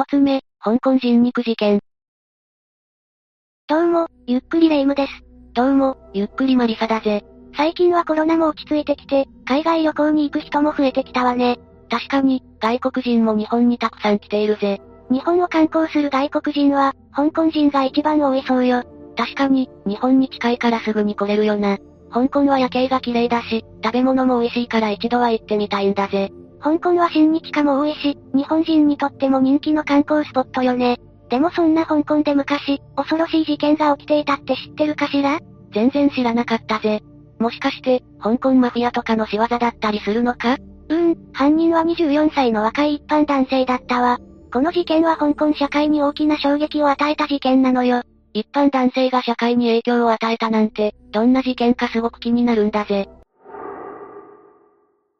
一つ目、香港人肉事件。どうも、ゆっくりレイムです。どうも、ゆっくりマリサだぜ。最近はコロナも落ち着いてきて、海外旅行に行く人も増えてきたわね。確かに、外国人も日本にたくさん来ているぜ。日本を観光する外国人は、香港人が一番多いそうよ。確かに、日本に近いからすぐに来れるよな。香港は夜景が綺麗だし、食べ物も美味しいから一度は行ってみたいんだぜ。香港は親日家も多いし、日本人にとっても人気の観光スポットよね。でもそんな香港で昔、恐ろしい事件が起きていたって知ってるかしら？全然知らなかったぜ。もしかして、香港マフィアとかの仕業だったりするのか？犯人は24歳の若い一般男性だったわ。この事件は香港社会に大きな衝撃を与えた事件なのよ。一般男性が社会に影響を与えたなんて、どんな事件かすごく気になるんだぜ。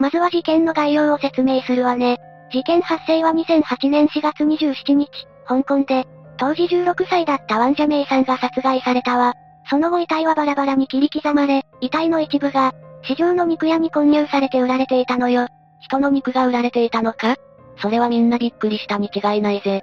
まずは事件の概要を説明するわね。事件発生は2008年4月27日、香港で、当時16歳だったワン・ジャメイさんが殺害されたわ。その後遺体はバラバラに切り刻まれ、遺体の一部が、市場の肉屋に混入されて売られていたのよ。人の肉が売られていたのか？それはみんなびっくりしたに違いないぜ。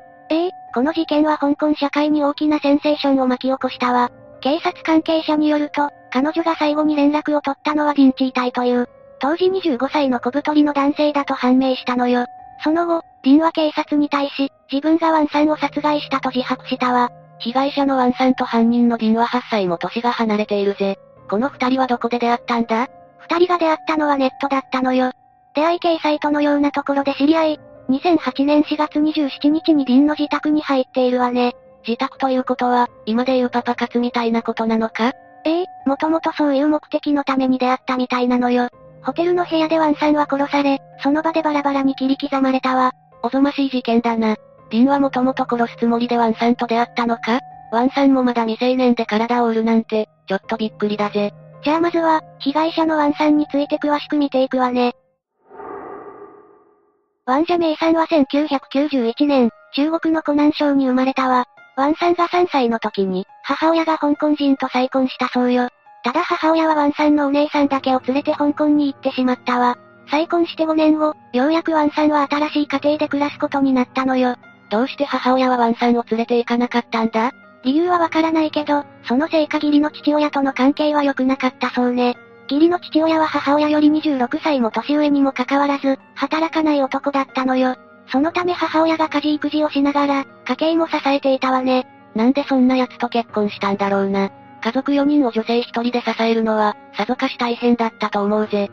この事件は香港社会に大きなセンセーションを巻き起こしたわ。警察関係者によると、彼女が最後に連絡を取ったのは人知遺体という、当時25歳の小太りの男性だと判明したのよ。その後、林は警察に対し、自分がワンさんを殺害したと自白したわ。被害者のワンさんと犯人の林は8歳も年が離れているぜ。この二人はどこで出会ったんだ？二人が出会ったのはネットだったのよ。出会い系サイトのようなところで知り合い、2008年4月27日に林の自宅に入っているわね。自宅ということは、今でいうパパ活みたいなことなのか？もともとそういう目的のために出会ったみたいなのよ。ホテルの部屋でワンさんは殺され、その場でバラバラに切り刻まれたわ。おぞましい事件だな。林はもともと殺すつもりでワンさんと出会ったのか？ワンさんもまだ未成年で体を売るなんて、ちょっとびっくりだぜ。じゃあまずは、被害者のワンさんについて詳しく見ていくわね。ワン・ジャメイさんは1991年、中国の湖南省に生まれたわ。ワンさんが3歳の時に、母親が香港人と再婚したそうよ。ただ母親はワンさんのお姉さんだけを連れて香港に行ってしまったわ。再婚して5年後、ようやくワンさんは新しい家庭で暮らすことになったのよ。どうして母親はワンさんを連れて行かなかったんだ？理由はわからないけど、そのせいか義理の父親との関係は良くなかったそうね。義理の父親は母親より26歳も年上にもかかわらず、働かない男だったのよ。そのため母親が家事育児をしながら、家計も支えていたわね。なんでそんな奴と結婚したんだろうな。家族4人を女性1人で支えるのは、さぞかし大変だったと思うぜ。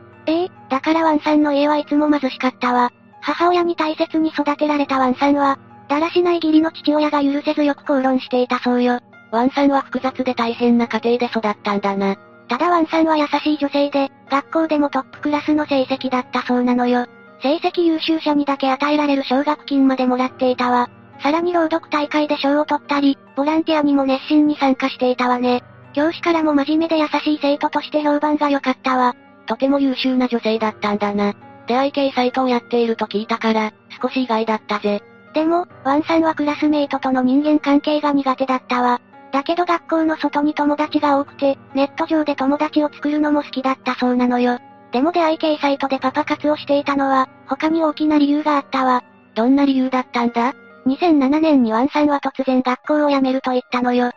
だからワンさんの家はいつも貧しかったわ。母親に大切に育てられたワンさんは、だらしない義理の父親が許せずよく口論していたそうよ。ワンさんは複雑で大変な家庭で育ったんだな。ただワンさんは優しい女性で、学校でもトップクラスの成績だったそうなのよ。成績優秀者にだけ与えられる奨学金までもらっていたわ。さらに朗読大会で賞を取ったり、ボランティアにも熱心に参加していたわね。教師からも真面目で優しい生徒として評判が良かったわ。とても優秀な女性だったんだな。出会い系サイトをやっていると聞いたから、少し意外だったぜ。でも、ワンさんはクラスメイトとの人間関係が苦手だったわ。だけど学校の外に友達が多くて、ネット上で友達を作るのも好きだったそうなのよ。でも出会い系サイトでパパ活をしていたのは、他に大きな理由があったわ。どんな理由だったんだ？2007年にワンさんは突然学校を辞めると言ったのよ。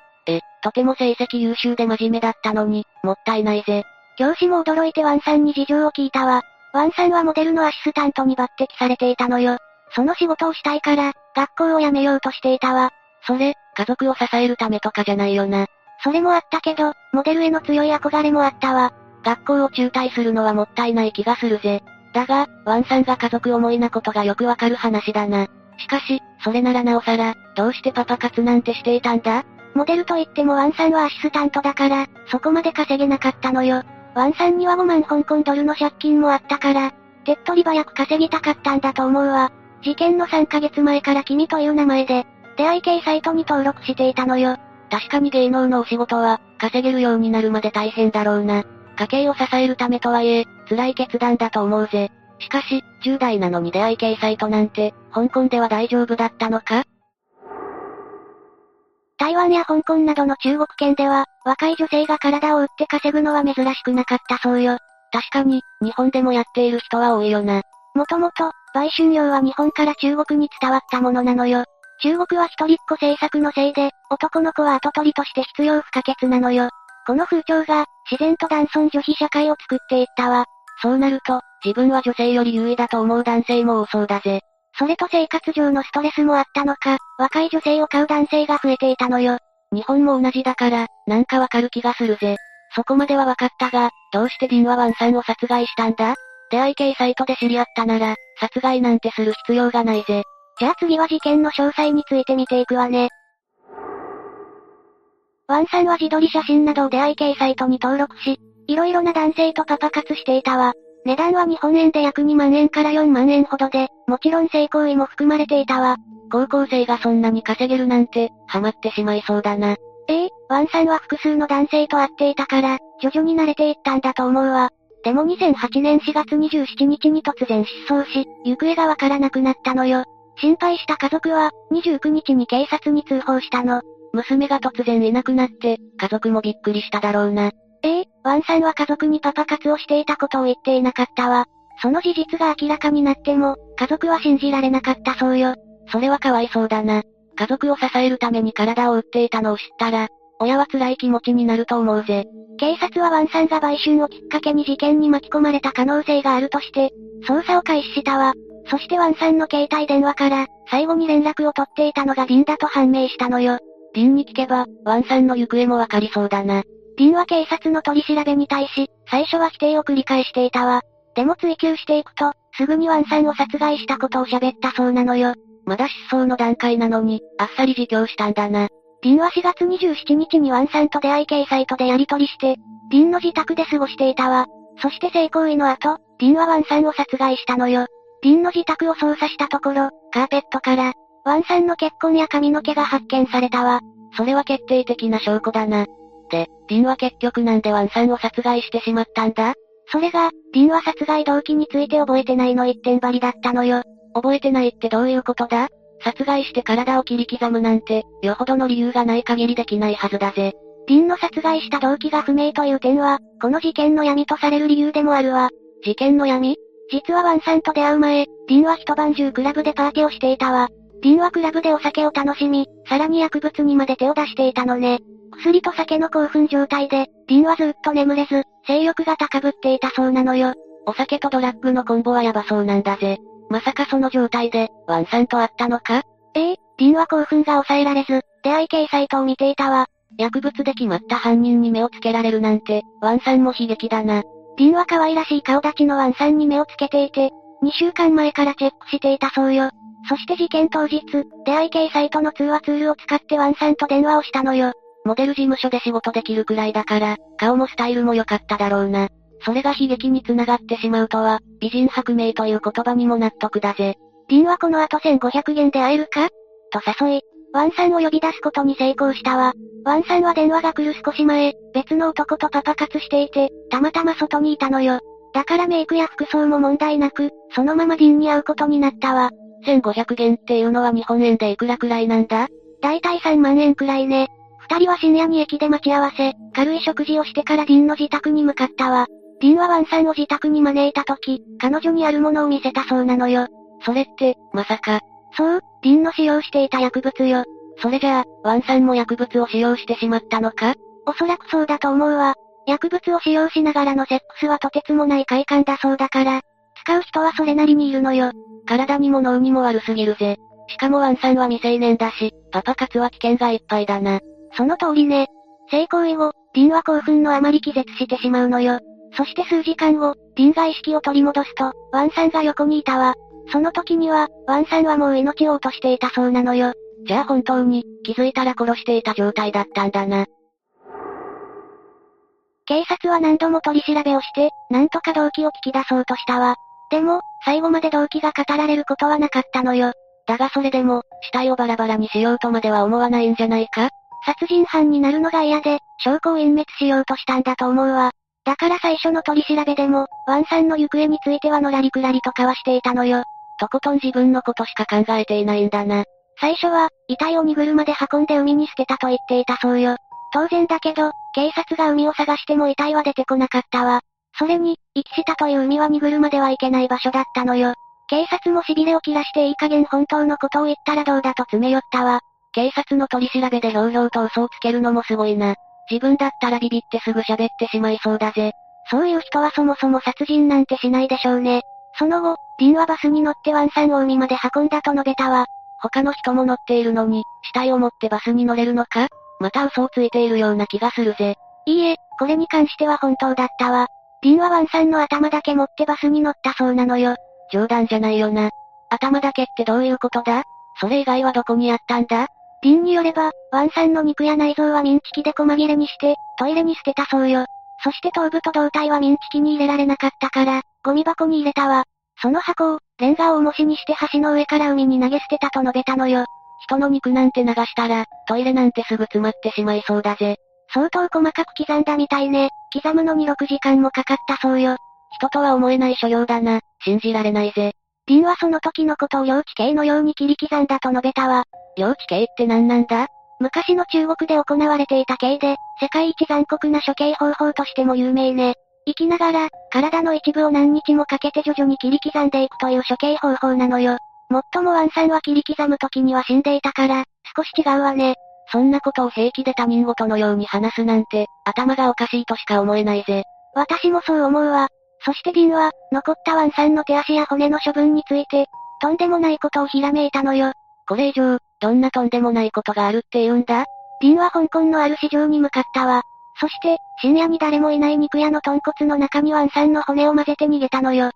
とても成績優秀で真面目だったのに、もったいないぜ。教師も驚いてワンさんに事情を聞いたわ。ワンさんはモデルのアシスタントに抜擢されていたのよ。その仕事をしたいから、学校を辞めようとしていたわ。それ、家族を支えるためとかじゃないよな。それもあったけど、モデルへの強い憧れもあったわ。学校を中退するのはもったいない気がするぜ。だが、ワンさんが家族思いなことがよくわかる話だな。しかし、それならなおさら、どうしてパパ活なんてしていたんだ？モデルといってもワンさんはアシスタントだから、そこまで稼げなかったのよ。ワンさんには5万香港ドルの借金もあったから、手っ取り早く稼ぎたかったんだと思うわ。事件の3ヶ月前から君という名前で、出会い系サイトに登録していたのよ。確かに芸能のお仕事は、稼げるようになるまで大変だろうな。家計を支えるためとはいえ、辛い決断だと思うぜ。しかし、10代なのに出会い系サイトなんて、香港では大丈夫だったのか？台湾や香港などの中国圏では、若い女性が体を売って稼ぐのは珍しくなかったそうよ。確かに、日本でもやっている人は多いよな。もともと、売春業は日本から中国に伝わったものなのよ。中国は一人っ子政策のせいで、男の子は跡取りとして必要不可欠なのよ。この風潮が、自然と男尊女卑社会を作っていったわ。そうなると、自分は女性より優位だと思う男性も多そうだぜ。それと生活上のストレスもあったのか、若い女性を買う男性が増えていたのよ。日本も同じだから、なんかわかる気がするぜ。そこまではわかったが、どうしてディンはワンさんを殺害したんだ？出会い系サイトで知り合ったなら、殺害なんてする必要がないぜ。じゃあ次は事件の詳細について見ていくわね。ワンさんは自撮り写真などを出会い系サイトに登録し、いろいろな男性とパパ活していたわ。値段は日本円で約2万円から4万円ほどで、もちろん性行為も含まれていたわ。高校生がそんなに稼げるなんて、ハマってしまいそうだな。ワンさんは複数の男性と会っていたから、徐々に慣れていったんだと思うわ。でも2008年4月27日に突然失踪し、行方がわからなくなったのよ。心配した家族は、29日に警察に通報したの。娘が突然いなくなって、家族もびっくりしただろうな。ワンさんは家族にパパ活をしていたことを言っていなかったわ。その事実が明らかになっても、家族は信じられなかったそうよ。それはかわいそうだな。家族を支えるために体を打っていたのを知ったら、親は辛い気持ちになると思うぜ。警察はワンさんが売春をきっかけに事件に巻き込まれた可能性があるとして、捜査を開始したわ。そしてワンさんの携帯電話から、最後に連絡を取っていたのがリンだと判明したのよ。リンに聞けば、ワンさんの行方もわかりそうだな。リンは警察の取り調べに対し、最初は否定を繰り返していたわ。でも追及していくと、すぐにワンさんを殺害したことを喋ったそうなのよ。まだ失踪の段階なのに、あっさり自供したんだな。リンは4月27日にワンさんと出会い系サイトでやり取りして、リンの自宅で過ごしていたわ。そして性行為の後、リンはワンさんを殺害したのよ。リンの自宅を捜査したところ、カーペットから、ワンさんの血痕や髪の毛が発見されたわ。それは決定的な証拠だな。で、リンは結局なんでワンさんを殺害してしまったんだ？それが、リンは殺害動機について覚えてないの一点張りだったのよ。覚えてないってどういうことだ？殺害して体を切り刻むなんて、よほどの理由がない限りできないはずだぜ。リンの殺害した動機が不明という点は、この事件の闇とされる理由でもあるわ。事件の闇？実はワンさんと出会う前、リンは一晩中クラブでパーティーをしていたわ。リンはクラブでお酒を楽しみ、さらに薬物にまで手を出していたのね。薬と酒の興奮状態で、リンはずっと眠れず、性欲が高ぶっていたそうなのよ。お酒とドラッグのコンボはやばそうなんだぜ。まさかその状態で、ワンさんと会ったのか？リンは興奮が抑えられず、出会い系サイトを見ていたわ。薬物で決まった犯人に目をつけられるなんて、ワンさんも悲劇だな。リンは可愛らしい顔立ちのワンさんに目をつけていて、2週間前からチェックしていたそうよ。そして事件当日、出会い系サイトの通話ツールを使ってワンさんと電話をしたのよ。モデル事務所で仕事できるくらいだから、顔もスタイルも良かっただろうな。それが悲劇に繋がってしまうとは、美人薄命という言葉にも納得だぜ。リンはこの後1500元で会えるか？と誘い、ワンさんを呼び出すことに成功したわ。ワンさんは電話が来る少し前、別の男とパパ活していて、たまたま外にいたのよ。だからメイクや服装も問題なく、そのままリンに会うことになったわ。1500元っていうのは日本円でいくらくらいなんだ？だいたい3万円くらいね。二人は深夜に駅で待ち合わせ、軽い食事をしてからリンの自宅に向かったわ。リンはワンさんを自宅に招いた時、彼女にあるものを見せたそうなのよ。それって、まさか。そう、リンの使用していた薬物よ。それじゃあ、ワンさんも薬物を使用してしまったのか？おそらくそうだと思うわ。薬物を使用しながらのセックスはとてつもない快感だそうだから、使う人はそれなりにいるのよ。体にも脳にも悪すぎるぜ。しかもワンさんは未成年だし、パパ活は危険がいっぱいだな。その通りね。性行為後、リンは興奮のあまり気絶してしまうのよ。そして数時間後、リンが意識を取り戻すと、ワンさんが横にいたわ。その時には、ワンさんはもう命を落としていたそうなのよ。じゃあ本当に、気づいたら殺していた状態だったんだな。警察は何度も取り調べをして、なんとか動機を聞き出そうとしたわ。でも、最後まで動機が語られることはなかったのよ。だがそれでも、死体をバラバラにしようとまでは思わないんじゃないか？殺人犯になるのが嫌で、証拠を隠滅しようとしたんだと思うわ。だから最初の取り調べでも、ワンさんの行方についてはのらりくらりと交わしていたのよ。とことん自分のことしか考えていないんだな。最初は、遺体を荷車で運んで海に捨てたと言っていたそうよ。当然だけど、警察が海を探しても遺体は出てこなかったわ。それに、遺棄したという海は荷車では行けない場所だったのよ。警察も痺れを切らしていい加減本当のことを言ったらどうだと詰め寄ったわ。警察の取り調べでひょうひょうと嘘をつけるのもすごいな。自分だったらビビってすぐ喋ってしまいそうだぜ。そういう人はそもそも殺人なんてしないでしょうね。その後、リンはバスに乗ってワンサンを海まで運んだと述べたわ。他の人も乗っているのに、死体を持ってバスに乗れるのか？また嘘をついているような気がするぜ。いいえ、これに関しては本当だったわ。リンはワンサンの頭だけ持ってバスに乗ったそうなのよ。冗談じゃないよな。頭だけってどういうことだ？それ以外はどこにあったんだ？リンによれば、ワンさんの肉や内臓はミンチキで細切れにして、トイレに捨てたそうよ。そして頭部と胴体はミンチキに入れられなかったから、ゴミ箱に入れたわ。その箱を、レンガを重しにして橋の上から海に投げ捨てたと述べたのよ。人の肉なんて流したら、トイレなんてすぐ詰まってしまいそうだぜ。相当細かく刻んだみたいね。刻むのに6時間もかかったそうよ。人とは思えない所用だな。信じられないぜ。リンはその時のことを領地刑のように切り刻んだと述べたわ。領地刑って何なんだ？昔の中国で行われていた刑で、世界一残酷な処刑方法としても有名ね。生きながら、体の一部を何日もかけて徐々に切り刻んでいくという処刑方法なのよ。もっともワンさんは切り刻む時には死んでいたから、少し違うわね。そんなことを平気で他人事のように話すなんて、頭がおかしいとしか思えないぜ。私もそう思うわ。そしてリンは、残ったワンさんの手足や骨の処分について、とんでもないことをひらめいたのよ。これ以上、どんなとんでもないことがあるって言うんだ？リンは香港のある市場に向かったわ。そして、深夜に誰もいない肉屋の豚骨の中にワンさんの骨を混ぜて逃げたのよ。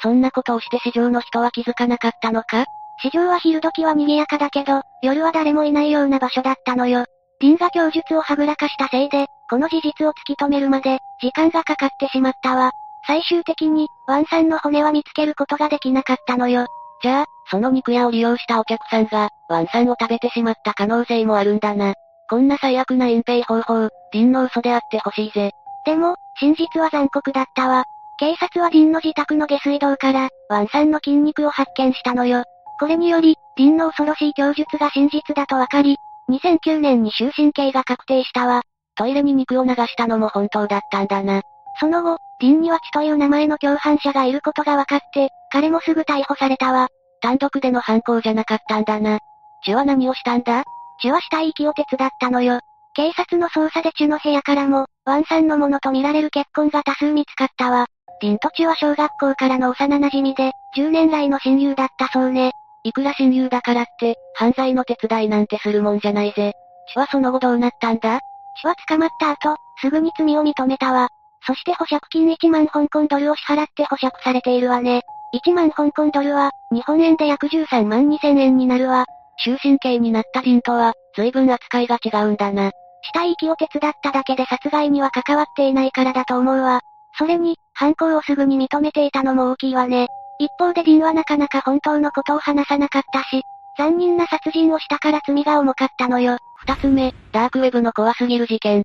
そんなことをして市場の人は気づかなかったのか？市場は昼時は賑やかだけど、夜は誰もいないような場所だったのよ。リンが供述をはぐらかしたせいで、この事実を突き止めるまで、時間がかかってしまったわ。最終的に、ワンさんの骨は見つけることができなかったのよ。じゃあ、その肉屋を利用したお客さんが、ワンさんを食べてしまった可能性もあるんだな。こんな最悪な隠蔽方法、リンの嘘であってほしいぜ。でも、真実は残酷だったわ。警察はリンの自宅の下水道から、ワンさんの筋肉を発見したのよ。これにより、リンの恐ろしい供述が真実だとわかり、2009年に終身刑が確定したわ。トイレに肉を流したのも本当だったんだな。その後、リンにはチという名前の共犯者がいることが分かって、彼もすぐ逮捕されたわ。単独での犯行じゃなかったんだな。チは何をしたんだ？チは死体遺棄を手伝ったのよ。警察の捜査でチの部屋からも、ワンさんのものと見られる血痕が多数見つかったわ。リンとチは小学校からの幼馴染で、10年来の親友だったそうね。いくら親友だからって、犯罪の手伝いなんてするもんじゃないぜ。チはその後どうなったんだ？チは捕まった後、すぐに罪を認めたわ。そして保釈金1万香港ドルを支払って保釈されているわね。1万香港ドルは、日本円で約13万2000円になるわ。終身刑になったリンとは、随分扱いが違うんだな。死体遺棄を手伝っただけで殺害には関わっていないからだと思うわ。それに、犯行をすぐに認めていたのも大きいわね。一方でリンはなかなか本当のことを話さなかったし、残忍な殺人をしたから罪が重かったのよ。二つ目、ダークウェブの怖すぎる事件。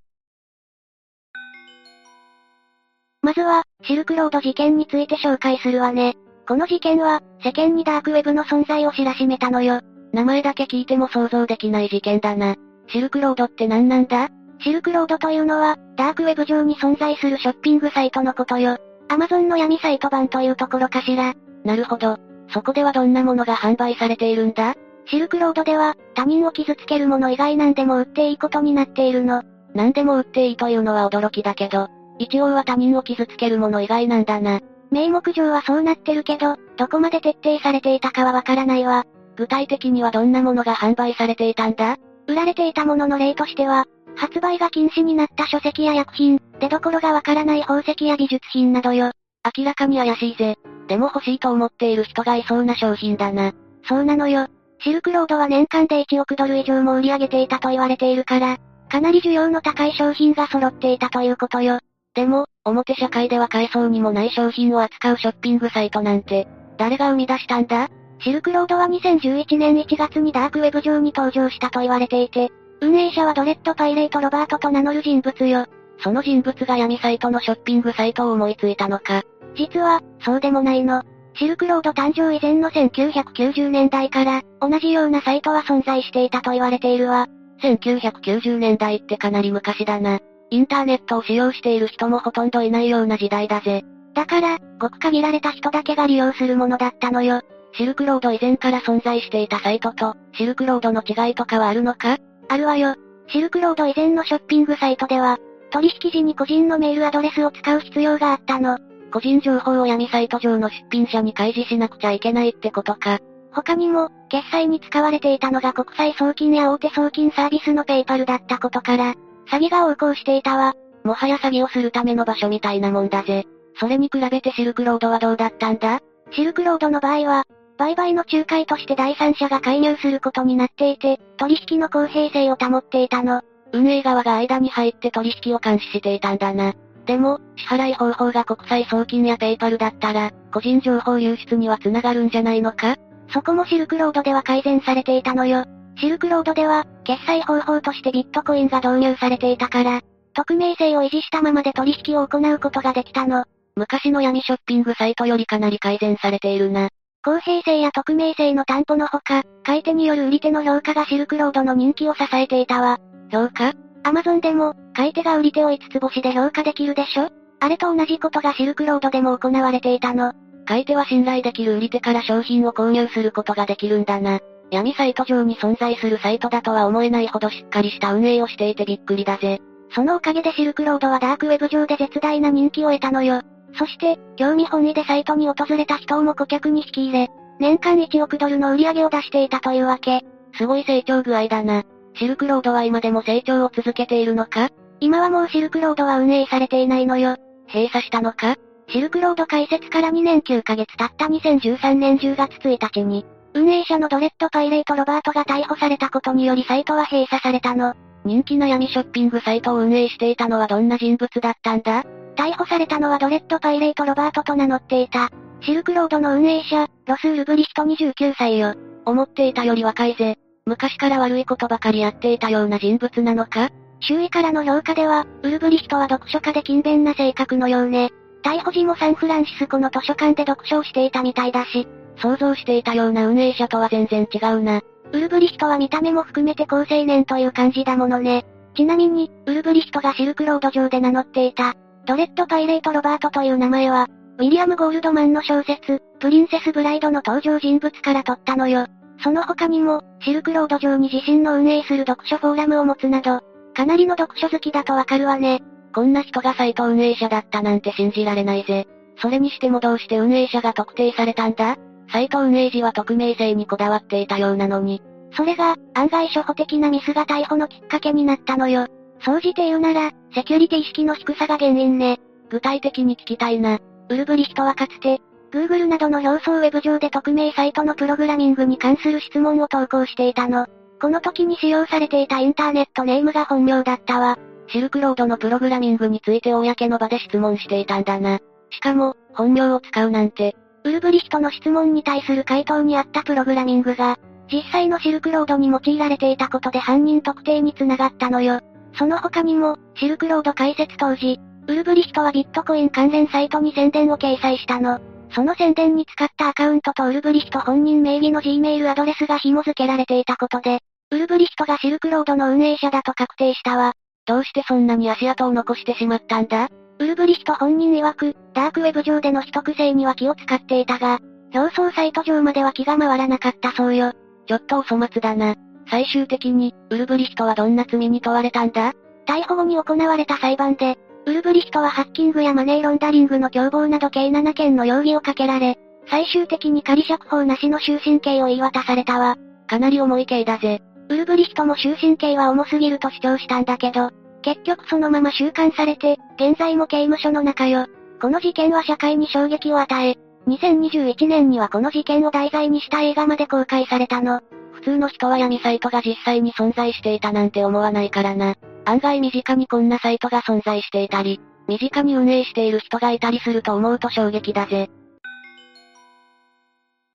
まずは、シルクロード事件について紹介するわね。この事件は、世間にダークウェブの存在を知らしめたのよ。名前だけ聞いても想像できない事件だな。シルクロードって何なんだ？シルクロードというのは、ダークウェブ上に存在するショッピングサイトのことよ。アマゾンの闇サイト版というところかしら。なるほど。そこではどんなものが販売されているんだ？シルクロードでは、他人を傷つけるもの以外何でも売っていいことになっているの。何でも売っていいというのは驚きだけど。一応は他人を傷つけるもの以外なんだな。名目上はそうなってるけど、どこまで徹底されていたかはわからないわ。具体的にはどんなものが販売されていたんだ？売られていたものの例としては、発売が禁止になった書籍や薬品、出どころがわからない宝石や美術品などよ。明らかに怪しいぜ。でも欲しいと思っている人がいそうな商品だな。そうなのよ。シルクロードは年間で1億ドル以上も売り上げていたと言われているから、かなり需要の高い商品が揃っていたということよ。でも、表社会では買えそうにもない商品を扱うショッピングサイトなんて、誰が生み出したんだ？シルクロードは2011年1月にダークウェブ上に登場したと言われていて、運営者はドレッドパイレートロバートと名乗る人物よ。その人物が闇サイトのショッピングサイトを思いついたのか。実は、そうでもないの。シルクロード誕生以前の1990年代から、同じようなサイトは存在していたと言われているわ。1990年代ってかなり昔だな。インターネットを使用している人もほとんどいないような時代だぜ。だから、ごく限られた人だけが利用するものだったのよ。シルクロード以前から存在していたサイトと、シルクロードの違いとかはあるのか？あるわよ。シルクロード以前のショッピングサイトでは、取引時に個人のメールアドレスを使う必要があったの。個人情報を闇サイト上の出品者に開示しなくちゃいけないってことか。他にも、決済に使われていたのが国際送金や大手送金サービスのペイパルだったことから、詐欺が横行していたわ。もはや詐欺をするための場所みたいなもんだぜ。それに比べてシルクロードはどうだったんだ？シルクロードの場合は、売買の仲介として第三者が介入することになっていて、取引の公平性を保っていたの。運営側が間に入って取引を監視していたんだな。でも、支払い方法が国際送金やペイパルだったら、個人情報流出には繋がるんじゃないのか？そこもシルクロードでは改善されていたのよ。シルクロードでは、決済方法としてビットコインが導入されていたから、匿名性を維持したままで取引を行うことができたの。昔の闇ショッピングサイトよりかなり改善されているな。公平性や匿名性の担保のほか、買い手による売り手の評価がシルクロードの人気を支えていたわ。評価？アマゾンでも、買い手が売り手を5つ星で評価できるでしょ？あれと同じことがシルクロードでも行われていたの。買い手は信頼できる売り手から商品を購入することができるんだな。闇サイト上に存在するサイトだとは思えないほどしっかりした運営をしていてびっくりだぜ。そのおかげでシルクロードはダークウェブ上で絶大な人気を得たのよ。そして、興味本位でサイトに訪れた人をも顧客に引き入れ、年間1億ドルの売り上げを出していたというわけ。すごい成長具合だな。シルクロードは今でも成長を続けているのか？今はもうシルクロードは運営されていないのよ。閉鎖したのか？シルクロード開設から2年9ヶ月経った2013年10月1日に、運営者のドレッドパイレート・ロバートが逮捕されたことによりサイトは閉鎖されたの。人気な闇ショッピングサイトを運営していたのはどんな人物だったんだ？逮捕されたのはドレッドパイレート・ロバートと名乗っていた、シルクロードの運営者、ロス・ウルブリヒト29歳よ。思っていたより若いぜ。昔から悪いことばかりやっていたような人物なのか？周囲からの評価では、ウルブリヒトは読書家で勤勉な性格のようね。逮捕時もサンフランシスコの図書館で読書をしていたみたいだし、想像していたような運営者とは全然違うな。ウルブリヒトは見た目も含めて好青年という感じだものね。ちなみに、ウルブリヒトがシルクロード上で名乗っていた、ドレッドパイレート・ロバートという名前は、ウィリアム・ゴールドマンの小説、プリンセス・ブライドの登場人物から取ったのよ。その他にも、シルクロード上に自身の運営する読書フォーラムを持つなど、かなりの読書好きだとわかるわね。こんな人がサイト運営者だったなんて信じられないぜ。それにしてもどうして運営者が特定されたんだ？サイト運営時は匿名性にこだわっていたようなのに。それが、案外初歩的なミスが逮捕のきっかけになったのよ。総じて言うなら、セキュリティ意識の低さが原因ね。具体的に聞きたいな。ウルブリヒトはかつて、Google などの表層ウェブ上で匿名サイトのプログラミングに関する質問を投稿していたの。この時に使用されていたインターネットネームが本名だったわ。シルクロードのプログラミングについて公の場で質問していたんだな。しかも、本名を使うなんて。ウルブリヒトの質問に対する回答にあったプログラミングが、実際のシルクロードに用いられていたことで犯人特定につながったのよ。その他にも、シルクロード開設当時、ウルブリヒトはビットコイン関連サイトに宣伝を掲載したの。その宣伝に使ったアカウントとウルブリヒト本人名義の Gmail アドレスが紐付けられていたことで、ウルブリヒトがシルクロードの運営者だと確定したわ。どうしてそんなに足跡を残してしまったんだ？ウルブリヒト本人曰く、ダークウェブ上での秘匿性には気を使っていたが、表層サイト上までは気が回らなかったそうよ。ちょっとお粗末だな。最終的に、ウルブリヒトはどんな罪に問われたんだ？逮捕後に行われた裁判で、ウルブリヒトはハッキングやマネーロンダリングの共謀など計7件の容疑をかけられ、最終的に仮釈放なしの終身刑を言い渡されたわ。かなり重い刑だぜ。ウルブリヒトも終身刑は重すぎると主張したんだけど、結局そのまま収監されて、現在も刑務所の中よ。この事件は社会に衝撃を与え、2021年にはこの事件を題材にした映画まで公開されたの。普通の人は闇サイトが実際に存在していたなんて思わないからな。案外身近にこんなサイトが存在していたり、身近に運営している人がいたりすると思うと衝撃だぜ。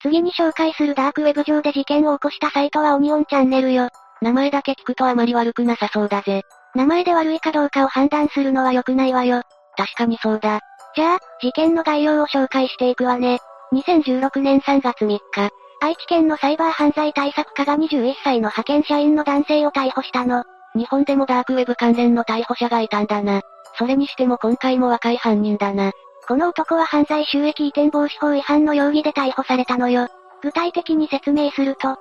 次に紹介するダークウェブ上で事件を起こしたサイトはオニオンチャンネルよ。名前だけ聞くとあまり悪くなさそうだぜ。名前で悪いかどうかを判断するのは良くないわよ。確かにそうだ。じゃあ、事件の概要を紹介していくわね。2016年3月3日、愛知県のサイバー犯罪対策課が21歳の派遣社員の男性を逮捕したの。日本でもダークウェブ関連の逮捕者がいたんだな。それにしても今回も若い犯人だな。この男は犯罪収益移転防止法違反の容疑で逮捕されたのよ。具体的に説明すると、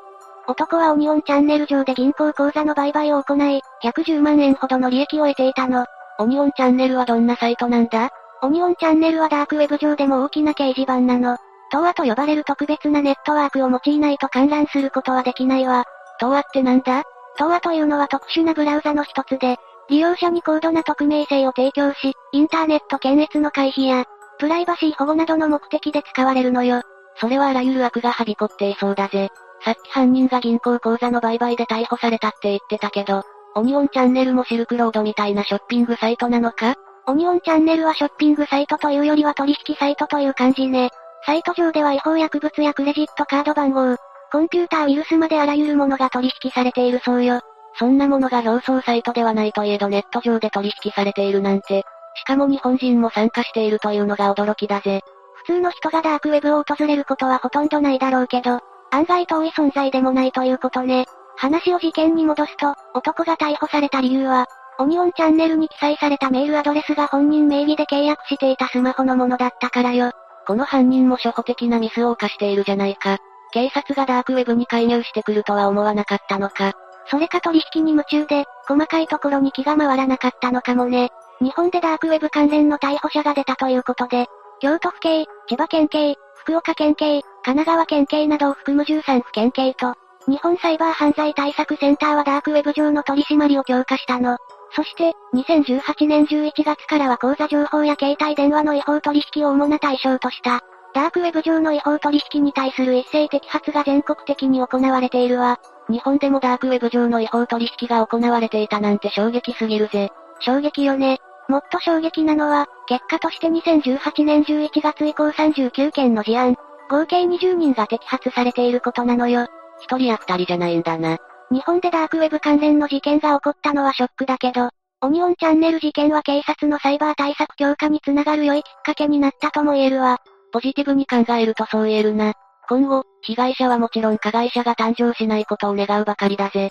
男はオニオンチャンネル上で銀行口座の売買を行い、110万円ほどの利益を得ていたの。オニオンチャンネルはどんなサイトなんだ？オニオンチャンネルはダークウェブ上でも大きな掲示板なの。トアと呼ばれる特別なネットワークを用いないと観覧することはできないわ。トアってなんだ？トアというのは特殊なブラウザの一つで、利用者に高度な匿名性を提供し、インターネット検閲の回避や、プライバシー保護などの目的で使われるのよ。それはあらゆる悪がはびこっていそうだぜ。さっき犯人が銀行口座の売買で逮捕されたって言ってたけど、オニオンチャンネルもシルクロードみたいなショッピングサイトなのか？オニオンチャンネルはショッピングサイトというよりは取引サイトという感じね。サイト上では違法薬物やクレジットカード番号、コンピューターウイルスまであらゆるものが取引されているそうよ。そんなものが表層サイトではないといえどネット上で取引されているなんて、しかも日本人も参加しているというのが驚きだぜ。普通の人がダークウェブを訪れることはほとんどないだろうけど、案外遠い存在でもないということね。話を事件に戻すと、男が逮捕された理由は、オニオンチャンネルに記載されたメールアドレスが本人名義で契約していたスマホのものだったからよ。この犯人も初歩的なミスを犯しているじゃないか。警察がダークウェブに介入してくるとは思わなかったのか。それか取引に夢中で、細かいところに気が回らなかったのかもね。日本でダークウェブ関連の逮捕者が出たということで、京都府警、千葉県警、福岡県警、神奈川県警などを含む13府県警と、日本サイバー犯罪対策センターはダークウェブ上の取り締まりを強化したの。そして、2018年11月からは口座情報や携帯電話の違法取引を主な対象とした、ダークウェブ上の違法取引に対する一斉摘発が全国的に行われているわ。日本でもダークウェブ上の違法取引が行われていたなんて衝撃すぎるぜ。衝撃よね。もっと衝撃なのは、結果として2018年11月以降39件の事案、合計20人が摘発されていることなのよ。一人や二人じゃないんだな。日本でダークウェブ関連の事件が起こったのはショックだけど、オニオンチャンネル事件は警察のサイバー対策強化につながる良いきっかけになったとも言えるわ。ポジティブに考えるとそう言えるな。今後、被害者はもちろん加害者が誕生しないことを願うばかりだぜ。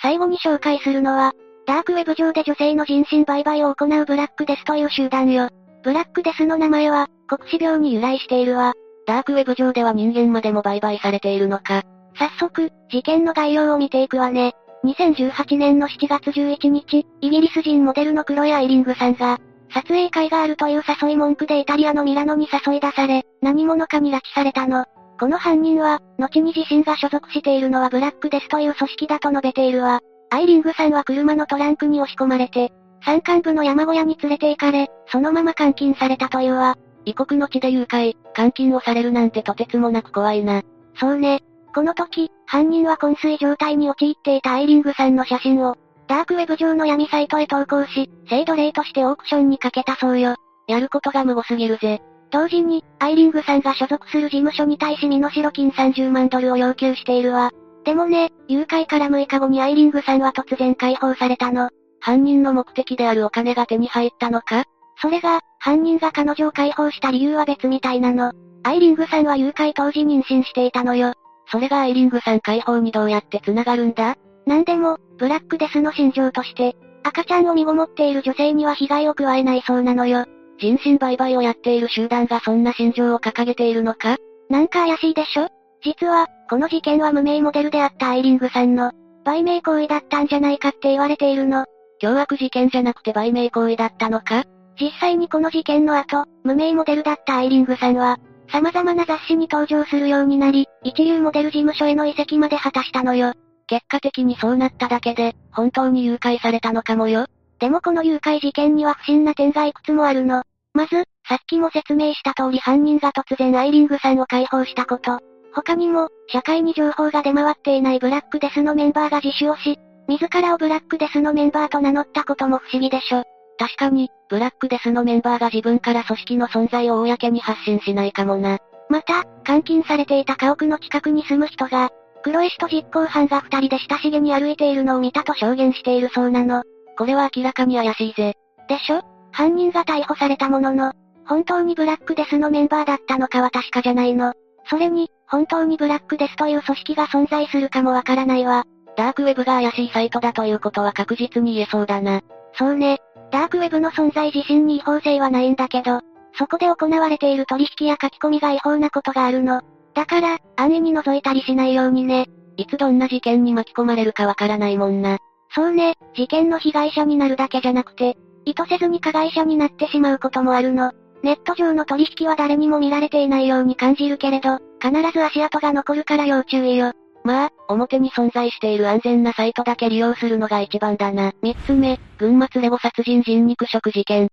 最後に紹介するのは、ダークウェブ上で女性の人身売買を行うブラックデスという集団よ。ブラックデスの名前は、黒死病に由来しているわ。ダークウェブ上では人間までも売買されているのか。早速、事件の概要を見ていくわね。2018年の7月11日、イギリス人モデルのクロエ・アイリングさんが、撮影会があるという誘い文句でイタリアのミラノに誘い出され、何者かに拉致されたの。この犯人は、後に自身が所属しているのはブラックデスという組織だと述べているわ。アイリングさんは車のトランクに押し込まれて、山間部の山小屋に連れて行かれ、そのまま監禁されたというわ。異国の地で誘拐、監禁をされるなんてとてつもなく怖いな。そうね。この時、犯人は昏睡状態に陥っていたアイリングさんの写真を、ダークウェブ上の闇サイトへ投稿し、性奴隷としてオークションにかけたそうよ。やることが無謀すぎるぜ。同時に、アイリングさんが所属する事務所に対し身代金30万ドルを要求しているわ。でもね、誘拐から6日後にアイリングさんは突然解放されたの。犯人の目的であるお金が手に入ったのか？それが、犯人が彼女を解放した理由は別みたいなの。アイリングさんは誘拐当時妊娠していたのよ。それがアイリングさん解放にどうやって繋がるんだ？なんでも、ブラックデスの心情として、赤ちゃんを身ごもっている女性には被害を加えないそうなのよ。人身売買をやっている集団がそんな心情を掲げているのか？なんか怪しいでしょ？実は、この事件は無名モデルであったアイリングさんの、売名行為だったんじゃないかって言われているの。凶悪事件じゃなくて売名行為だったのか？実際にこの事件の後、無名モデルだったアイリングさんは、様々な雑誌に登場するようになり、一流モデル事務所への移籍まで果たしたのよ。結果的にそうなっただけで、本当に誘拐されたのかもよ。でもこの誘拐事件には不審な点がいくつもあるの。まず、さっきも説明した通り犯人が突然アイリングさんを解放したこと。他にも、社会に情報が出回っていないブラックデスのメンバーが自首をし、自らをブラックデスのメンバーと名乗ったことも不思議でしょ。確かに、ブラックデスのメンバーが自分から組織の存在を公に発信しないかもな。また、監禁されていた家屋の近くに住む人が、クロエ氏と実行犯が二人で親しげに歩いているのを見たと証言しているそうなの。これは明らかに怪しいぜ。でしょ？犯人が逮捕されたものの、本当にブラックデスのメンバーだったのかは確かじゃないの。それに、本当にブラックデスという組織が存在するかもわからないわ。ダークウェブが怪しいサイトだということは確実に言えそうだな。そうね。ダークウェブの存在自身に違法性はないんだけど、そこで行われている取引や書き込みが違法なことがあるの。だから、安易に覗いたりしないようにね。いつどんな事件に巻き込まれるかわからないもんな。そうね、事件の被害者になるだけじゃなくて、意図せずに加害者になってしまうこともあるの。ネット上の取引は誰にも見られていないように感じるけれど、必ず足跡が残るから要注意よ。まあ、表に存在している安全なサイトだけ利用するのが一番だな。3つ目、群末レゴ殺人人肉食事件。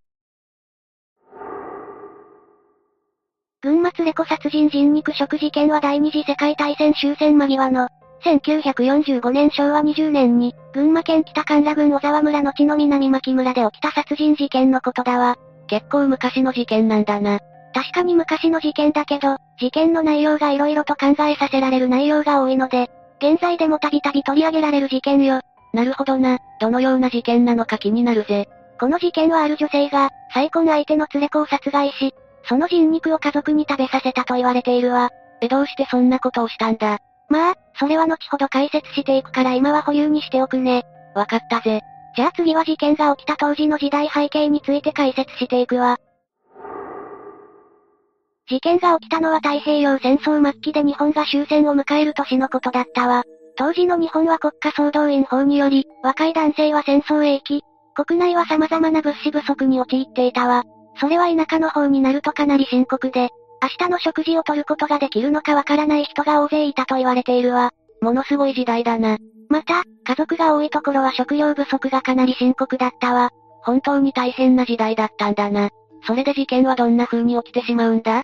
群末レゴ殺人人肉食事件は第二次世界大戦終戦間際の、1945年昭和20年に、群馬県北甘楽郡小沢村の地の南牧村で起きた殺人事件のことだわ。結構昔の事件なんだな。確かに昔の事件だけど、事件の内容が色々と考えさせられる内容が多いので、現在でもたびたび取り上げられる事件よ。なるほどな。どのような事件なのか気になるぜ。この事件はある女性が、再婚相手の連れ子を殺害し、その人肉を家族に食べさせたと言われているわ。どうしてそんなことをしたんだ？まあ、それは後ほど解説していくから今は保留にしておくね。わかったぜ。じゃあ次は事件が起きた当時の時代背景について解説していくわ。事件が起きたのは太平洋戦争末期で日本が終戦を迎える年のことだったわ。当時の日本は国家総動員法により、若い男性は戦争へ行き、国内は様々な物資不足に陥っていたわ。それは田舎の方になるとかなり深刻で、明日の食事を取ることができるのかわからない人が大勢いたと言われているわ。ものすごい時代だな。また、家族が多いところは食料不足がかなり深刻だったわ。本当に大変な時代だったんだな。それで事件はどんな風に起きてしまうんだ？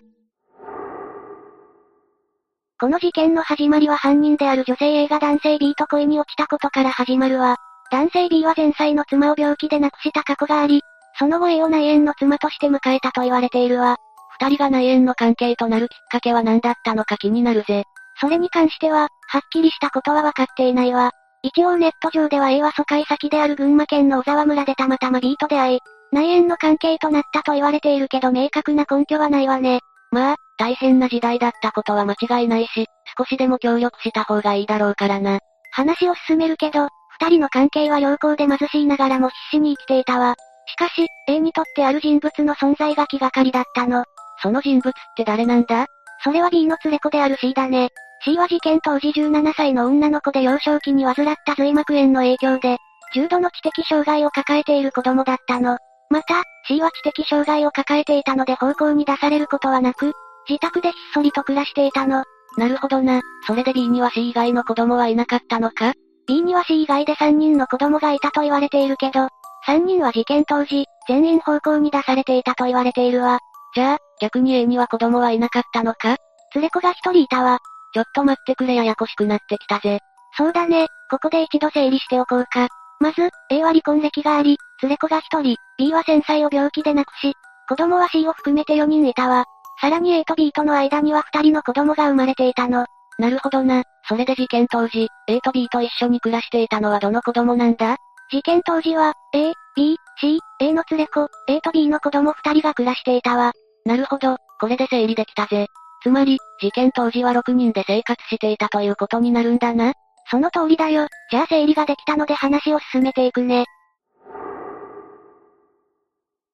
この事件の始まりは犯人である女性 A が男性 B と恋に落ちたことから始まるわ。男性 B は前妻の妻を病気で亡くした過去があり、その後 A を内縁の妻として迎えたと言われているわ。二人が内縁の関係となるきっかけは何だったのか気になるぜ。それに関しては、はっきりしたことは分かっていないわ。一応ネット上では A は疎開先である群馬県の小沢村でたまたま B と出会い、内縁の関係となったと言われているけど明確な根拠はないわね。まあ、大変な時代だったことは間違いないし、少しでも協力した方がいいだろうからな。話を進めるけど、二人の関係は良好で貧しいながらも必死に生きていたわ。しかし、A にとってある人物の存在が気がかりだったの。その人物って誰なんだ？それは B の連れ子である C だね。C は事件当時17歳の女の子で幼少期に患った髄膜炎の影響で、重度の知的障害を抱えている子供だったの。また、C は知的障害を抱えていたので方向に出されることはなく、自宅でひっそりと暮らしていたの。なるほどな。それで B には C 以外の子供はいなかったのか？ B には C 以外で3人の子供がいたと言われているけど、3人は事件当時、全員方向に出されていたと言われているわ。じゃあ、逆に A には子供はいなかったのか？連れ子が一人いたわ。ちょっと待ってくれ、ややこしくなってきたぜ。そうだね、ここで一度整理しておこうか。まず、A は離婚歴があり、連れ子が一人、B は前妻を病気で亡くし、子供は C を含めて4人いたわ。さらに A と B との間には2人の子供が生まれていたの。なるほどな。それで事件当時、A と B と一緒に暮らしていたのはどの子供なんだ？事件当時は、A、B、C、A の連れ子、A と B の子供2人が暮らしていたわ。なるほど、これで整理できたぜ。つまり、事件当時は6人で生活していたということになるんだな。その通りだよ。じゃあ整理ができたので話を進めていくね。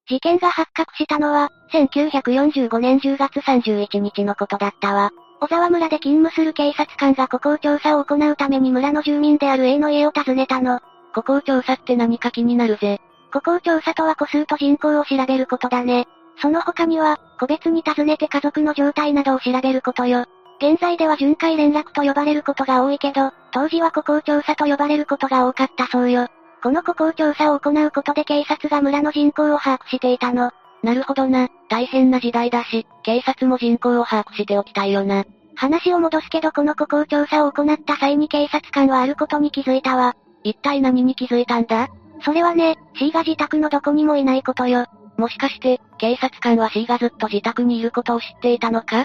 事件が発覚したのは、1945年10月31日のことだったわ。小沢村で勤務する警察官がここを調査を行うために村の住民である A の家を訪ねたの。ここを調査って何か気になるぜ。ここを調査とは個数と人口を調べることだね。その他には、個別に訪ねて家族の状態などを調べることよ。現在では巡回連絡と呼ばれることが多いけど、当時は個々調査と呼ばれることが多かったそうよ。この個々調査を行うことで警察が村の人口を把握していたの。なるほどな。大変な時代だし、警察も人口を把握しておきたいよな。話を戻すけどこの個々調査を行った際に警察官はあることに気づいたわ。一体何に気づいたんだ？それはね、C が自宅のどこにもいないことよ。もしかして、警察官は C がずっと自宅にいることを知っていたのか？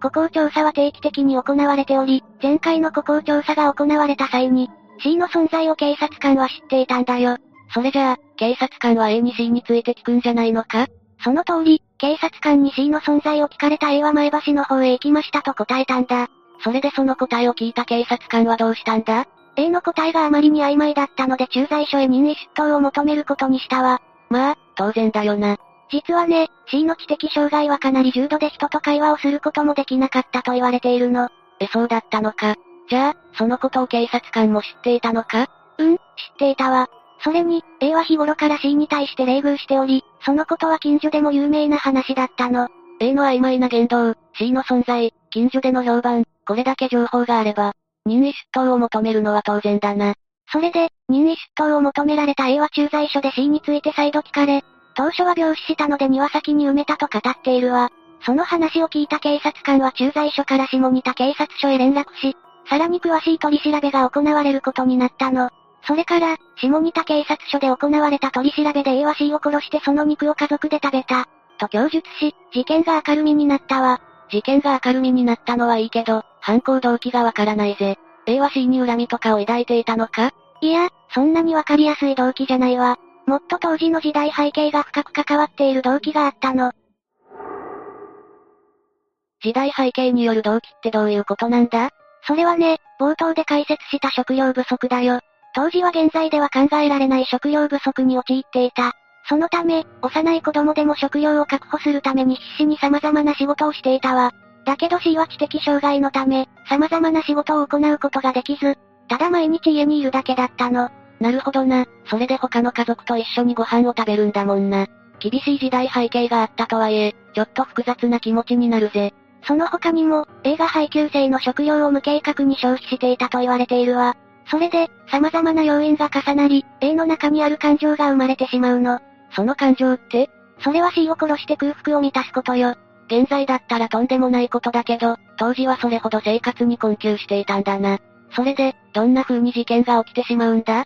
ここを調査は定期的に行われており、前回のここを調査が行われた際に、C の存在を警察官は知っていたんだよ。それじゃあ、警察官は A に C について聞くんじゃないのか？その通り、警察官に C の存在を聞かれた A は前橋の方へ行きましたと答えたんだ。それでその答えを聞いた警察官はどうしたんだ？A の答えがあまりに曖昧だったので駐在所へ任意出頭を求めることにしたわ。まあ、当然だよな。実はね、C の知的障害はかなり重度で人と会話をすることもできなかったと言われているの。え、そうだったのか。じゃあ、そのことを警察官も知っていたのか？うん、知っていたわ。それに、A は日頃から C に対して冷遇しており、そのことは近所でも有名な話だったの。A の曖昧な言動、C の存在、近所での評判、これだけ情報があれば、任意出頭を求めるのは当然だな。それで、任意出頭を求められた A は駐在所で C について再度聞かれ、当初は病死したので庭先に埋めたと語っているわ。その話を聞いた警察官は駐在所から下仁田警察署へ連絡し、さらに詳しい取り調べが行われることになったの。それから、下仁田警察署で行われた取り調べで A は C を殺してその肉を家族で食べた、と供述し、事件が明るみになったわ。事件が明るみになったのはいいけど、犯行動機がわからないぜ。A は C に恨みとかを抱いていたのか？いや、そんなにわかりやすい動機じゃないわ。もっと当時の時代背景が深く関わっている動機があったの。時代背景による動機ってどういうことなんだ？それはね、冒頭で解説した食料不足だよ。当時は現在では考えられない食料不足に陥っていた。そのため、幼い子供でも食料を確保するために必死に様々な仕事をしていたわ。だけど C は知的障害のため、様々な仕事を行うことができず、ただ毎日家にいるだけだったの。なるほどな。それで他の家族と一緒にご飯を食べるんだもんな。厳しい時代背景があったとはいえ、ちょっと複雑な気持ちになるぜ。その他にも、A が配給制の食料を無計画に消費していたと言われているわ。それで、様々な要因が重なり、A の中にある感情が生まれてしまうの。その感情って？それは C を殺して空腹を満たすことよ。現在だったらとんでもないことだけど、当時はそれほど生活に困窮していたんだな。それで、どんな風に事件が起きてしまうんだ？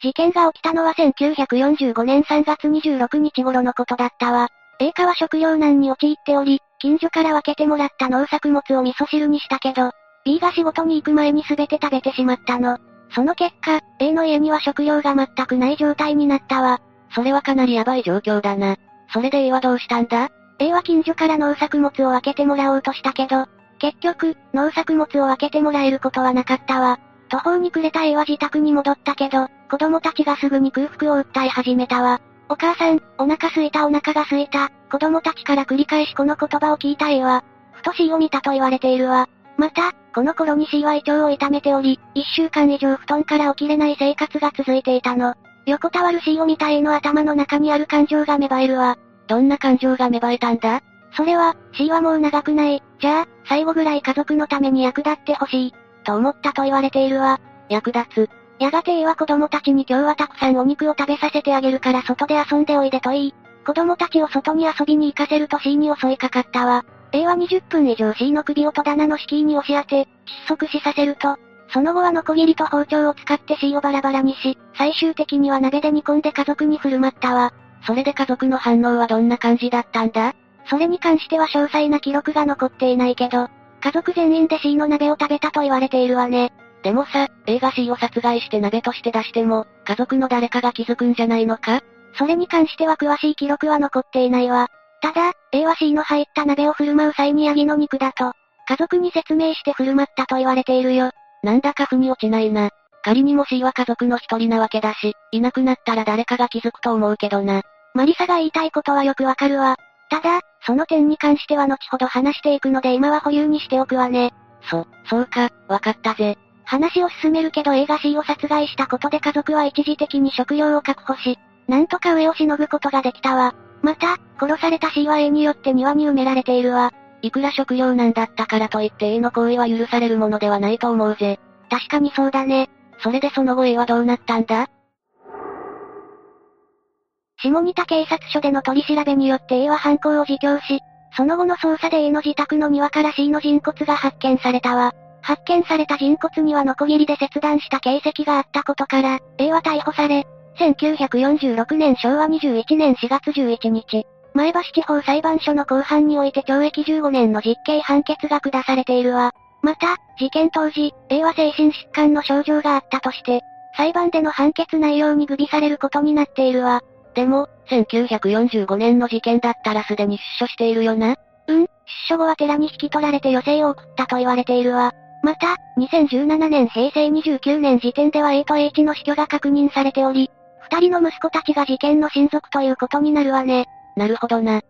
事件が起きたのは1945年3月26日頃のことだったわ。A 家は食糧難に陥っており、近所から分けてもらった農作物を味噌汁にしたけど、B が仕事に行く前に全て食べてしまったの。その結果、A の家には食料が全くない状態になったわ。それはかなりヤバい状況だな。それで A はどうしたんだ？ A は近所から農作物を分けてもらおうとしたけど、結局、農作物を分けてもらえることはなかったわ。途方に暮れた A は自宅に戻ったけど、子供たちがすぐに空腹を訴え始めたわ。お母さん、お腹すいたお腹がすいた、子供たちから繰り返しこの言葉を聞いた A は、ふと C を見たと言われているわ。また、この頃に C は胃腸を痛めており、1週間以上布団から起きれない生活が続いていたの。横たわる C を見た A の頭の中にある感情が芽生えるわ。どんな感情が芽生えたんだ？それは、C はもう長くない、じゃあ、最後ぐらい家族のために役立ってほしい、と思ったと言われているわ。役立つ。やがて A は子供たちに今日はたくさんお肉を食べさせてあげるから外で遊んでおいでと言い、子供たちを外に遊びに行かせると C に襲いかかったわ。A は20分以上 C の首を戸棚の敷居に押し当て、窒息死させると、その後はノコギリと包丁を使って C をバラバラにし、最終的には鍋で煮込んで家族に振る舞ったわ。それで家族の反応はどんな感じだったんだ？それに関しては詳細な記録が残っていないけど、家族全員で C の鍋を食べたと言われているわね。でもさ、A が C を殺害して鍋として出しても、家族の誰かが気づくんじゃないのか？それに関しては詳しい記録は残っていないわ。ただ、A は C の入った鍋を振る舞う際にヤギの肉だと、家族に説明して振る舞ったと言われているよ。なんだか腑に落ちないな。仮にも C は家族の一人なわけだし、いなくなったら誰かが気づくと思うけどな。マリサが言いたいことはよくわかるわ。ただ、その点に関しては後ほど話していくので今は保留にしておくわね。そうか、わかったぜ。話を進めるけど A が C を殺害したことで家族は一時的に食料を確保し、なんとか上をしのぐことができたわ。また、殺された C は A によって庭に埋められているわ。いくら食料難だったからといって A の行為は許されるものではないと思うぜ。確かにそうだね。それでその後 A はどうなったんだ？下仁田警察署での取り調べによって A は犯行を自供し、その後の捜査で A の自宅の庭から C の人骨が発見されたわ。発見された人骨にはノコギリで切断した形跡があったことから、A は逮捕され、1946年昭和21年4月11日、前橋地方裁判所の公判において懲役15年の実刑判決が下されているわ。また、事件当時、A は精神疾患の症状があったとして、裁判での判決内容に具備されることになっているわ。でも、1945年の事件だったらすでに出所しているよな？うん、出所後は寺に引き取られて余生を送ったと言われているわ。また、2017年平成29年時点では A とH の死去が確認されており、二人の息子たちが事件の親族ということになるわね。なるほどな。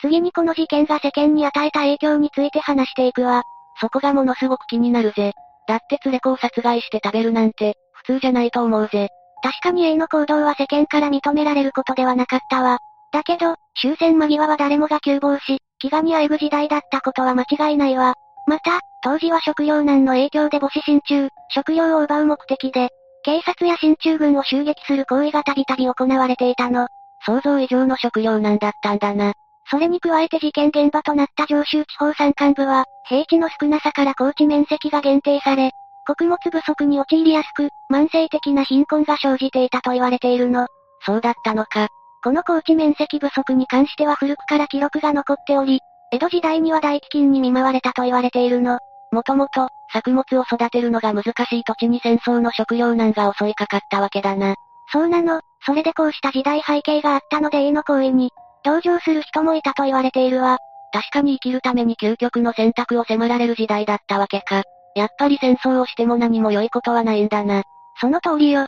次にこの事件が世間に与えた影響について話していくわ。そこがものすごく気になるぜ。だって連れ子を殺害して食べるなんて、普通じゃないと思うぜ。確かに A の行動は世間から認められることではなかったわ。だけど、終戦間際は誰もが窮乏し、飢餓にあえぐ時代だったことは間違いないわ。また、当時は食糧難の影響で母子進駐、食料を奪う目的で、警察や進駐軍を襲撃する行為がたびたび行われていたの。想像以上の食糧難だったんだな。それに加えて事件現場となった上州地方山間部は、平地の少なさから耕地面積が限定され、穀物不足に陥りやすく、慢性的な貧困が生じていたと言われているの。そうだったのか。この耕地面積不足に関しては古くから記録が残っており、江戸時代には大飢饉に見舞われたと言われているの。もともと、作物を育てるのが難しい土地に戦争の食糧難が襲いかかったわけだな。そうなの。それでこうした時代背景があったので A の行為に同情する人もいたと言われているわ。確かに生きるために究極の選択を迫られる時代だったわけか。やっぱり戦争をしても何も良いことはないんだな。その通りよ。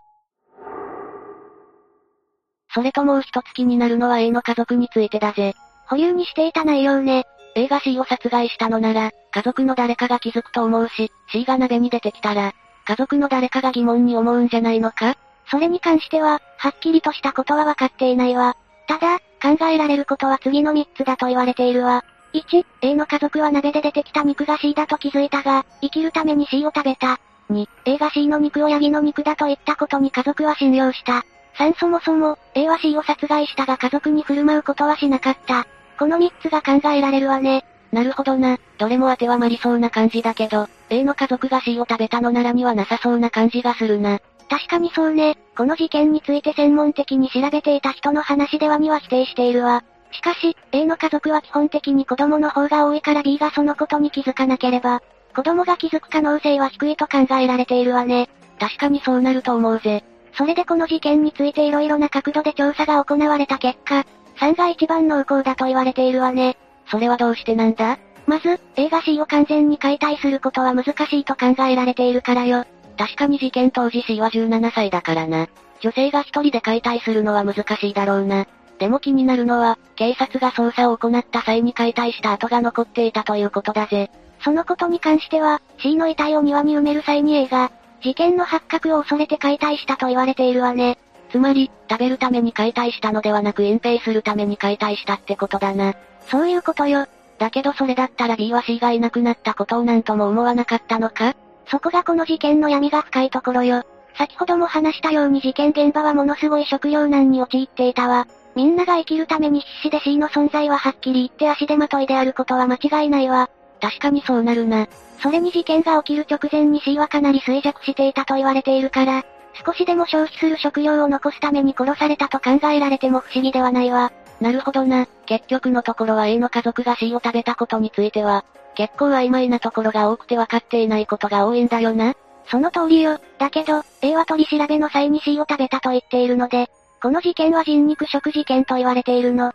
それともう一つ気になるのは A の家族についてだぜ。保留にしていた内容ね。A が C を殺害したのなら、家族の誰かが気づくと思うし、C が鍋に出てきたら、家族の誰かが疑問に思うんじゃないのか？それに関しては、はっきりとしたことは分かっていないわ。ただ、考えられることは次の3つだと言われているわ。1、A の家族は鍋で出てきた肉が C だと気づいたが、生きるために C を食べた。2、A が C の肉をヤギの肉だと言ったことに家族は信用した。3、そもそも、A は C を殺害したが家族に振る舞うことはしなかった。この3つが考えられるわね。なるほどな。どれも当てはまりそうな感じだけど、A の家族が C を食べたのならにはなさそうな感じがするな。確かにそうね。この事件について専門的に調べていた人の話では2は否定しているわ。しかし、A の家族は基本的に子供の方が多いから B がそのことに気づかなければ、子供が気づく可能性は低いと考えられているわね。確かにそうなると思うぜ。それでこの事件について色々な角度で調査が行われた結果、3が一番濃厚だと言われているわね。それはどうしてなんだ？まず、A が C を完全に解体することは難しいと考えられているからよ。確かに事件当時 C は17歳だからな。女性が一人で解体するのは難しいだろうな。でも気になるのは、警察が捜査を行った際に解体した跡が残っていたということだぜ。そのことに関しては、C の遺体を庭に埋める際に A が、事件の発覚を恐れて解体したと言われているわね。つまり、食べるために解体したのではなく隠蔽するために解体したってことだな。そういうことよ。だけどそれだったら B は C がいなくなったことをなんとも思わなかったのか？そこがこの事件の闇が深いところよ。先ほども話したように事件現場はものすごい食糧難に陥っていたわ。みんなが生きるために必死で C の存在ははっきり言って足手まといであることは間違いないわ。確かにそうなるな。それに事件が起きる直前に C はかなり衰弱していたと言われているから、少しでも消費する食料を残すために殺されたと考えられても不思議ではないわ。なるほどな。結局のところは A の家族が C を食べたことについては、結構曖昧なところが多くて分かっていないことが多いんだよな。その通りよ。だけど、A は取り調べの際に C を食べたと言っているので、この事件は人肉食事件と言われているの。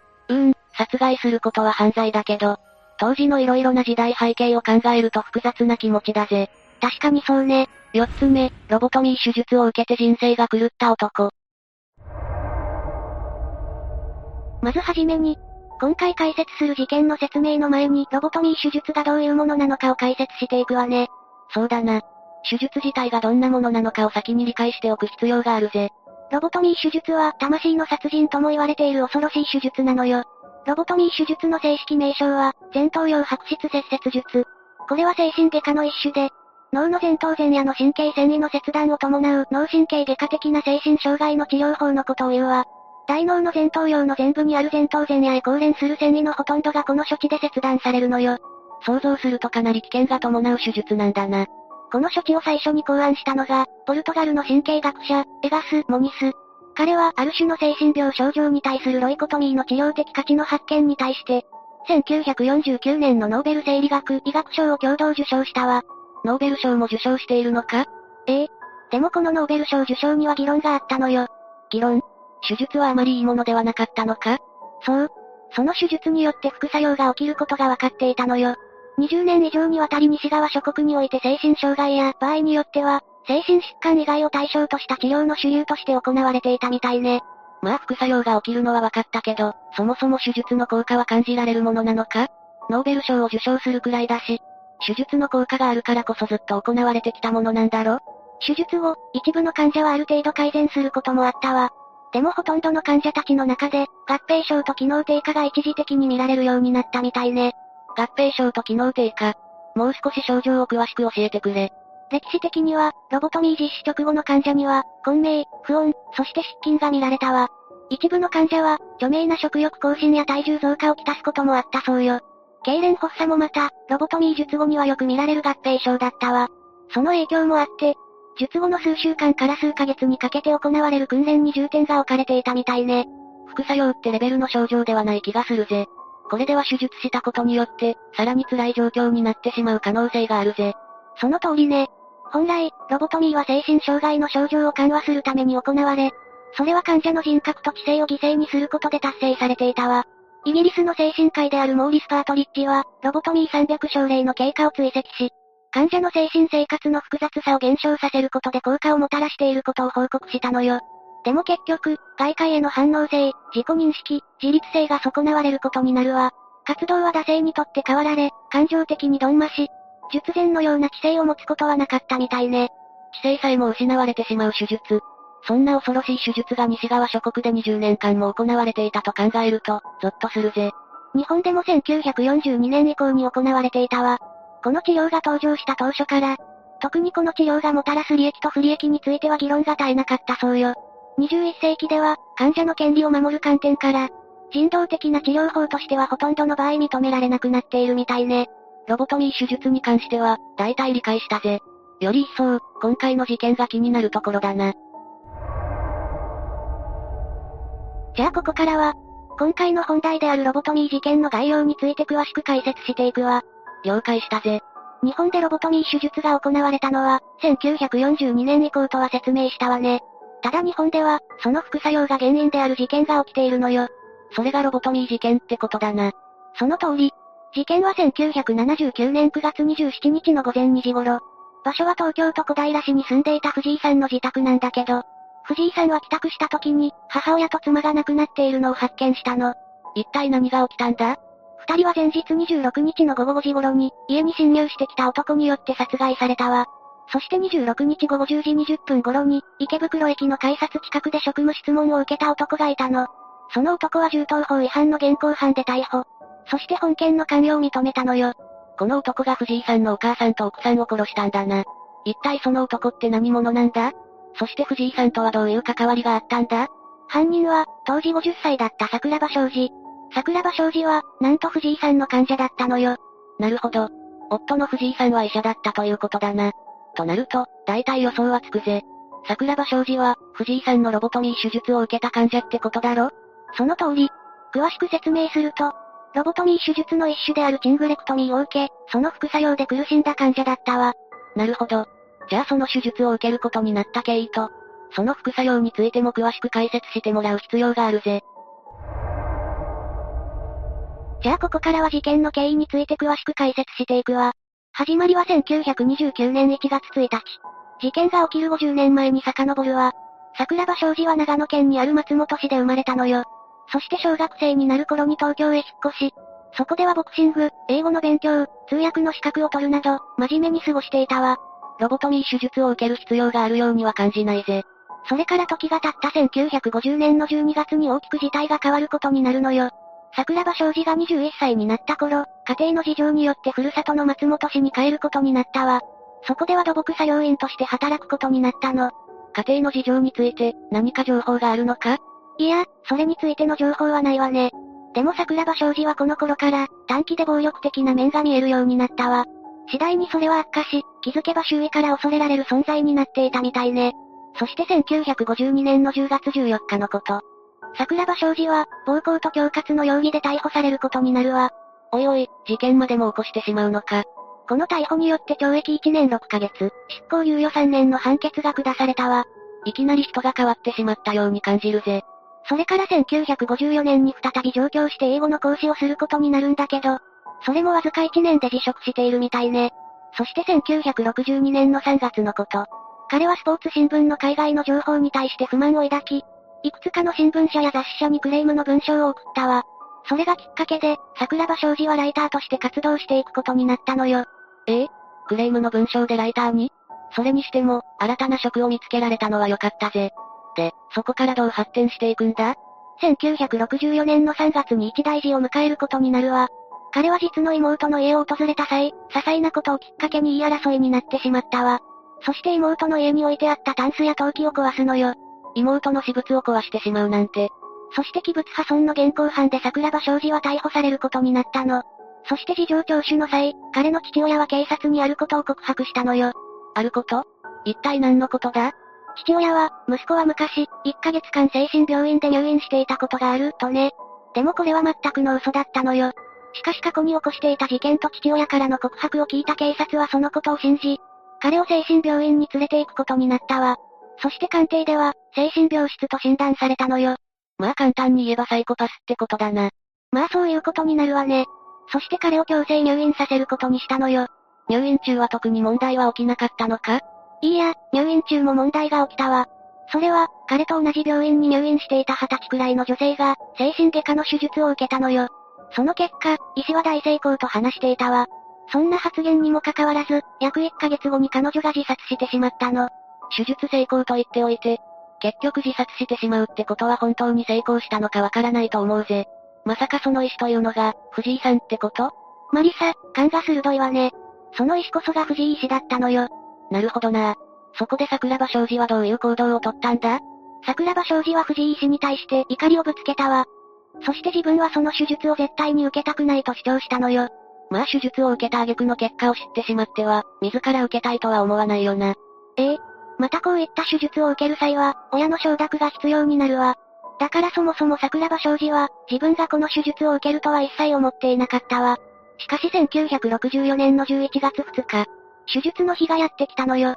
殺害することは犯罪だけど、当時の色々な時代背景を考えると複雑な気持ちだぜ。確かにそうね。4つ目、ロボトミー手術を受けて人生が狂った男。まずはじめに、今回解説する事件の説明の前にロボトミー手術がどういうものなのかを解説していくわね。そうだな。手術自体がどんなものなのかを先に理解しておく必要があるぜ。ロボトミー手術は魂の殺人とも言われている恐ろしい手術なのよ。ロボトミー手術の正式名称は、前頭葉白質切切術。これは精神外科の一種で、脳の前頭前野の神経線維の切断を伴う脳神経外科的な精神障害の治療法のことを言うわ。大脳の前頭葉の前部にある前頭前野へ交連する線維のほとんどがこの処置で切断されるのよ。想像するとかなり危険が伴う手術なんだな。この処置を最初に考案したのが、ポルトガルの神経学者、エガス・モニス。彼はある種の精神病症状に対するロイコトミーの治療的価値の発見に対して、1949年のノーベル生理学・医学賞を共同受賞したわ。ノーベル賞も受賞しているのか？でもこのノーベル賞受賞には議論があったのよ。議論？手術はあまりいいものではなかったのか？そう。その手術によって副作用が起きることが分かっていたのよ。20年以上にわたり西側諸国において精神障害や、場合によっては、精神疾患以外を対象とした治療の主流として行われていたみたいね。まあ副作用が起きるのは分かったけど、そもそも手術の効果は感じられるものなのか？ノーベル賞を受賞するくらいだし、手術の効果があるからこそずっと行われてきたものなんだろ？手術後、一部の患者はある程度改善することもあったわ。でもほとんどの患者たちの中で、合併症と機能低下が一時的に見られるようになったみたいね。合併症と機能低下。もう少し症状を詳しく教えてくれ。歴史的には、ロボトミー実施直後の患者には、混迷、不穏、そして失禁が見られたわ。一部の患者は、著名な食欲亢進や体重増加をきたすこともあったそうよ。痙攣発作もまた、ロボトミー術後にはよく見られる合併症だったわ。その影響もあって、術後の数週間から数ヶ月にかけて行われる訓練に重点が置かれていたみたいね。副作用ってレベルの症状ではない気がするぜ。これでは手術したことによって、さらに辛い状況になってしまう可能性があるぜ。その通りね。本来、ロボトミーは精神障害の症状を緩和するために行われ、それは患者の人格と知性を犠牲にすることで達成されていたわ。イギリスの精神科医であるモーリス・パートリッジは、ロボトミー300症例の経過を追跡し、患者の精神生活の複雑さを減少させることで効果をもたらしていることを報告したのよ。でも結局、外界への反応性、自己認識、自律性が損なわれることになるわ。活動は惰性にとって変わられ、感情的にどんまし、術前のような知性を持つことはなかったみたいね。知性さえも失われてしまう手術。そんな恐ろしい手術が西側諸国で20年間も行われていたと考えると、ゾッとするぜ。日本でも1942年以降に行われていたわ。この治療が登場した当初から、特にこの治療がもたらす利益と不利益については議論が絶えなかったそうよ。21世紀では、患者の権利を守る観点から、人道的な治療法としてはほとんどの場合認められなくなっているみたいね。ロボトミー手術に関しては、大体理解したぜ。より一層、今回の事件が気になるところだな。じゃあここからは、今回の本題であるロボトミー事件の概要について詳しく解説していくわ。了解したぜ。日本でロボトミー手術が行われたのは、1942年以降とは説明したわね。ただ日本では、その副作用が原因である事件が起きているのよ。それがロボトミー事件ってことだな。その通り。事件は1979年9月27日の午前2時頃。場所は東京都小平市に住んでいた藤井さんの自宅なんだけど、藤井さんは帰宅した時に、母親と妻が亡くなっているのを発見したの。一体何が起きたんだ？二人は前日26日の午後5時頃に、家に侵入してきた男によって殺害されたわ。そして26日午後10時20分頃に、池袋駅の改札近くで職務質問を受けた男がいたの。その男は銃刀法違反の現行犯で逮捕。そして本件の関与を認めたのよ。この男が藤井さんのお母さんと奥さんを殺したんだな。一体その男って何者なんだ？そして藤井さんとはどういう関わりがあったんだ？犯人は、当時50歳だった桜庭昌司。桜庭昌司は、なんと藤井さんの患者だったのよ。なるほど。夫の藤井さんは医者だったということだな。となると、大体予想はつくぜ。桜庭昌司は、藤井さんのロボトミー手術を受けた患者ってことだろ？その通り。詳しく説明すると、ロボトミー手術の一種であるチングレクトミーを受け、その副作用で苦しんだ患者だったわ。なるほど。じゃあその手術を受けることになった経緯と、その副作用についても詳しく解説してもらう必要があるぜ。じゃあここからは事件の経緯について詳しく解説していくわ。始まりは1929年1月1日。事件が起きる50年前に遡るわ。桜庭昌司は長野県にある松本市で生まれたのよ。そして小学生になる頃に東京へ引っ越し、そこではボクシング、英語の勉強、通訳の資格を取るなど、真面目に過ごしていたわ。ロボトミー手術を受ける必要があるようには感じないぜ。それから時が経った1950年の12月に大きく事態が変わることになるのよ。桜庭昌司が21歳になった頃、家庭の事情によってふるさとの松本市に帰ることになったわ。そこでは土木作業員として働くことになったの。家庭の事情について、何か情報があるのか？いや、それについての情報はないわね。でも桜庭昌司はこの頃から、短期で暴力的な面が見えるようになったわ。次第にそれは悪化し、気づけば周囲から恐れられる存在になっていたみたいね。そして1952年の10月14日のこと。桜庭昌司は、暴行と恐喝の容疑で逮捕されることになるわ。おいおい、事件までも起こしてしまうのか。この逮捕によって懲役1年6ヶ月、執行猶予3年の判決が下されたわ。いきなり人が変わってしまったように感じるぜ。それから1954年に再び上京して英語の講師をすることになるんだけど、それもわずか1年で辞職しているみたいね。そして1962年の3月のこと。彼はスポーツ新聞の海外の情報に対して不満を抱き、いくつかの新聞社や雑誌社にクレームの文章を送ったわ。それがきっかけで、桜庭昌司はライターとして活動していくことになったのよ。クレームの文章でライターに？それにしても、新たな職を見つけられたのは良かったぜ。で、そこからどう発展していくんだ？ 1964 年の3月に一大事を迎えることになるわ。彼は実の妹の家を訪れた際、些細なことをきっかけに言い争いになってしまったわ。そして妹の家に置いてあったタンスや陶器を壊すのよ。妹の私物を壊してしまうなんて。そして器物破損の現行犯で桜庭昌司は逮捕されることになったの。そして事情聴取の際、彼の父親は警察にあることを告白したのよ。あること？一体何のことだ？父親は、息子は昔、1ヶ月間精神病院で入院していたことがある、とね。でもこれは全くの嘘だったのよ。しかし過去に起こしていた事件と父親からの告白を聞いた警察はそのことを信じ、彼を精神病院に連れて行くことになったわ。そして鑑定では、精神病室と診断されたのよ。まあ簡単に言えばサイコパスってことだな。まあそういうことになるわね。そして彼を強制入院させることにしたのよ。入院中は特に問題は起きなかったのか？いや、入院中も問題が起きたわ。それは、彼と同じ病院に入院していた20歳くらいの女性が、精神外科の手術を受けたのよ。その結果、医師は大成功と話していたわ。そんな発言にもかかわらず、約1ヶ月後に彼女が自殺してしまったの。手術成功と言っておいて、結局自殺してしまうってことは本当に成功したのかわからないと思うぜ。まさかその医師というのが、藤井さんってこと？マリサ、勘が鋭いわね。その医師こそが藤井医師だったのよ。なるほどな。そこで桜庭昌司はどういう行動をとったんだ？桜庭昌司は藤井医師に対して怒りをぶつけたわ。そして自分はその手術を絶対に受けたくないと主張したのよ。まあ手術を受けた挙句の結果を知ってしまっては、自ら受けたいとは思わないよな。またこういった手術を受ける際は、親の承諾が必要になるわ。だからそもそも桜庭昌司は、自分がこの手術を受けるとは一切思っていなかったわ。しかし1964年の11月2日、手術の日がやってきたのよ。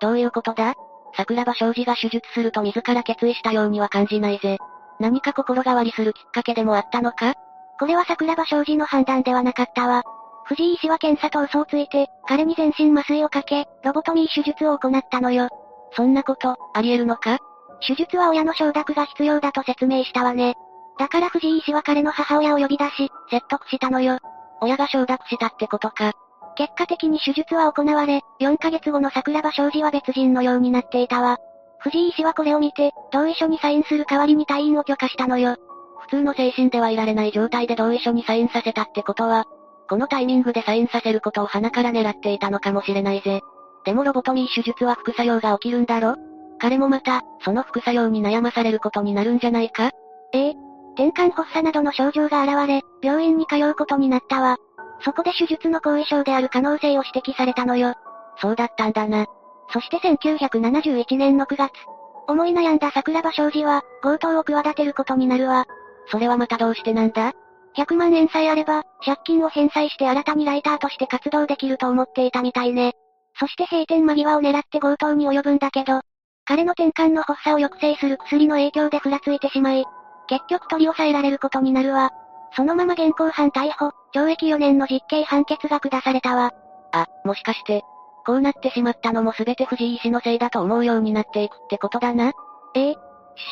どういうことだ？桜庭昌司が手術すると自ら決意したようには感じないぜ。何か心変わりするきっかけでもあったのか？これは桜庭昌司の判断ではなかったわ。藤井医師は検査と嘘をついて、彼に全身麻酔をかけ、ロボトミー手術を行ったのよ。そんなこと、あり得るのか？手術は親の承諾が必要だと説明したわね。だから藤井医師は彼の母親を呼び出し、説得したのよ。親が承諾したってことか。結果的に手術は行われ、4ヶ月後の桜庭昌司は別人のようになっていたわ。藤井医師はこれを見て、同意書にサインする代わりに退院を許可したのよ。普通の精神ではいられない状態で同意書にサインさせたってことは、このタイミングでサインさせることを鼻から狙っていたのかもしれないぜ。でもロボトミー手術は副作用が起きるんだろ？彼もまた、その副作用に悩まされることになるんじゃないか？転換発作などの症状が現れ、病院に通うことになったわ。そこで手術の後遺症である可能性を指摘されたのよ。そうだったんだな。そして1971年の9月、思い悩んだ桜庭昌司は、強盗を企てることになるわ。それはまたどうしてなんだ？100万円さえあれば、借金を返済して新たにライターとして活動できると思っていたみたいね。そして閉店間際を狙って強盗に及ぶんだけど、彼の転換の発作を抑制する薬の影響でふらついてしまい、結局取り押さえられることになるわ。そのまま現行犯逮捕、懲役4年の実刑判決が下されたわ。もしかして、こうなってしまったのも全て藤井医師のせいだと思うようになっていくってことだな。出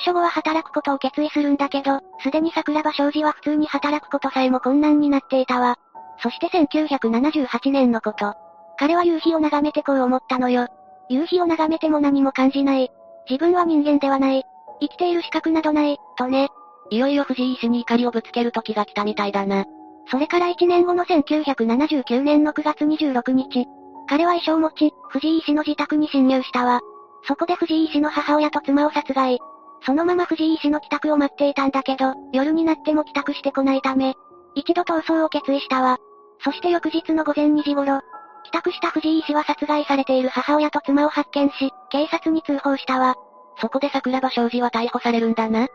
所後は働くことを決意するんだけど、すでに桜庭昌司は普通に働くことさえも困難になっていたわ。そして1978年のこと。彼は夕日を眺めてこう思ったのよ。夕日を眺めても何も感じない。自分は人間ではない。生きている資格などない、とね。いよいよ藤井医師に怒りをぶつける時が来たみたいだな。それから1年後の1979年の9月26日。彼は遺書を持ち、藤井医師の自宅に侵入したわ。そこで藤井医師の母親と妻を殺害。そのまま藤井医師の帰宅を待っていたんだけど、夜になっても帰宅してこないため、一度逃走を決意したわ。そして翌日の午前2時頃、帰宅した藤井医師は殺害されている母親と妻を発見し、警察に通報したわ。そこで桜庭昌司は逮捕されるんだな。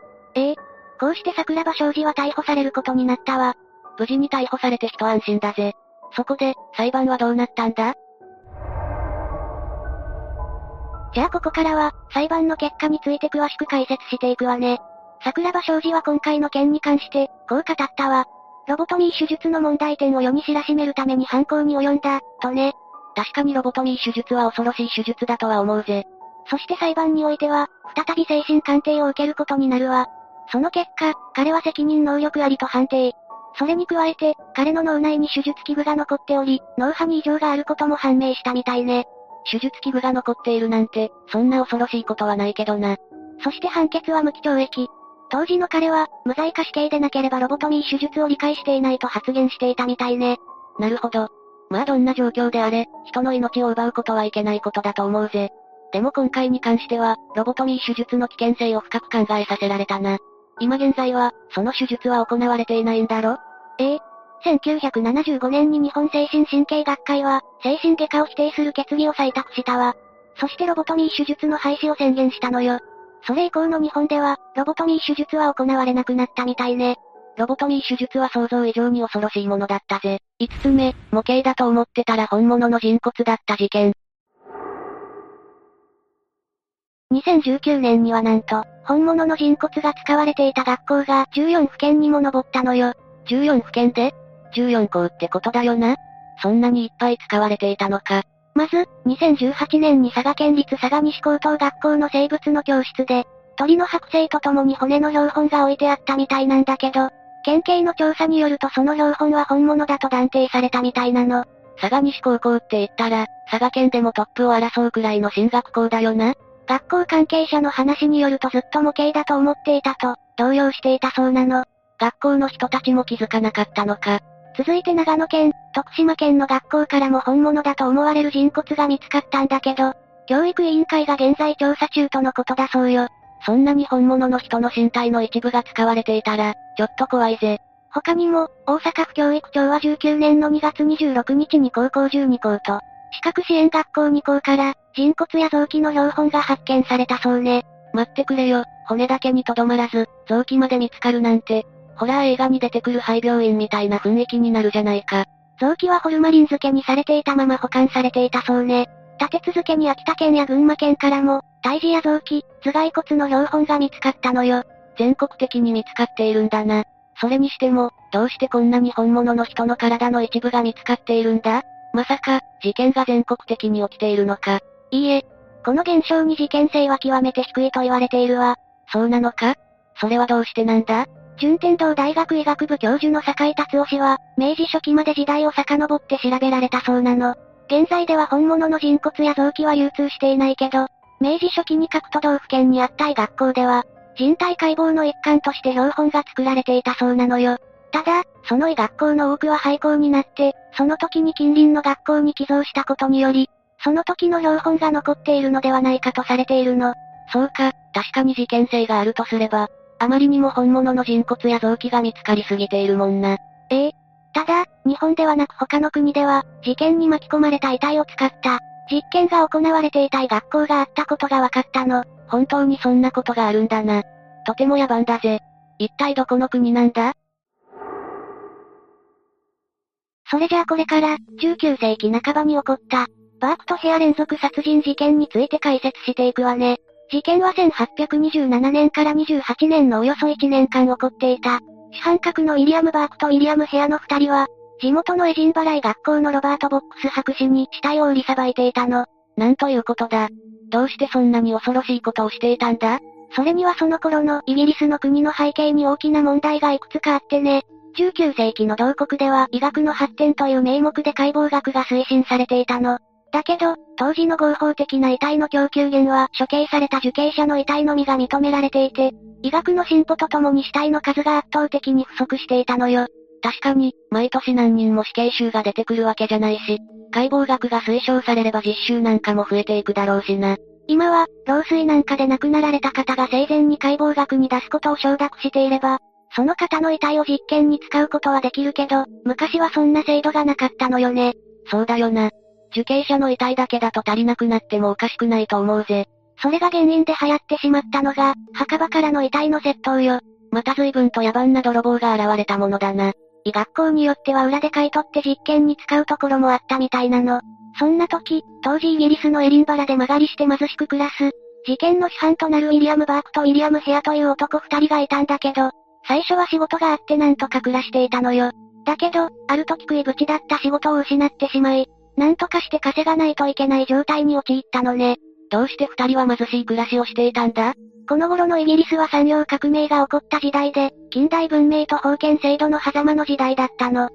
こうして桜庭昌司は逮捕されることになったわ。無事に逮捕されて一安心だぜ。そこで、裁判はどうなったんだ？じゃあここからは、裁判の結果について詳しく解説していくわね。桜庭昌司は今回の件に関して、こう語ったわ。ロボトミー手術の問題点を世に知らしめるために犯行に及んだ、とね。確かにロボトミー手術は恐ろしい手術だとは思うぜ。そして裁判においては、再び精神鑑定を受けることになるわ。その結果、彼は責任能力ありと判定。それに加えて、彼の脳内に手術器具が残っており、脳波に異常があることも判明したみたいね。手術器具が残っているなんて、そんな恐ろしいことはないけどな。そして判決は無期懲役。当時の彼は、無罪か死刑でなければロボトミー手術を理解していないと発言していたみたいね。なるほど。まあどんな状況であれ、人の命を奪うことはいけないことだと思うぜ。でも今回に関しては、ロボトミー手術の危険性を深く考えさせられたな。今現在は、その手術は行われていないんだろ？1975年に日本精神神経学会は、精神外科を否定する決議を採択したわ。そしてロボトミー手術の廃止を宣言したのよ。それ以降の日本では、ロボトミー手術は行われなくなったみたいね。ロボトミー手術は想像以上に恐ろしいものだったぜ。5つ目、模型だと思ってたら本物の人骨だった事件。2019年にはなんと、本物の人骨が使われていた学校が14府県にも上ったのよ。14府県で？14校ってことだよな。そんなにいっぱい使われていたのか。まず、2018年に佐賀県立佐賀西高等学校の生物の教室で、鳥の剥製とともに骨の標本が置いてあったみたいなんだけど、県警の調査によるとその標本は本物だと断定されたみたいなの。佐賀西高校って言ったら、佐賀県でもトップを争うくらいの進学校だよな。学校関係者の話によるとずっと模型だと思っていたと、動揺していたそうなの。学校の人たちも気づかなかったのか。続いて長野県、徳島県の学校からも本物だと思われる人骨が見つかったんだけど、教育委員会が現在調査中とのことだそうよ。そんなに本物の人の身体の一部が使われていたら、ちょっと怖いぜ。他にも、大阪府教育庁は19年の2月26日に高校12校と、資格支援学校2校から、人骨や臓器の標本が発見されたそうね。待ってくれよ、骨だけにとどまらず、臓器まで見つかるなんて、ホラー映画に出てくる廃病院みたいな雰囲気になるじゃないか。臓器はホルマリン漬けにされていたまま保管されていたそうね。立て続けに秋田県や群馬県からも、胎児や臓器、頭蓋骨の標本が見つかったのよ。全国的に見つかっているんだな。それにしても、どうしてこんなに本物の人の体の一部が見つかっているんだ？まさか、事件が全国的に起きているのか。いいえ、この現象に事件性は極めて低いと言われているわ。そうなのか？それはどうしてなんだ？順天堂大学医学部教授の酒井達夫氏は、明治初期まで時代を遡って調べられたそうなの。現在では本物の人骨や臓器は流通していないけど、明治初期に各都道府県にあった医学校では、人体解剖の一環として標本が作られていたそうなのよ。ただ、その医学校の多くは廃校になって、その時に近隣の学校に寄贈したことにより、その時の標本が残っているのではないかとされているの。そうか、確かに事件性があるとすれば、あまりにも本物の人骨や臓器が見つかりすぎているもんな。ただ、日本ではなく他の国では、事件に巻き込まれた遺体を使った、実験が行われていた学校があったことが分かったの。本当にそんなことがあるんだな。とても野蛮だぜ。一体どこの国なんだ？それじゃあこれから、19世紀半ばに起こった、バークとヘア連続殺人事件について解説していくわね。事件は1827年から28年のおよそ1年間起こっていた。主犯格のウィリアム・バークとウィリアム・ヘアの2人は、地元のエジンバライ学校のロバート・ボックス博士に死体を売りさばいていたの。なんということだ。どうしてそんなに恐ろしいことをしていたんだ？それにはその頃のイギリスの国の背景に大きな問題がいくつかあってね。19世紀の同国では医学の発展という名目で解剖学が推進されていたの。だけど、当時の合法的な遺体の供給源は処刑された受刑者の遺体のみが認められていて、医学の進歩とともに死体の数が圧倒的に不足していたのよ。確かに、毎年何人も死刑囚が出てくるわけじゃないし、解剖学が推奨されれば実習なんかも増えていくだろうしな。今は、老衰なんかで亡くなられた方が生前に解剖学に出すことを承諾していれば、その方の遺体を実験に使うことはできるけど、昔はそんな制度がなかったのよね。そうだよな。受刑者の遺体だけだと足りなくなってもおかしくないと思うぜ。それが原因で流行ってしまったのが、墓場からの遺体の窃盗よ。また随分と野蛮な泥棒が現れたものだな。医学校によっては裏で買い取って実験に使うところもあったみたいなの。そんな時、当時イギリスのエリンバラで間借りして貧しく暮らす、事件の主犯となるウィリアム・バークとウィリアム・ヘアという男2人がいたんだけど、最初は仕事があってなんとか暮らしていたのよ。だけど、ある時食いぶちだった仕事を失ってしまい、なんとかして稼がないといけない状態に陥ったのね。どうして二人は貧しい暮らしをしていたんだ？この頃のイギリスは産業革命が起こった時代で、近代文明と封建制度の狭間の時代だったの。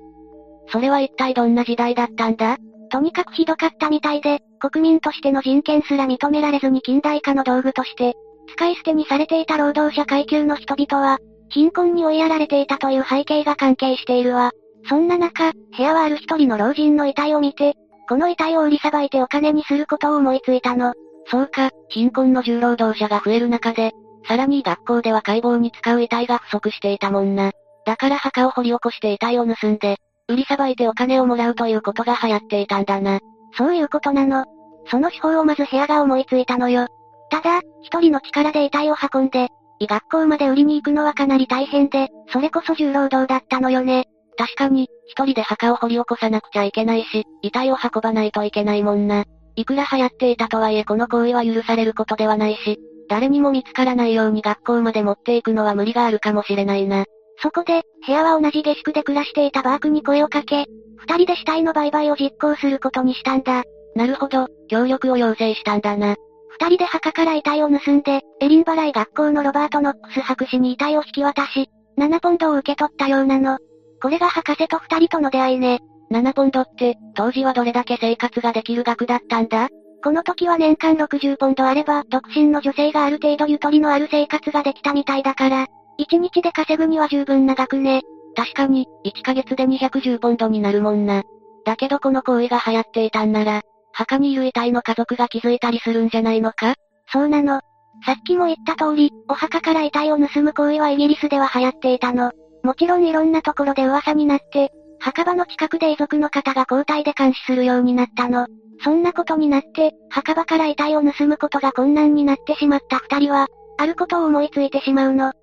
それは一体どんな時代だったんだ？とにかくひどかったみたいで、国民としての人権すら認められずに近代化の道具として、使い捨てにされていた労働者階級の人々は、貧困に追いやられていたという背景が関係しているわ。そんな中、部屋はある一人の老人の遺体を見て、この遺体を売りさばいてお金にすることを思いついたの。そうか、貧困の重労働者が増える中で、さらに学校では解剖に使う遺体が不足していたもんな。だから墓を掘り起こして遺体を盗んで、売りさばいてお金をもらうということが流行っていたんだな。そういうことなの。その手法をまず部屋が思いついたのよ。ただ、一人の力で遺体を運んで、学校まで売りに行くのはかなり大変で、それこそ重労働だったのよね。確かに、一人で墓を掘り起こさなくちゃいけないし、遺体を運ばないといけないもんな。いくら流行っていたとはいえこの行為は許されることではないし、誰にも見つからないように学校まで持っていくのは無理があるかもしれないな。そこで、部屋は同じ下宿で暮らしていたバークに声をかけ、二人で死体の売買を実行することにしたんだ。なるほど、協力を要請したんだな。二人で墓から遺体を盗んで、エリンバライ学校のロバート・ノックス博士に遺体を引き渡し、7ポンドを受け取ったようなの。これが博士と二人との出会いね。7ポンドって、当時はどれだけ生活ができる額だったんだ？この時は年間60ポンドあれば、独身の女性がある程度ゆとりのある生活ができたみたいだから、1日で稼ぐには十分な額ね。確かに、1ヶ月で210ポンドになるもんな。だけどこの行為が流行っていたんなら、墓にいる遺体の家族が気づいたりするんじゃないのか？そうなの。さっきも言った通り、お墓から遺体を盗む行為はイギリスでは流行っていたの。もちろんいろんなところで噂になって、墓場の近くで遺族の方が交代で監視するようになったの。そんなことになって、墓場から遺体を盗むことが困難になってしまった二人は、あることを思いついてしまうの。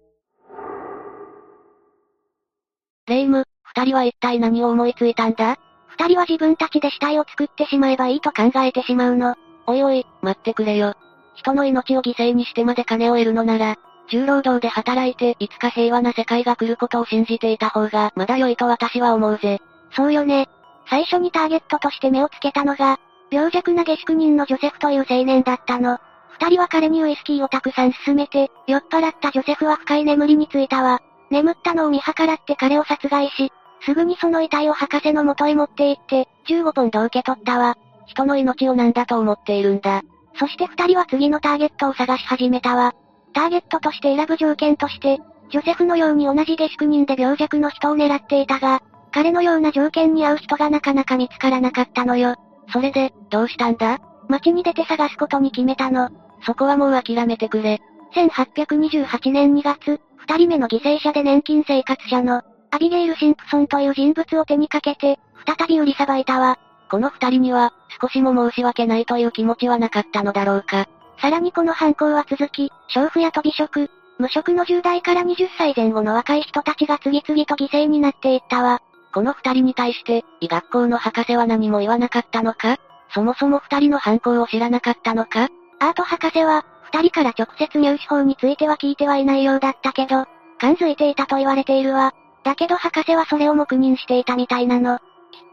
レイム、二人は一体何を思いついたんだ？二人は自分たちで死体を作ってしまえばいいと考えてしまうの。おいおい、待ってくれよ。人の命を犠牲にしてまで金を得るのなら、重労働で働いていつか平和な世界が来ることを信じていた方がまだ良いと私は思うぜ。そうよね。最初にターゲットとして目をつけたのが、病弱な下宿人のジョセフという青年だったの。二人は彼にウイスキーをたくさん勧めて、酔っ払ったジョセフは深い眠りについたわ。眠ったのを見計らって彼を殺害し、すぐにその遺体を博士の元へ持って行って、15ポンドを受け取ったわ。人の命をなんだと思っているんだ。そして二人は次のターゲットを探し始めたわ。ターゲットとして選ぶ条件として、ジョセフのように同じ下宿人で病弱の人を狙っていたが、彼のような条件に合う人がなかなか見つからなかったのよ。それで、どうしたんだ？街に出て探すことに決めたの。そこはもう諦めてくれ。1828年2月、二人目の犠牲者で年金生活者の、アビゲイル・シンプソンという人物を手にかけて、再び売りさばいたわ。この二人には、少しも申し訳ないという気持ちはなかったのだろうか。さらにこの犯行は続き、娼婦やと美食、無職の10代から20歳前後の若い人たちが次々と犠牲になっていったわ。この二人に対して、医学校の博士は何も言わなかったのか？そもそも二人の犯行を知らなかったのか？アート博士は、二人から直接入手法については聞いてはいないようだったけど、感づいていたと言われているわ。だけど博士はそれを黙認していたみたいなの。きっ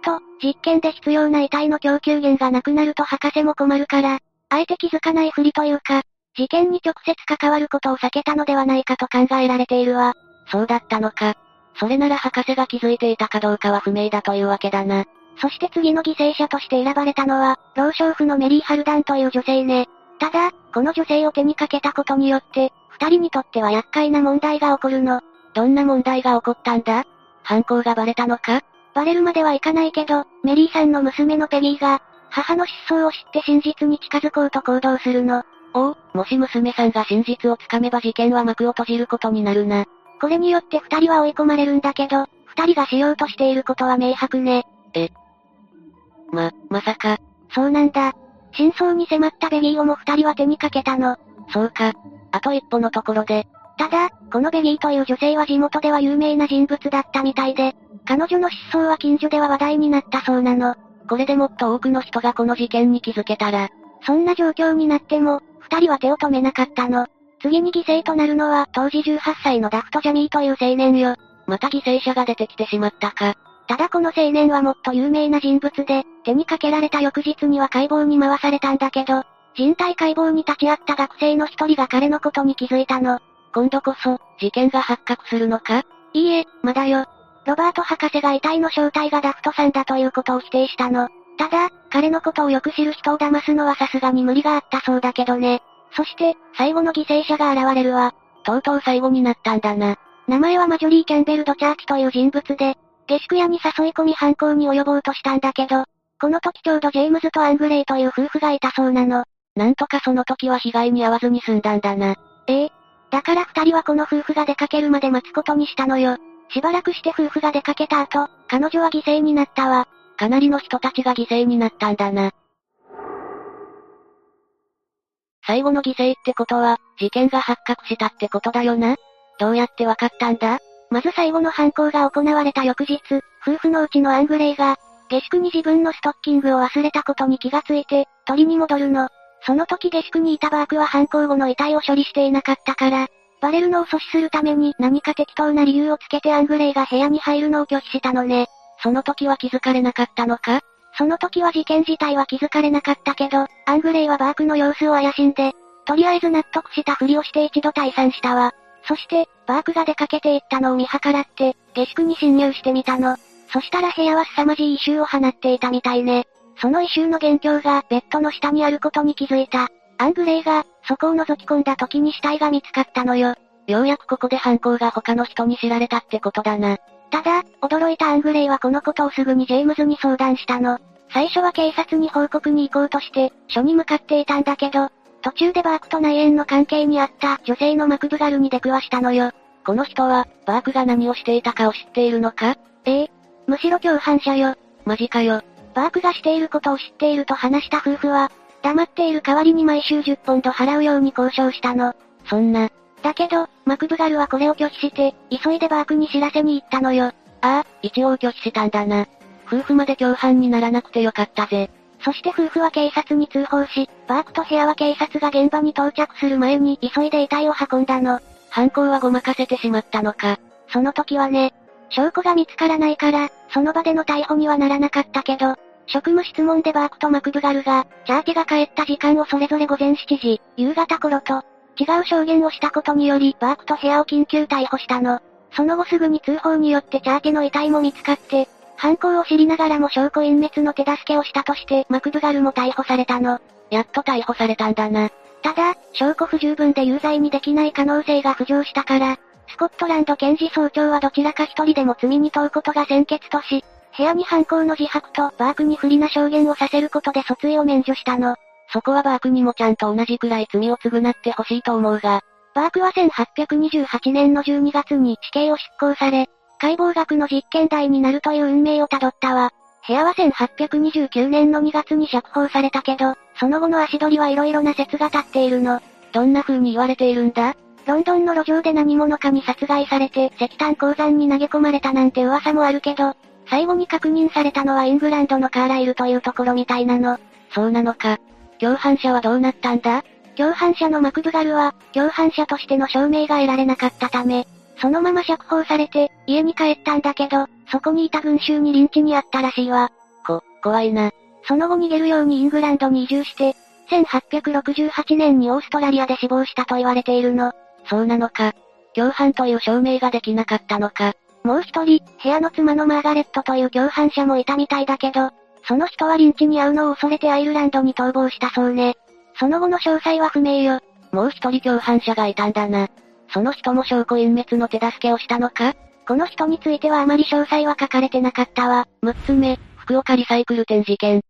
と、実験で必要な遺体の供給源がなくなると博士も困るから、あえて気づかないふりというか、事件に直接関わることを避けたのではないかと考えられているわ。そうだったのか。それなら博士が気づいていたかどうかは不明だというわけだな。そして次の犠牲者として選ばれたのは、老娼婦のメリー・ハルダンという女性ね。ただ、この女性を手にかけたことによって、二人にとっては厄介な問題が起こるの。どんな問題が起こったんだ？犯行がバレたのか？バレるまではいかないけど、メリーさんの娘のペギーが、母の失踪を知って真実に近づこうと行動するの。おう、もし娘さんが真実をつかめば事件は幕を閉じることになるな。これによって二人は追い込まれるんだけど、二人がしようとしていることは明白ね。まさか。そうなんだ。真相に迫ったベギーをも二人は手にかけたの。そうか。あと一歩のところで。ただ、このベギーという女性は地元では有名な人物だったみたいで、彼女の失踪は近所では話題になったそうなの。これでもっと多くの人がこの事件に気づけたら。そんな状況になっても、二人は手を止めなかったの。次に犠牲となるのは当時18歳のダフト・ジャミーという青年よ。また犠牲者が出てきてしまったか。ただこの青年はもっと有名な人物で、手にかけられた翌日には解剖に回されたんだけど、人体解剖に立ち会った学生の一人が彼のことに気づいたの。今度こそ、事件が発覚するのか？いいえ、まだよ。ロバート博士が遺体の正体がダフトさんだということを否定したの。ただ、彼のことをよく知る人を騙すのはさすがに無理があったそうだけどね。そして、最後の犠牲者が現れるわ。とうとう最後になったんだな。名前はマジョリー・キャンベル・ドチャーチという人物で、下宿屋に誘い込み犯行に及ぼうとしたんだけど、この時ちょうどジェームズとアングレイという夫婦がいたそうなの。なんとかその時は被害に遭わずに済んだんだな。だから二人はこの夫婦が出かけるまで待つことにしたのよ。しばらくして夫婦が出かけた後、彼女は犠牲になったわ。かなりの人たちが犠牲になったんだな。最後の犠牲ってことは、事件が発覚したってことだよな。どうやってわかったんだ？まず最後の犯行が行われた翌日、夫婦のうちのアングレイが、下宿に自分のストッキングを忘れたことに気がついて、取りに戻るの。その時下宿にいたバークは犯行後の遺体を処理していなかったから、バレるのを阻止するために何か適当な理由をつけてアングレイが部屋に入るのを拒否したのね。その時は気づかれなかったのか？その時は事件自体は気づかれなかったけど、アングレイはバークの様子を怪しんで、とりあえず納得したふりをして一度退散したわ。そして、バークが出かけていったのを見計らって、下宿に侵入してみたの。そしたら部屋は凄まじい異臭を放っていたみたいね。その異臭の元凶がベッドの下にあることに気づいた。アングレイが、そこを覗き込んだ時に死体が見つかったのよ。ようやくここで犯行が他の人に知られたってことだな。ただ、驚いたアングレイはこのことをすぐにジェームズに相談したの。最初は警察に報告に行こうとして、署に向かっていたんだけど、途中でバークと内縁の関係にあった女性のマクブガルに出くわしたのよ。この人は、バークが何をしていたかを知っているのか？むしろ共犯者よ。マジかよ。バークがしていることを知っていると話した夫婦は、黙っている代わりに毎週10ポンド払うように交渉したの。そんな。だけど、マクブガルはこれを拒否して、急いでバークに知らせに行ったのよ。一応拒否したんだな。夫婦まで共犯にならなくてよかったぜ。そして夫婦は警察に通報し、バークと部屋は警察が現場に到着する前に急いで遺体を運んだの。犯行はごまかせてしまったのか。その時はね、証拠が見つからないから、その場での逮捕にはならなかったけど、職務質問でバークとマクブガルが、チャーティが帰った時間をそれぞれ午前7時、夕方頃と、違う証言をしたことにより、バークと部屋を緊急逮捕したの。その後すぐに通報によってチャーティの遺体も見つかって、犯行を知りながらも証拠隠滅の手助けをしたとしてマクブガルも逮捕されたの。やっと逮捕されたんだな。ただ、証拠不十分で有罪にできない可能性が浮上したから、スコットランド検事総長はどちらか一人でも罪に問うことが先決とし、部屋に犯行の自白とバークに不利な証言をさせることで訴追を免除したの。そこはバークにもちゃんと同じくらい罪を償ってほしいと思うが、バークは1828年の12月に死刑を執行され、解剖学の実験台になるという運命をたどったわ。部屋は1829年の2月に釈放されたけど、その後の足取りはいろいろな説が立っているの。どんな風に言われているんだ？ロンドンの路上で何者かに殺害されて石炭鉱山に投げ込まれたなんて噂もあるけど、最後に確認されたのはイングランドのカーライルというところみたいなの。そうなのか。共犯者はどうなったんだ？共犯者のマクブガルは、共犯者としての証明が得られなかったため、そのまま釈放されて、家に帰ったんだけど、そこにいた群衆にリンチにあったらしいわ。怖いな。その後逃げるようにイングランドに移住して、1868年にオーストラリアで死亡したと言われているの。そうなのか。共犯という証明ができなかったのか。もう一人、部屋の妻のマーガレットという共犯者もいたみたいだけど、その人はリンチに遭うのを恐れてアイルランドに逃亡したそうね。その後の詳細は不明よ。もう一人共犯者がいたんだな。その人も証拠隠滅の手助けをしたのか？この人についてはあまり詳細は書かれてなかったわ。6つ目、福岡リサイクル店事件。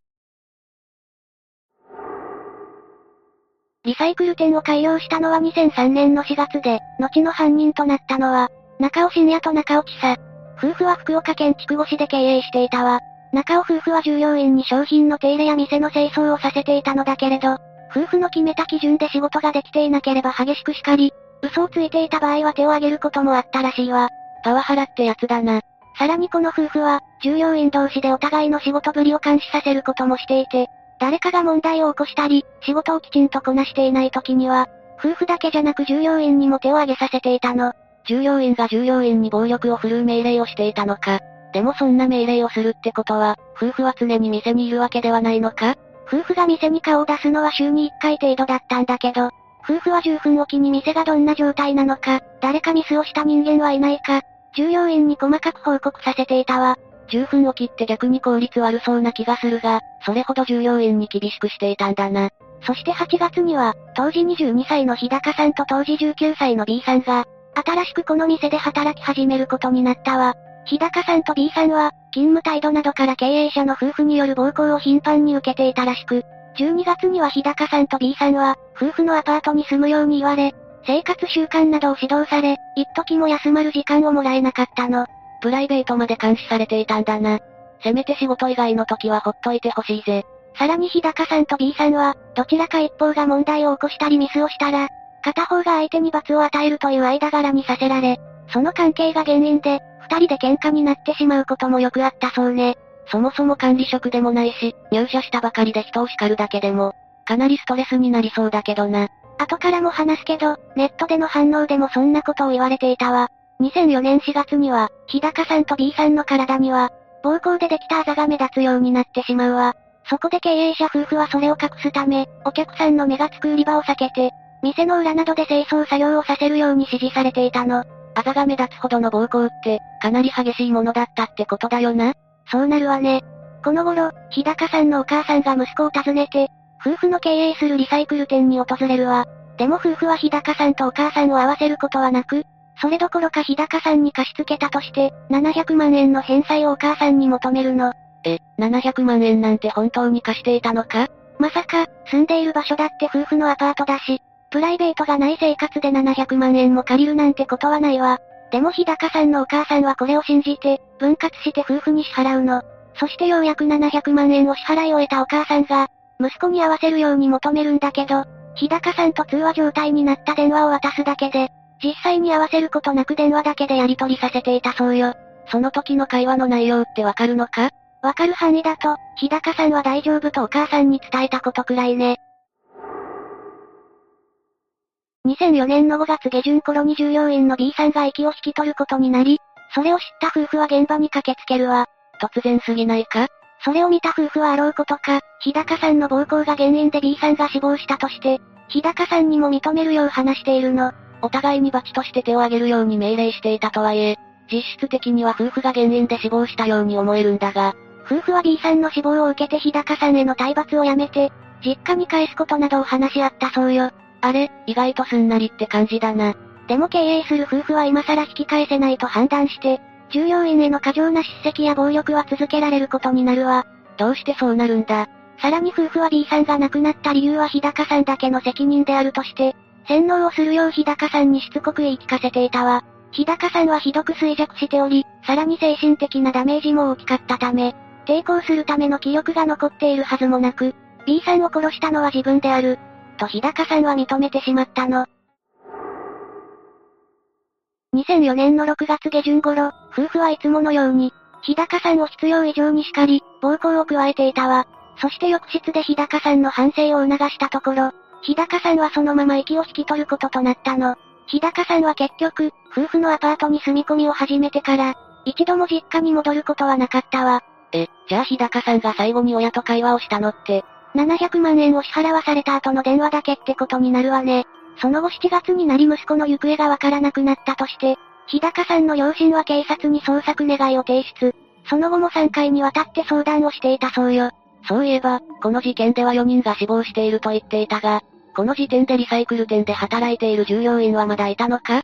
リサイクル店を開業したのは2003年の4月で、後の犯人となったのは、中尾信也と中尾千佐。夫婦は福岡県筑後市で経営していたわ。中尾夫婦は従業員に商品の手入れや店の清掃をさせていたのだけれど、夫婦の決めた基準で仕事ができていなければ激しく叱り、嘘をついていた場合は手を挙げることもあったらしいわ。パワハラってやつだな。さらにこの夫婦は、従業員同士でお互いの仕事ぶりを監視させることもしていて、誰かが問題を起こしたり、仕事をきちんとこなしていない時には、夫婦だけじゃなく従業員にも手を挙げさせていたの。従業員が従業員に暴力を振るう命令をしていたのか。でもそんな命令をするってことは、夫婦は常に店にいるわけではないのか。夫婦が店に顔を出すのは週に1回程度だったんだけど、夫婦は10分おきに店がどんな状態なのか、誰かミスをした人間はいないか、従業員に細かく報告させていたわ。10分おきって逆に効率悪そうな気がするが、それほど従業員に厳しくしていたんだな。そして8月には、当時22歳の日高さんと当時19歳の B さんが、新しくこの店で働き始めることになったわ。日高さんと B さんは、勤務態度などから経営者の夫婦による暴行を頻繁に受けていたらしく、12月には日高さんと B さんは、夫婦のアパートに住むように言われ、生活習慣などを指導され、一時も休まる時間をもらえなかったの。プライベートまで監視されていたんだな。せめて仕事以外の時はほっといてほしいぜ。さらに日高さんと B さんは、どちらか一方が問題を起こしたりミスをしたら、片方が相手に罰を与えるという間柄にさせられ、その関係が原因で、二人で喧嘩になってしまうこともよくあったそうね。そもそも管理職でもないし、入社したばかりで人を叱るだけでも、かなりストレスになりそうだけどな。後からも話すけど、ネットでの反応でもそんなことを言われていたわ。2004年4月には、日高さんと B さんの体には、暴行でできたあざが目立つようになってしまうわ。そこで経営者夫婦はそれを隠すため、お客さんの目がつく売り場を避けて、店の裏などで清掃作業をさせるように指示されていたの。あざが目立つほどの暴行って、かなり激しいものだったってことだよな。そうなるわね。この頃、日高さんのお母さんが息子を訪ねて、夫婦の経営するリサイクル店に訪れるわ。でも夫婦は日高さんとお母さんを会わせることはなく、それどころか日高さんに貸し付けたとして、700万円の返済をお母さんに求めるの。700万円なんて本当に貸していたのか？まさか、住んでいる場所だって夫婦のアパートだし、プライベートがない生活で700万円も借りるなんてことはないわ。でも日高さんのお母さんはこれを信じて、分割して夫婦に支払うの。そしてようやく700万円を支払い終えたお母さんが、息子に会わせるように求めるんだけど、日高さんと通話状態になった電話を渡すだけで、実際に会わせることなく電話だけでやり取りさせていたそうよ。その時の会話の内容ってわかるのか？わかる範囲だと、日高さんは大丈夫とお母さんに伝えたことくらいね。2004年の5月下旬頃に従業員の B さんが息を引き取ることになり、それを知った夫婦は現場に駆けつけるわ。突然すぎないか？それを見た夫婦はあろうことか、日高さんの暴行が原因で B さんが死亡したとして、日高さんにも認めるよう話しているの。お互いに罰として手を挙げるように命令していたとはいえ、実質的には夫婦が原因で死亡したように思えるんだが、夫婦は B さんの死亡を受けて日高さんへの体罰をやめて、実家に帰すことなどを話し合ったそうよ。あれ、意外とすんなりって感じだな。でも経営する夫婦は今更引き返せないと判断して、従業員への過剰な叱責や暴力は続けられることになるわ。どうしてそうなるんだ？さらに夫婦は B さんが亡くなった理由は日高さんだけの責任であるとして、洗脳をするよう日高さんにしつこく言い聞かせていたわ。日高さんはひどく衰弱しており、さらに精神的なダメージも大きかったため、抵抗するための気力が残っているはずもなく、B さんを殺したのは自分である、と日高さんは認めてしまったの。2004年の6月下旬頃、夫婦はいつものように、日高さんを必要以上に叱り、暴行を加えていたわ。そして浴室で日高さんの反省を促したところ、日高さんはそのまま息を引き取ることとなったの。日高さんは結局、夫婦のアパートに住み込みを始めてから、一度も実家に戻ることはなかったわ。じゃあ日高さんが最後に親と会話をしたのって、700万円を支払わされた後の電話だけってことになるわね。その後7月になり息子の行方がわからなくなったとして、日高さんの両親は警察に捜索願いを提出。その後も3回にわたって相談をしていたそうよ。そういえば、この事件では4人が死亡していると言っていたが、この時点でリサイクル店で働いている従業員はまだいたのか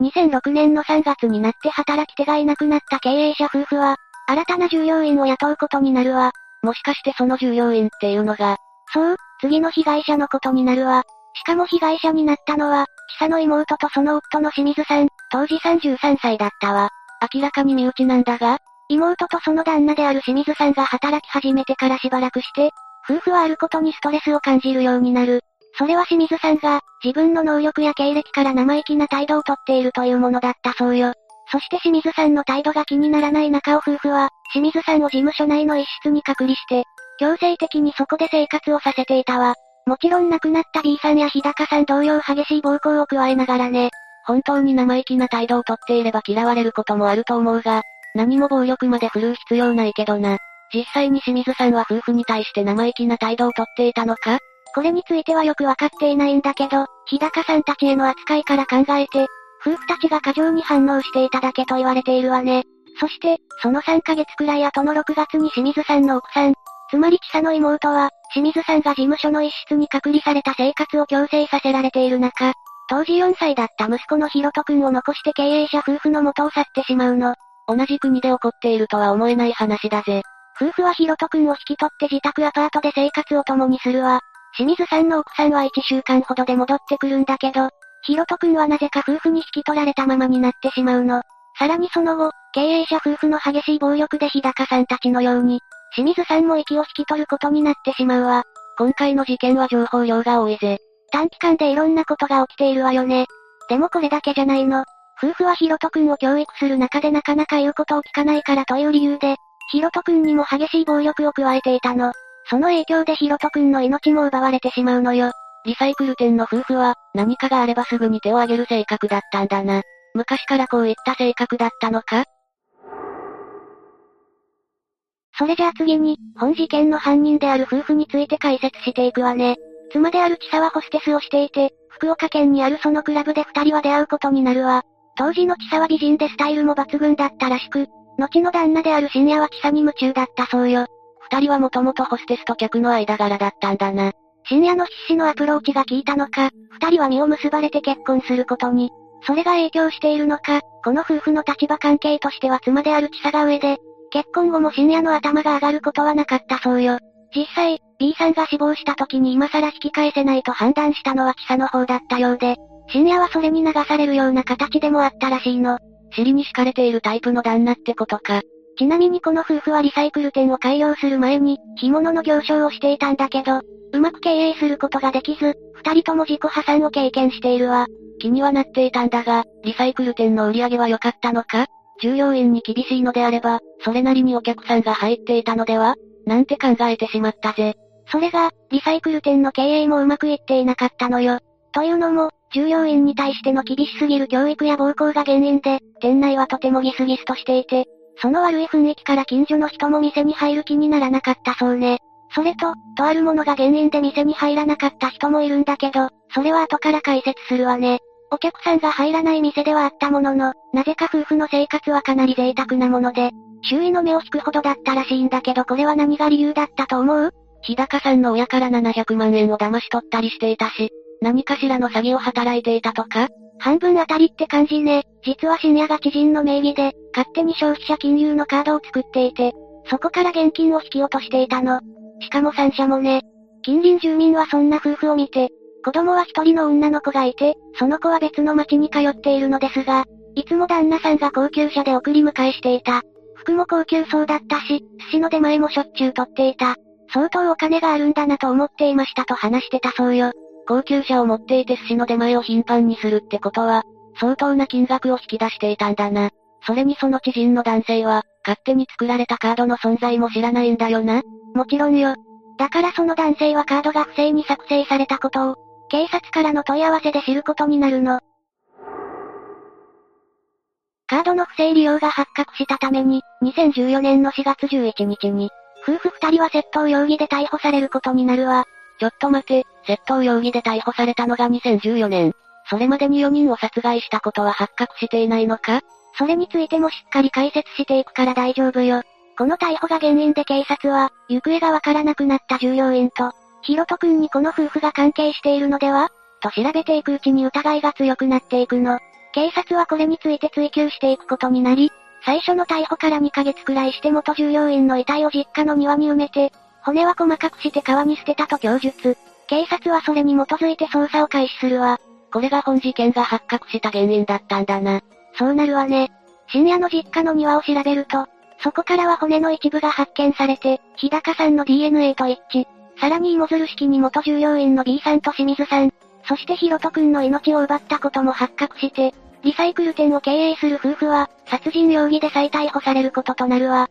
？2006年の3月になって働き手がいなくなった経営者夫婦は、新たな従業員を雇うことになるわ。もしかしてその従業員っていうのが、そう、次の被害者のことになるわ。しかも被害者になったのは、久の妹とその夫の清水さん、当時33歳だったわ。明らかに身内なんだが、妹とその旦那である清水さんが働き始めてからしばらくして、夫婦はあることにストレスを感じるようになる。それは清水さんが、自分の能力や経歴から生意気な態度をとっているというものだったそうよ。そして清水さんの態度が気にならない中尾夫婦は、清水さんを事務所内の一室に隔離して、強制的にそこで生活をさせていたわ。もちろん亡くなった B さんや日高さん同様激しい暴行を加えながらね。本当に生意気な態度をとっていれば嫌われることもあると思うが、何も暴力まで振るう必要ないけどな。実際に清水さんは夫婦に対して生意気な態度をとっていたのか？これについてはよくわかっていないんだけど、日高さんたちへの扱いから考えて、夫婦たちが過剰に反応していただけと言われているわね。そして、その3ヶ月くらい後の6月に清水さんの奥さん、つまり千佐の妹は、清水さんが事務所の一室に隔離された生活を強制させられている中、当時4歳だった息子のひろとくんを残して経営者夫婦の元を去ってしまうの。同じ国で起こっているとは思えない話だぜ。夫婦はひろとくんを引き取って自宅アパートで生活を共にするわ。清水さんの奥さんは1週間ほどで戻ってくるんだけど、ひろとくんはなぜか夫婦に引き取られたままになってしまうの。さらにその後、経営者夫婦の激しい暴力で日高さんたちのように、清水さんも息を引き取ることになってしまうわ。今回の事件は情報量が多いぜ。短期間でいろんなことが起きているわよね。でもこれだけじゃないの。夫婦はひろとくんを教育する中でなかなか言うことを聞かないからという理由で、ひろとくんにも激しい暴力を加えていたの。その影響でひろとくんの命も奪われてしまうのよ。リサイクル店の夫婦は、何かがあればすぐに手を挙げる性格だったんだな。昔からこういった性格だったのか？それじゃあ次に、本事件の犯人である夫婦について解説していくわね。妻である千佐はホステスをしていて、福岡県にあるそのクラブで2人は出会うことになるわ。当時の千佐は美人でスタイルも抜群だったらしく、後の旦那である深夜は千佐に夢中だったそうよ。2人はもともとホステスと客の間柄だったんだな。深夜の必死のアプローチが効いたのか、2人は身を結ばれて結婚することに。それが影響しているのか、この夫婦の立場関係としては妻である千佐が上で、結婚後も深夜の頭が上がることはなかったそうよ。実際、B さんが死亡した時に今更引き返せないと判断したのは千佐の方だったようで、深夜はそれに流されるような形でもあったらしいの。尻に敷かれているタイプの旦那ってことか。ちなみにこの夫婦はリサイクル店を開業する前に、干物の行商をしていたんだけど、うまく経営することができず、二人とも自己破産を経験しているわ。気にはなっていたんだが、リサイクル店の売り上げは良かったのか？従業員に厳しいのであれば、それなりにお客さんが入っていたのでは？なんて考えてしまったぜ。それが、リサイクル店の経営もうまくいっていなかったのよ。というのも、従業員に対しての厳しすぎる教育や暴行が原因で、店内はとてもギスギスとしていて、その悪い雰囲気から近所の人も店に入る気にならなかったそうね。それと、とあるものが原因で店に入らなかった人もいるんだけど、それは後から解説するわね。お客さんが入らない店ではあったものの、なぜか夫婦の生活はかなり贅沢なもので、周囲の目を引くほどだったらしいんだけど、これは何が理由だったと思う？日高さんの親から700万円を騙し取ったりしていたし、何かしらの詐欺を働いていたとか？半分あたりって感じね。実は深夜が知人の名義で、勝手に消費者金融のカードを作っていて、そこから現金を引き落としていたの。しかも3社もね。近隣住民はそんな夫婦を見て、子供は一人の女の子がいて、その子は別の町に通っているのですが、いつも旦那さんが高級車で送り迎えしていた。服も高級そうだったし、寿司の出前もしょっちゅう取っていた。相当お金があるんだなと思っていましたと話してたそうよ。高級車を持っていて寿司の出前を頻繁にするってことは、相当な金額を引き出していたんだな。それにその知人の男性は、勝手に作られたカードの存在も知らないんだよな。もちろんよ。だからその男性はカードが不正に作成されたことを、警察からの問い合わせで知ることになるの。カードの不正利用が発覚したために、2014年の4月11日に、夫婦2人は窃盗容疑で逮捕されることになるわ。ちょっと待て、窃盗容疑で逮捕されたのが2014年。それまでに4人を殺害したことは発覚していないのか？それについてもしっかり解説していくから大丈夫よ。この逮捕が原因で警察は、行方がわからなくなった従業員と、ひろとくんにこの夫婦が関係しているのでは？と調べていくうちに疑いが強くなっていくの。警察はこれについて追及していくことになり、最初の逮捕から2ヶ月くらいして元従業員の遺体を実家の庭に埋めて、骨は細かくして川に捨てたと供述。警察はそれに基づいて捜査を開始するわ。これが本事件が発覚した原因だったんだな。そうなるわね。深夜の実家の庭を調べると、そこからは骨の一部が発見されて、日高さんの DNA と一致。さらに芋づる式に元従業員の B さんと清水さん、そしてひろとくんの命を奪ったことも発覚して、リサイクル店を経営する夫婦は、殺人容疑で再逮捕されることとなるわ。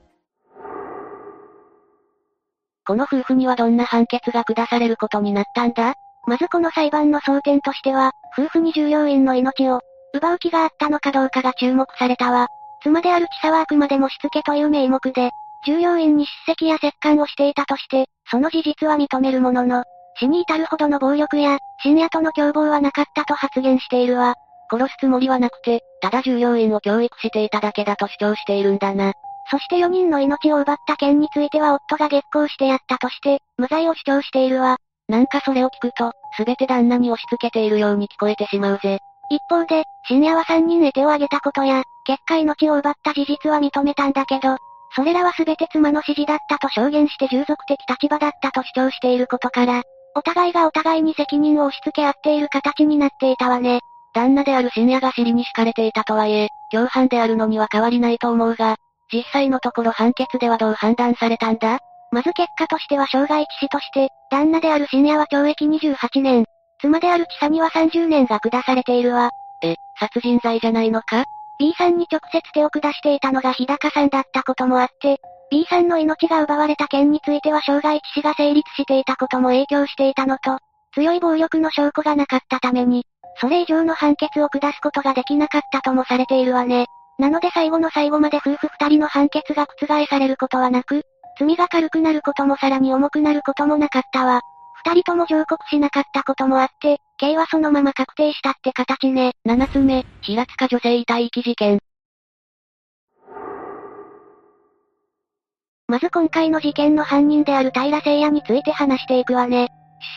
この夫婦にはどんな判決が下されることになったんだ？まずこの裁判の争点としては、夫婦に従業員の命を奪う気があったのかどうかが注目されたわ。妻である千佐はあくまでもしつけという名目で、従業員に叱責や折檻をしていたとして、その事実は認めるものの、死に至るほどの暴力や、深夜との共謀はなかったと発言しているわ。殺すつもりはなくて、ただ従業員を教育していただけだと主張しているんだな。そして4人の命を奪った件については夫が激高してやったとして、無罪を主張しているわ。なんかそれを聞くと、すべて旦那に押し付けているように聞こえてしまうぜ。一方で、深夜は3人得手を挙げたことや、結果命を奪った事実は認めたんだけど、それらはすべて妻の指示だったと証言して従属的立場だったと主張していることから、お互いがお互いに責任を押し付け合っている形になっていたわね。旦那である深夜が尻に敷かれていたとはいえ、共犯であるのには変わりないと思うが、実際のところ判決ではどう判断されたんだ？まず結果としては傷害致死として、旦那である深夜は懲役28年、妻である千佐には30年が下されているわ。殺人罪じゃないのか？ B さんに直接手を下していたのが日高さんだったこともあって、B さんの命が奪われた件については傷害致死が成立していたことも影響していたのと、強い暴力の証拠がなかったために、それ以上の判決を下すことができなかったともされているわね。なので最後の最後まで夫婦二人の判決が覆されることはなく、罪が軽くなることもさらに重くなることもなかったわ。二人とも上告しなかったこともあって、刑はそのまま確定したって形ね。7つ目、平塚女性遺体遺棄事件。まず今回の事件の犯人である平誠也について話していくわね。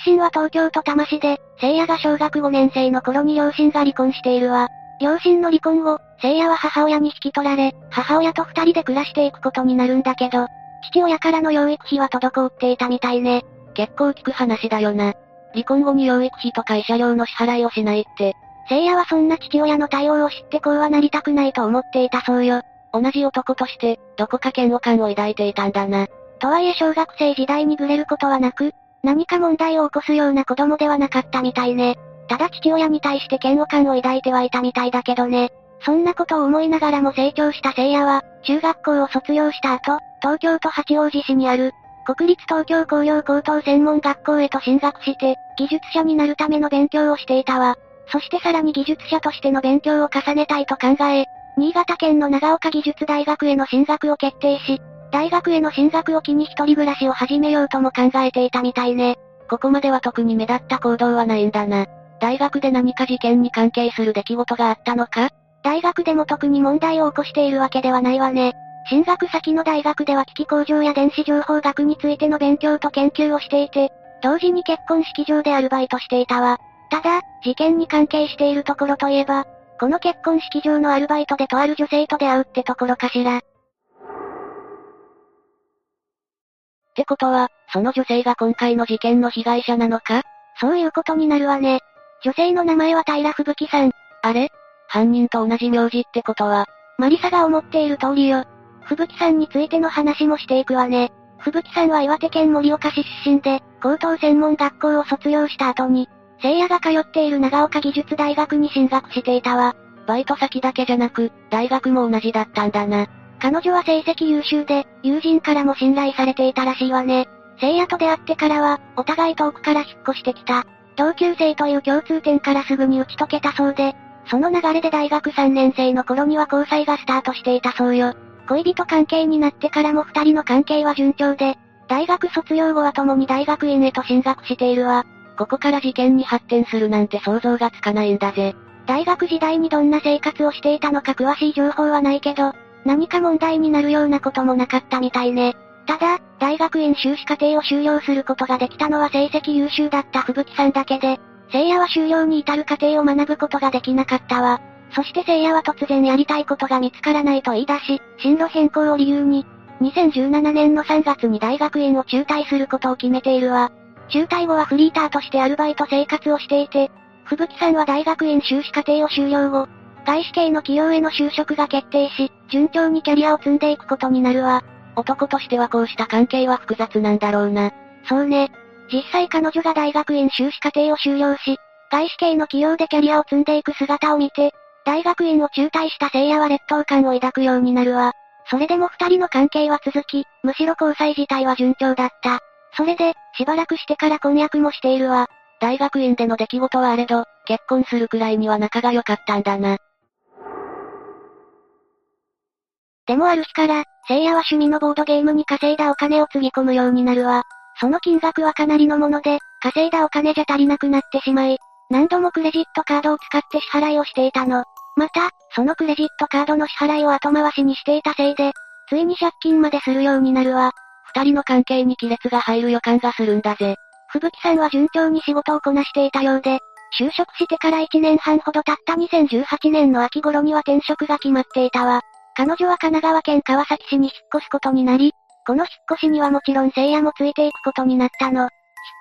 出身は東京都多摩市で、誠也が小学5年生の頃に両親が離婚しているわ。両親の離婚後、聖夜は母親に引き取られ、母親と二人で暮らしていくことになるんだけど、父親からの養育費は滞っていたみたいね。結構聞く話だよな。離婚後に養育費と会社料の支払いをしないって。聖夜はそんな父親の対応を知ってこうはなりたくないと思っていたそうよ。同じ男として、どこか嫌悪感を抱いていたんだな。とはいえ小学生時代にぐれることはなく、何か問題を起こすような子供ではなかったみたいね。ただ父親に対して嫌悪感を抱いてはいたみたいだけどね。そんなことを思いながらも成長した聖夜は、中学校を卒業した後、東京都八王子市にある、国立東京工業高等専門学校へと進学して、技術者になるための勉強をしていたわ。そしてさらに技術者としての勉強を重ねたいと考え、新潟県の長岡技術大学への進学を決定し、大学への進学を機に一人暮らしを始めようとも考えていたみたいね。ここまでは特に目立った行動はないんだな。大学で何か事件に関係する出来事があったのか？大学でも特に問題を起こしているわけではないわね。進学先の大学では機器工場や電子情報学についての勉強と研究をしていて、同時に結婚式場でアルバイトしていたわ。ただ、事件に関係しているところといえば、この結婚式場のアルバイトでとある女性と出会うってところかしら。ってことは、その女性が今回の事件の被害者なのか？そういうことになるわね。女性の名前は平吹雪さん。あれ？犯人と同じ名字ってことは、マリサが思っている通りよ。吹雪さんについての話もしていくわね。吹雪さんは岩手県盛岡市出身で、高等専門学校を卒業した後に、聖夜が通っている長岡技術大学に進学していたわ。バイト先だけじゃなく、大学も同じだったんだな。彼女は成績優秀で、友人からも信頼されていたらしいわね。聖夜と出会ってからは、お互い遠くから引っ越してきた。同級生という共通点からすぐに打ち解けたそうで、その流れで大学3年生の頃には交際がスタートしていたそうよ。恋人関係になってからも二人の関係は順調で、大学卒業後は共に大学院へと進学しているわ。ここから事件に発展するなんて想像がつかないんだぜ。大学時代にどんな生活をしていたのか詳しい情報はないけど、何か問題になるようなこともなかったみたいね。ただ、大学院修士課程を修了することができたのは成績優秀だった吹雪さんだけで、聖夜は修了に至る過程を学ぶことができなかったわ。そして聖夜は突然やりたいことが見つからないと言い出し、進路変更を理由に、2017年の3月に大学院を中退することを決めているわ。中退後はフリーターとしてアルバイト生活をしていて、吹雪さんは大学院修士課程を修了後、外資系の企業への就職が決定し、順調にキャリアを積んでいくことになるわ。男としてはこうした関係は複雑なんだろうな。そうね。実際彼女が大学院修士課程を修了し、外資系の企業でキャリアを積んでいく姿を見て、大学院を中退した聖夜は劣等感を抱くようになるわ。それでも二人の関係は続き、むしろ交際自体は順調だった。それで、しばらくしてから婚約もしているわ。大学院での出来事はあれど、結婚するくらいには仲が良かったんだな。でもある日から、聖夜は趣味のボードゲームに稼いだお金をつぎ込むようになるわ。その金額はかなりのもので、稼いだお金じゃ足りなくなってしまい、何度もクレジットカードを使って支払いをしていたの。また、そのクレジットカードの支払いを後回しにしていたせいで、ついに借金までするようになるわ。二人の関係に亀裂が入る予感がするんだぜ。吹雪さんは順調に仕事をこなしていたようで、就職してから1年半ほど経った2018年の秋頃には転職が決まっていたわ。彼女は神奈川県川崎市に引っ越すことになり、この引っ越しにはもちろん聖夜もついていくことになったの。引っ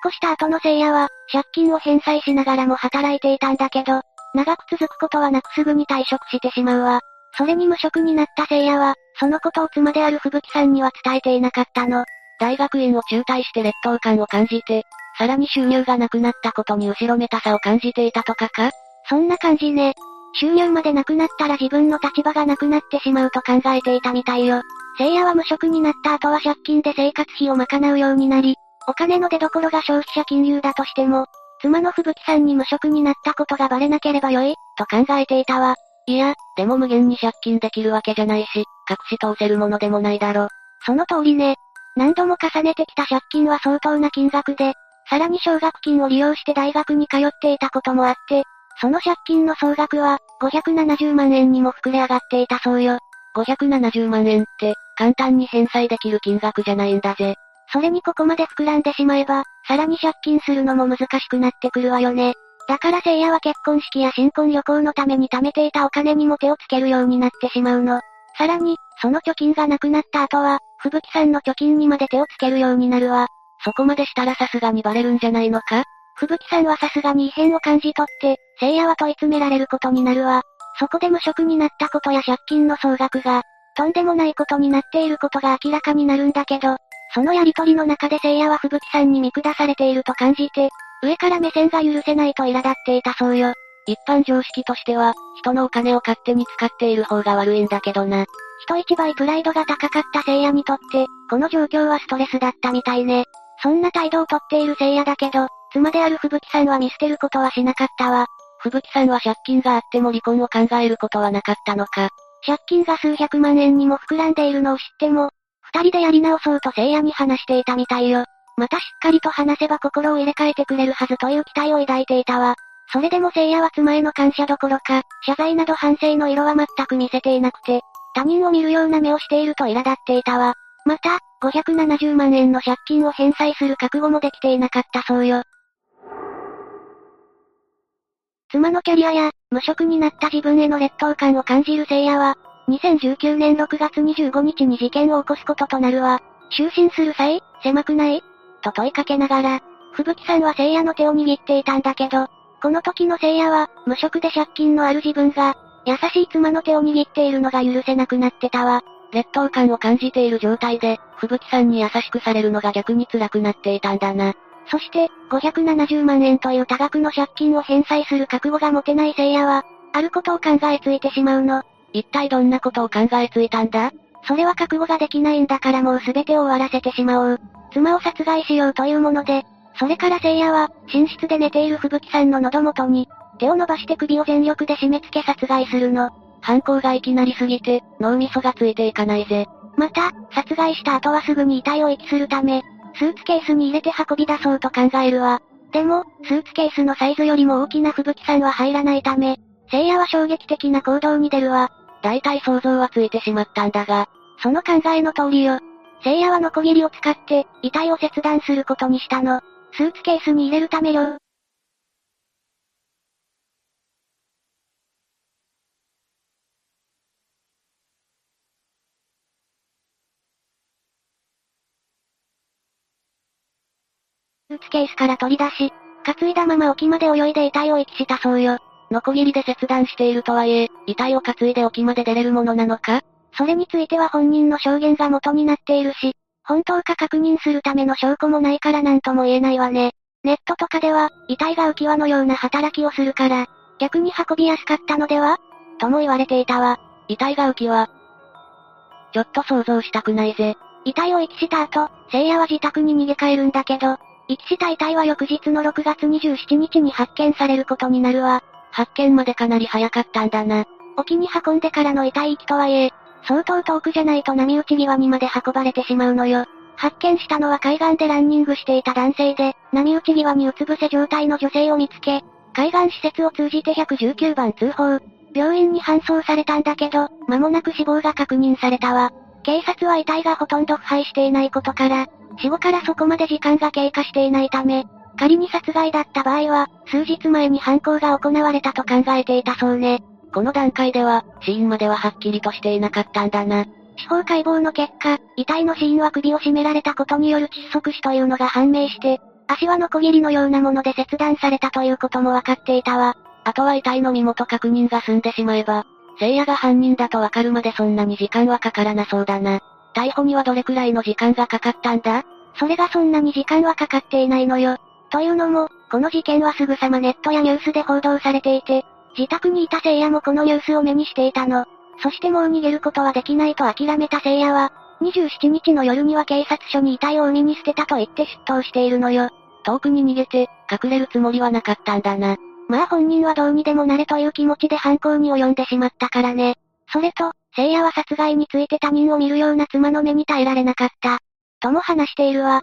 越した後の聖夜は、借金を返済しながらも働いていたんだけど、長く続くことはなくすぐに退職してしまうわ。それに無職になった聖夜は、そのことを妻である吹雪さんには伝えていなかったの。大学院を中退して劣等感を感じて、さらに収入がなくなったことに後ろめたさを感じていたとかか？そんな感じね。収入までなくなったら自分の立場がなくなってしまうと考えていたみたいよ。聖夜は無職になった後は借金で生活費を賄うようになり、お金の出所が消費者金融だとしても、妻の吹雪さんに無職になったことがバレなければよい、と考えていたわ。いや、でも無限に借金できるわけじゃないし、隠し通せるものでもないだろ。その通りね。何度も重ねてきた借金は相当な金額で、さらに奨学金を利用して大学に通っていたこともあって、その借金の総額は、570万円にも膨れ上がっていたそうよ。570万円って、簡単に返済できる金額じゃないんだぜ。それにここまで膨らんでしまえば、さらに借金するのも難しくなってくるわよね。だから聖夜は結婚式や新婚旅行のために貯めていたお金にも手をつけるようになってしまうの。さらに、その貯金がなくなった後は、吹雪さんの貯金にまで手をつけるようになるわ。そこまでしたらさすがにバレるんじゃないのか？吹雪さんはさすがに異変を感じ取って、聖夜は問い詰められることになるわ。そこで無職になったことや借金の総額が、とんでもないことになっていることが明らかになるんだけど、そのやりとりの中で聖夜は吹雪さんに見下されていると感じて、上から目線が許せないと苛立っていたそうよ。一般常識としては、人のお金を勝手に使っている方が悪いんだけどな。人一倍プライドが高かった聖夜にとって、この状況はストレスだったみたいね。そんな態度をとっている聖夜だけど、妻である吹雪さんは見捨てることはしなかったわ。吹雪さんは借金があっても離婚を考えることはなかったのか。借金が数百万円にも膨らんでいるのを知っても、二人でやり直そうと聖夜に話していたみたいよ。またしっかりと話せば心を入れ替えてくれるはずという期待を抱いていたわ。それでも聖夜は妻への感謝どころか、謝罪など反省の色は全く見せていなくて、他人を見るような目をしていると苛立っていたわ。また、570万円の借金を返済する覚悟もできていなかったそうよ。妻のキャリアや、無職になった自分への劣等感を感じる聖夜は、2019年6月25日に事件を起こすこととなるわ。就寝する際、狭くない？と問いかけながら、吹雪さんは聖夜の手を握っていたんだけど、この時の聖夜は、無職で借金のある自分が、優しい妻の手を握っているのが許せなくなってたわ。劣等感を感じている状態で、吹雪さんに優しくされるのが逆に辛くなっていたんだな。そして、570万円という多額の借金を返済する覚悟が持てない聖夜は、あることを考えついてしまうの。一体どんなことを考えついたんだ？それは覚悟ができないんだからもう全てを終わらせてしまおう。妻を殺害しようというもので、それから聖夜は、寝室で寝ている吹雪さんの喉元に、手を伸ばして首を全力で締め付け殺害するの。犯行がいきなりすぎて、脳みそがついていかないぜ。また、殺害した後はすぐに遺体を遺棄するため、スーツケースに入れて運び出そうと考えるわ。でも、スーツケースのサイズよりも大きな吹雪さんは入らないため、聖夜は衝撃的な行動に出るわ。大体想像はついてしまったんだが、その考えの通りよ。聖夜はノコギリを使って、遺体を切断することにしたの。スーツケースに入れるためよ。スーツケースから取り出し、担いだまま沖まで泳いで遺体を遺棄したそうよ。ノコギリで切断しているとはいえ、遺体を担いで沖まで出れるものなのか？それについては本人の証言が元になっているし、本当か確認するための証拠もないからなんとも言えないわね。ネットとかでは、遺体が浮き輪のような働きをするから、逆に運びやすかったのでは？とも言われていたわ。遺体が浮き輪。ちょっと想像したくないぜ。遺体を遺棄した後、聖夜は自宅に逃げ帰るんだけど、遺棄した遺体は翌日の6月27日に発見されることになるわ。発見までかなり早かったんだな。沖に運んでからの遺体遺棄とはいえ、相当遠くじゃないと波打ち際にまで運ばれてしまうのよ。発見したのは海岸でランニングしていた男性で、波打ち際にうつ伏せ状態の女性を見つけ、海岸施設を通じて119番通報。病院に搬送されたんだけど、間もなく死亡が確認されたわ。警察は遺体がほとんど腐敗していないことから、死後からそこまで時間が経過していないため、仮に殺害だった場合は、数日前に犯行が行われたと考えていたそうね。この段階では、死因までははっきりとしていなかったんだな。司法解剖の結果、遺体の死因は首を絞められたことによる窒息死というのが判明して、足はノコギリのようなもので切断されたということもわかっていたわ。あとは遺体の身元確認が済んでしまえば、聖夜が犯人だとわかるまでそんなに時間はかからなそうだな。逮捕にはどれくらいの時間がかかったんだ？それがそんなに時間はかかっていないのよ。というのも、この事件はすぐさまネットやニュースで報道されていて、自宅にいた聖夜もこのニュースを目にしていたの。そしてもう逃げることはできないと諦めた聖夜は、27日の夜には警察署に遺体を海に捨てたと言って出頭しているのよ。遠くに逃げて、隠れるつもりはなかったんだな。まあ本人はどうにでもなれという気持ちで犯行に及んでしまったからね。それと、聖夜は殺害について他人を見るような妻の目に耐えられなかった。とも話しているわ。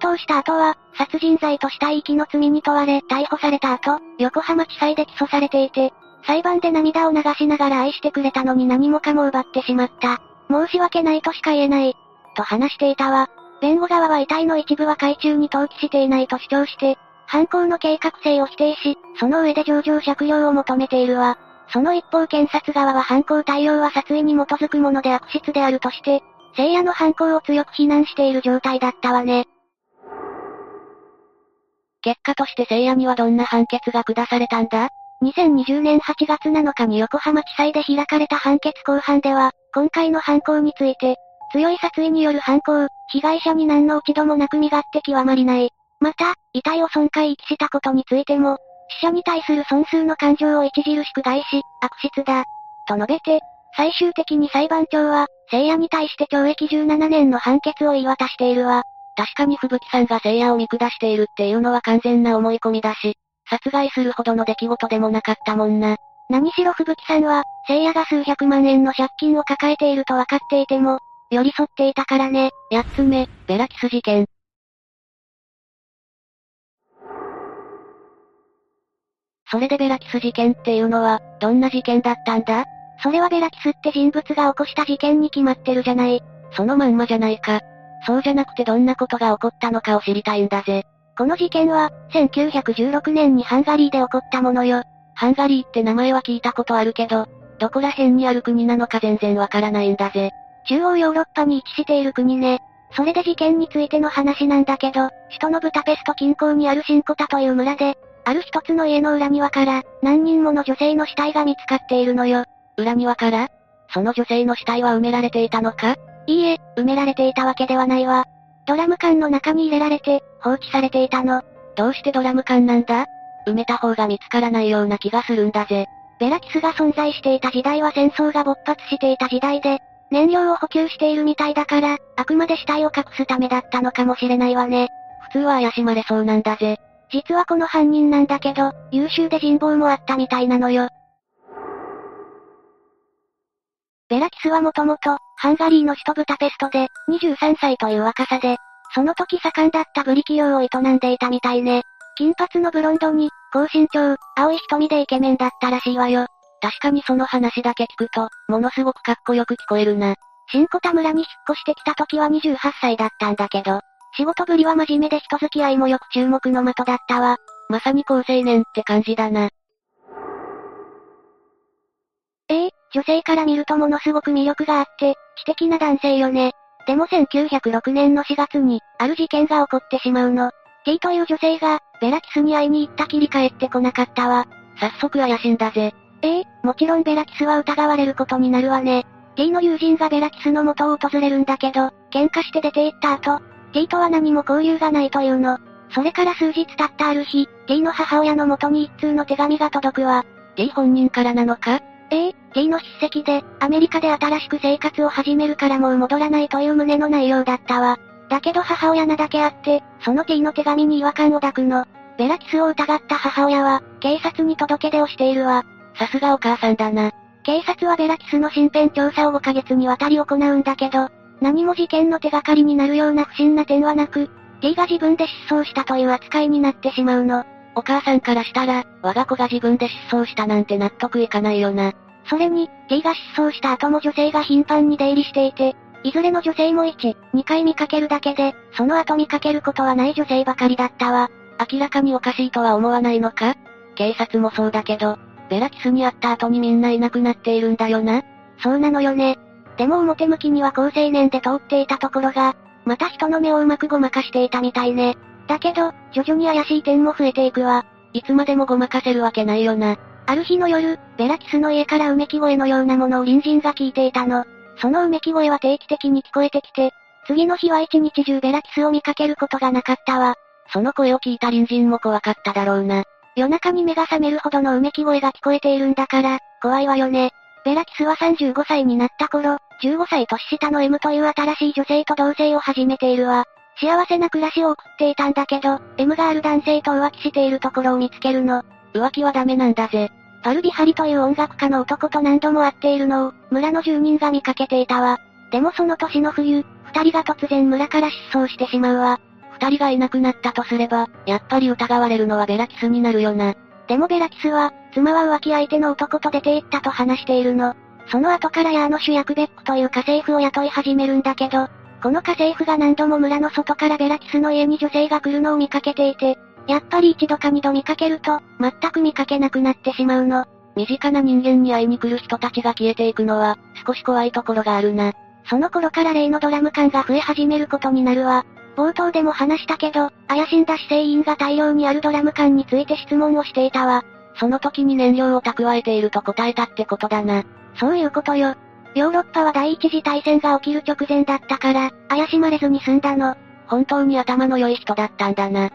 出頭した後は、殺人罪と死体遺棄の罪に問われ逮捕された後、横浜地裁で起訴されていて、裁判で涙を流しながら愛してくれたのに何もかも奪ってしまった。申し訳ないとしか言えない。と話していたわ。弁護側は遺体の一部は海中に投棄していないと主張して、犯行の計画性を否定し、その上で情状酌量を求めているわ。その一方検察側は犯行対応は殺意に基づくもので悪質であるとして、聖夜の犯行を強く非難している状態だったわね。結果として聖夜にはどんな判決が下されたんだ？2020年8月7日に横浜地裁で開かれた判決公判では、今回の犯行について、強い殺意による犯行、被害者に何の落ち度もなく身勝手極まりない。また、遺体を損壊遺棄したことについても、死者に対する損数の感情を著しく害し、悪質だ。と述べて、最終的に裁判長は、聖夜に対して懲役17年の判決を言い渡しているわ。確かに吹雪さんが聖夜を見下しているっていうのは完全な思い込みだし、殺害するほどの出来事でもなかったもんな。何しろ吹雪さんは、聖夜が数百万円の借金を抱えていると分かっていても、寄り添っていたからね。8つ目、ベラキス事件。それでベラキス事件っていうのは、どんな事件だったんだ？それはベラキスって人物が起こした事件に決まってるじゃない。そのまんまじゃないか。そうじゃなくてどんなことが起こったのかを知りたいんだぜ。この事件は、1916年にハンガリーで起こったものよ。ハンガリーって名前は聞いたことあるけど、どこら辺にある国なのか全然わからないんだぜ。中央ヨーロッパに位置している国ね。それで事件についての話なんだけど、首都のブタペスト近郊にあるシンコタという村で、ある一つの家の裏庭から、何人もの女性の死体が見つかっているのよ。裏庭から？その女性の死体は埋められていたのか？いいえ、埋められていたわけではないわ。ドラム缶の中に入れられて、放置されていたの。どうしてドラム缶なんだ？埋めた方が見つからないような気がするんだぜ。ベラキスが存在していた時代は戦争が勃発していた時代で、燃料を補給しているみたいだから、あくまで死体を隠すためだったのかもしれないわね。普通は怪しまれそうなんだぜ。実はこの犯人なんだけど、優秀で人望もあったみたいなのよ。ベラキスはもともと、ハンガリーの首都ブタペストで、23歳という若さで、その時盛んだったブリ企業を営んでいたみたいね。金髪のブロンドに、高身長、青い瞳でイケメンだったらしいわよ。確かにその話だけ聞くと、ものすごくかっこよく聞こえるな。シンコタ村に引っ越してきた時は28歳だったんだけど、仕事ぶりは真面目で人付き合いもよく注目の的だったわ。まさに好青年って感じだな。女性から見るとものすごく魅力があって、知的な男性よね。でも1906年の4月に、ある事件が起こってしまうの。T という女性が、ベラキスに会いに行ったきり帰ってこなかったわ。早速怪しんだぜ。もちろんベラキスは疑われることになるわね。T の友人がベラキスの元を訪れるんだけど、喧嘩して出て行った後、T とは何も交流がないというの。それから数日経ったある日、T の母親の元に一通の手紙が届くわ。T 本人からなのか？ T の叱責で、アメリカで新しく生活を始めるからもう戻らないという旨の内容だったわ。だけど母親なだけあって、その T の手紙に違和感を抱くの。ベラキスを疑った母親は、警察に届け出をしているわ。さすがお母さんだな。警察はベラキスの身辺調査を5ヶ月にわたり行うんだけど、何も事件の手がかりになるような不審な点はなく、T が自分で失踪したという扱いになってしまうの。お母さんからしたら、我が子が自分で失踪したなんて納得いかないよな。それに、T が失踪した後も女性が頻繁に出入りしていて、いずれの女性も1、2回見かけるだけで、その後見かけることはない女性ばかりだったわ。明らかにおかしいとは思わないのか？警察もそうだけど、ベラキスに会った後にみんないなくなっているんだよな。そうなのよね。でも表向きには好青年で通っていたところが、また人の目をうまくごまかしていたみたいね。だけど、徐々に怪しい点も増えていくわ。いつまでもごまかせるわけないよな。ある日の夜、ベラキスの家からうめき声のようなものを隣人が聞いていたの。そのうめき声は定期的に聞こえてきて、次の日は一日中ベラキスを見かけることがなかったわ。その声を聞いた隣人も怖かっただろうな。夜中に目が覚めるほどのうめき声が聞こえているんだから、怖いわよね。ベラキスは35歳になった頃、15歳年下の M という新しい女性と同棲を始めているわ。幸せな暮らしを送っていたんだけど、M がある男性と浮気しているところを見つけるの。浮気はダメなんだぜ。パルビハリという音楽家の男と何度も会っているのを、村の住人が見かけていたわ。でもその年の冬、二人が突然村から失踪してしまうわ。二人がいなくなったとすれば、やっぱり疑われるのはベラキスになるよな。でもベラキスは、妻は浮気相手の男と出て行ったと話しているの。その後からヤーの主役ベックという家政婦を雇い始めるんだけど、この家政婦が何度も村の外からベラキスの家に女性が来るのを見かけていて、やっぱり一度か二度見かけると、全く見かけなくなってしまうの。身近な人間に会いに来る人たちが消えていくのは、少し怖いところがあるな。その頃から例のドラム缶が増え始めることになるわ。冒頭でも話したけど、怪しんだ市政委員が大量にあるドラム缶について質問をしていたわ。その時に燃料を蓄えていると答えたってことだな。そういうことよ。ヨーロッパは第一次大戦が起きる直前だったから、怪しまれずに済んだの。本当に頭の良い人だったんだな。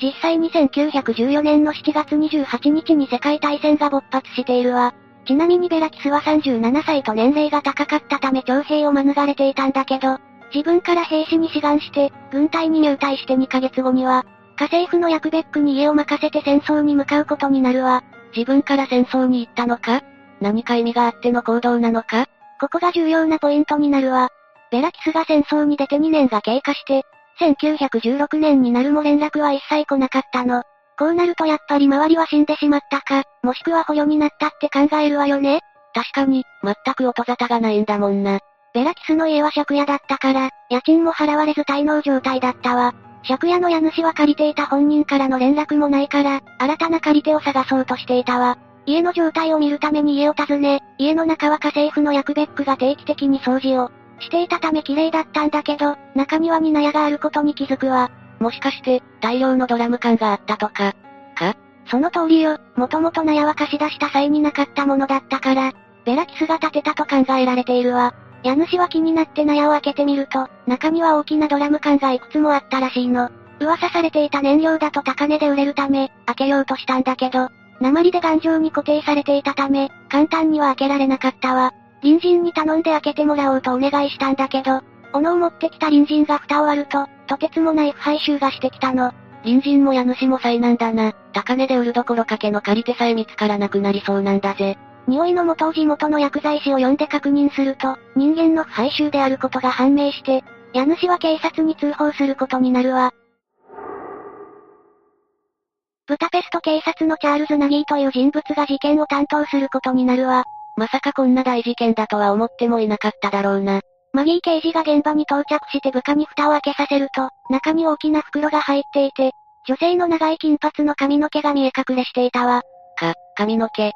実際に1914年の7月28日に世界大戦が勃発しているわ。ちなみにベラキスは37歳と年齢が高かったため徴兵を免れていたんだけど、自分から兵士に志願して、軍隊に入隊して2ヶ月後には、家政婦のヤクベックに家を任せて戦争に向かうことになるわ。自分から戦争に行ったのか？何か意味があっての行動なのか？ここが重要なポイントになるわ。ベラキスが戦争に出て2年が経過して、1916年になるも連絡は一切来なかったの。こうなるとやっぱり周りは死んでしまったか、もしくは捕虜になったって考えるわよね。確かに、全く音沙汰がないんだもんな。ベラキスの家は借家だったから、家賃も払われず滞納状態だったわ。借家の家主は借りていた本人からの連絡もないから、新たな借り手を探そうとしていたわ。家の状態を見るために家を訪ね、家の中は家政婦のヤクベックが定期的に掃除をしていたため綺麗だったんだけど、中庭に納屋があることに気づくわ。もしかして、大量のドラム缶があったとか。その通りよ、もともと納屋は貸し出した際になかったものだったから、ベラキスが建てたと考えられているわ。家主は気になって納屋を開けてみると、中には大きなドラム缶がいくつもあったらしいの。噂されていた燃料だと高値で売れるため、開けようとしたんだけど、鉛で頑丈に固定されていたため、簡単には開けられなかったわ。隣人に頼んで開けてもらおうとお願いしたんだけど、斧を持ってきた隣人が蓋を割ると、とてつもない腐敗臭がしてきたの。隣人も家主も災難だな。高値で売るどころかけの借り手さえ見つからなくなりそうなんだぜ。匂いの元を地元の薬剤師を呼んで確認すると、人間の腐敗臭であることが判明して、家主は警察に通報することになるわ。ブダペスト警察のチャールズ・ナギーという人物が事件を担当することになるわ。まさかこんな大事件だとは思ってもいなかっただろうな。マギー刑事が現場に到着して部下に蓋を開けさせると、中に大きな袋が入っていて、女性の長い金髪の髪の毛が見え隠れしていたわ。髪の毛。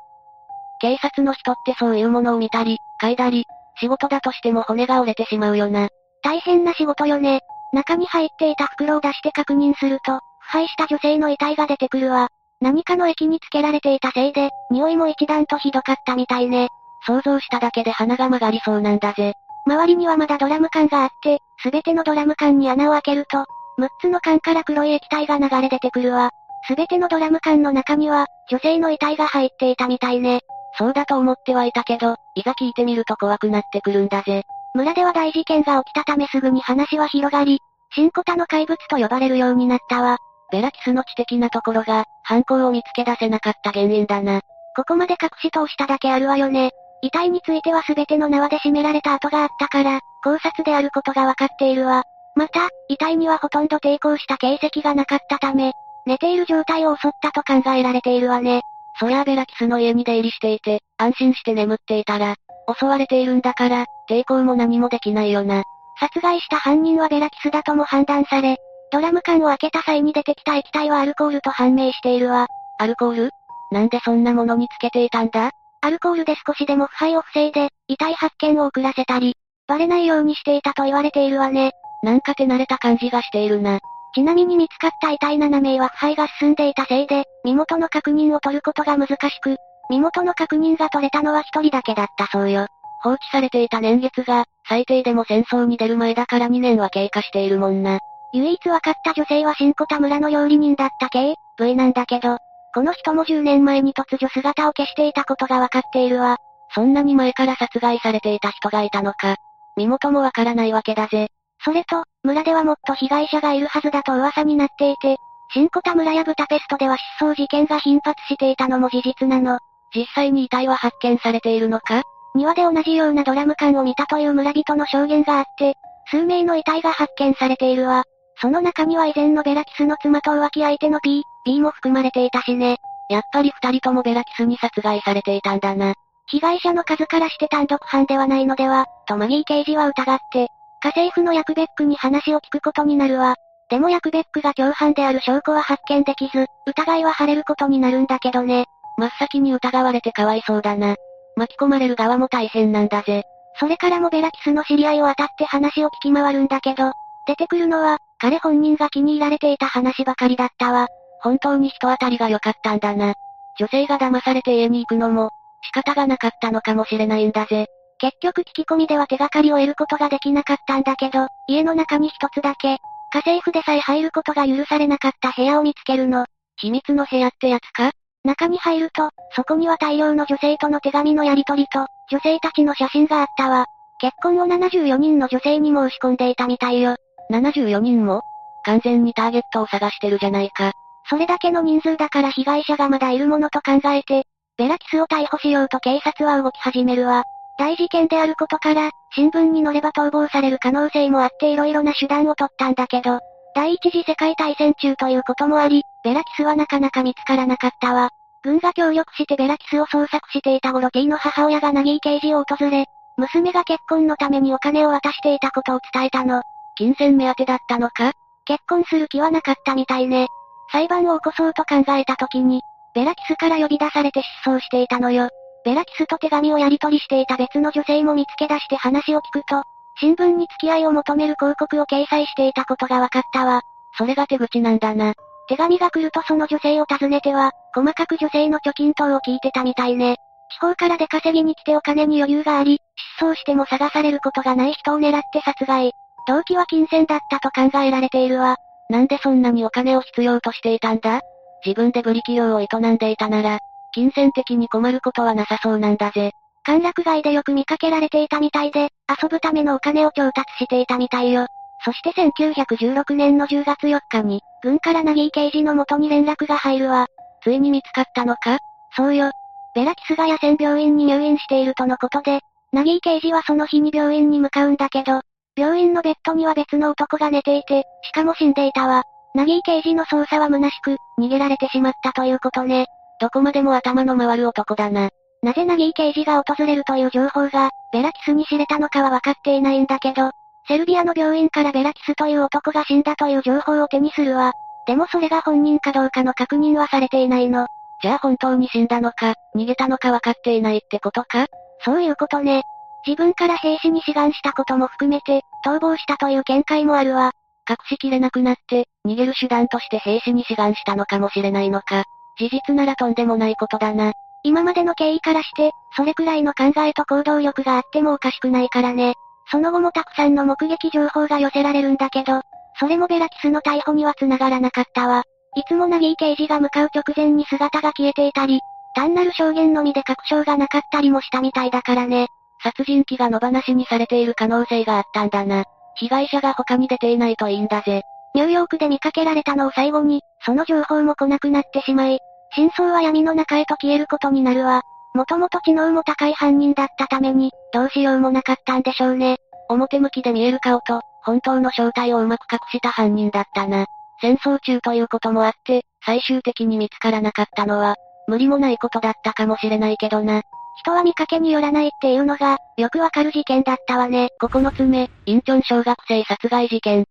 警察の人ってそういうものを見たり、嗅いだり、仕事だとしても骨が折れてしまうよな。大変な仕事よね。中に入っていた袋を出して確認すると、腐敗した女性の遺体が出てくるわ。何かの液につけられていたせいで、匂いも一段とひどかったみたいね。想像しただけで鼻が曲がりそうなんだぜ。周りにはまだドラム缶があって、すべてのドラム缶に穴を開けると、6つの缶から黒い液体が流れ出てくるわ。すべてのドラム缶の中には、女性の遺体が入っていたみたいね。そうだと思ってはいたけど、いざ聞いてみると怖くなってくるんだぜ。村では大事件が起きたためすぐに話は広がり、新コタの怪物と呼ばれるようになったわ。ベラキスの知的なところが、犯行を見つけ出せなかった原因だな。ここまで隠し通しただけあるわよね。遺体については全ての縄で締められた跡があったから、絞殺であることがわかっているわ。また、遺体にはほとんど抵抗した形跡がなかったため、寝ている状態を襲ったと考えられているわね。そりゃあベラキスの家に出入りしていて、安心して眠っていたら、襲われているんだから、抵抗も何もできないよな。殺害した犯人はベラキスだとも判断され、ドラム缶を開けた際に出てきた液体はアルコールと判明しているわ。アルコール？なんでそんなものにつけていたんだ？アルコールで少しでも腐敗を防いで、遺体発見を遅らせたり、バレないようにしていたと言われているわね。なんか手慣れた感じがしているな。ちなみに見つかった遺体7名は腐敗が進んでいたせいで、身元の確認を取ることが難しく、身元の確認が取れたのは1人だけだったそうよ。放置されていた年月が、最低でも戦争に出る前だから2年は経過しているもんな。唯一分かった女性は新コタ村の料理人だった K、V なんだけど、この人も10年前に突如姿を消していたことが分かっているわ。そんなに前から殺害されていた人がいたのか。身元もわからないわけだぜ。それと、村ではもっと被害者がいるはずだと噂になっていて、新コタ村やブタペストでは失踪事件が頻発していたのも事実なの。実際に遺体は発見されているのか？庭で同じようなドラム缶を見たという村人の証言があって、数名の遺体が発見されているわ。その中には以前のベラキスの妻と浮気相手の P、B も含まれていたしね。やっぱり2人ともベラキスに殺害されていたんだな。被害者の数からして単独犯ではないのでは、とマギー刑事は疑って、家政婦のヤクベックに話を聞くことになるわ。でもヤクベックが共犯である証拠は発見できず、疑いは晴れることになるんだけどね。真っ先に疑われてかわいそうだな。巻き込まれる側も大変なんだぜ。それからもベラキスの知り合いを当たって話を聞き回るんだけど、出てくるのは、彼本人が気に入られていた話ばかりだったわ。本当に人当たりが良かったんだな。女性が騙されて家に行くのも、仕方がなかったのかもしれないんだぜ。結局聞き込みでは手がかりを得ることができなかったんだけど、家の中に一つだけ、家政婦でさえ入ることが許されなかった部屋を見つけるの。秘密の部屋ってやつか？中に入ると、そこには大量の女性との手紙のやり取りと、女性たちの写真があったわ。結婚を74人の女性に申し込んでいたみたいよ。74人も？完全にターゲットを探してるじゃないか。それだけの人数だから被害者がまだいるものと考えて、ベラキスを逮捕しようと警察は動き始めるわ。大事件であることから、新聞に載れば逃亡される可能性もあって色々な手段を取ったんだけど、第一次世界大戦中ということもあり、ベラキスはなかなか見つからなかったわ。軍が協力してベラキスを捜索していた頃 T の母親がナギー刑事を訪れ、娘が結婚のためにお金を渡していたことを伝えたの。金銭目当てだったのか？結婚する気はなかったみたいね。裁判を起こそうと考えた時に、ベラキスから呼び出されて失踪していたのよ。ベラキスと手紙をやり取りしていた別の女性も見つけ出して話を聞くと、新聞に付き合いを求める広告を掲載していたことが分かったわ。それが手口なんだな。手紙が来るとその女性を訪ねては、細かく女性の貯金等を聞いてたみたいね。地方から出稼ぎに来てお金に余裕があり、失踪しても探されることがない人を狙って殺害。動機は金銭だったと考えられているわ。なんでそんなにお金を必要としていたんだ？自分でブリ企業を営んでいたなら、金銭的に困ることはなさそうなんだぜ。歓楽街でよく見かけられていたみたいで、遊ぶためのお金を調達していたみたいよ。そして1916年の10月4日に、軍からナギー刑事の元に連絡が入るわ。ついに見つかったのか？そうよ。ベラキスが野戦病院に入院しているとのことで、ナギー刑事はその日に病院に向かうんだけど、病院のベッドには別の男が寝ていて、しかも死んでいたわ。ナギー刑事の捜査は虚しく、逃げられてしまったということね。どこまでも頭の回る男だな。なぜナギー刑事が訪れるという情報が、ベラキスに知れたのかは分かっていないんだけど、セルビアの病院からベラキスという男が死んだという情報を手にするわ。でもそれが本人かどうかの確認はされていないの。じゃあ本当に死んだのか、逃げたのか分かっていないってことか？そういうことね。自分から兵士に志願したことも含めて、逃亡したという見解もあるわ。隠しきれなくなって、逃げる手段として兵士に志願したのかもしれないのか。事実ならとんでもないことだな。今までの経緯からして、それくらいの考えと行動力があってもおかしくないからね。その後もたくさんの目撃情報が寄せられるんだけど、それもベラキスの逮捕には繋がらなかったわ。いつもナギー刑事が向かう直前に姿が消えていたり、単なる証言のみで確証がなかったりもしたみたいだからね。殺人鬼が野放しにされている可能性があったんだな。被害者が他に出ていないといいんだぜ。ニューヨークで見かけられたのを最後に、その情報も来なくなってしまい、真相は闇の中へと消えることになるわ。もともと知能も高い犯人だったために、どうしようもなかったんでしょうね。表向きで見える顔と、本当の正体をうまく隠した犯人だったな。戦争中ということもあって、最終的に見つからなかったのは、無理もないことだったかもしれないけどな。人は見かけによらないっていうのが、よくわかる事件だったわね。9つ目、インチョン小学生殺害事件。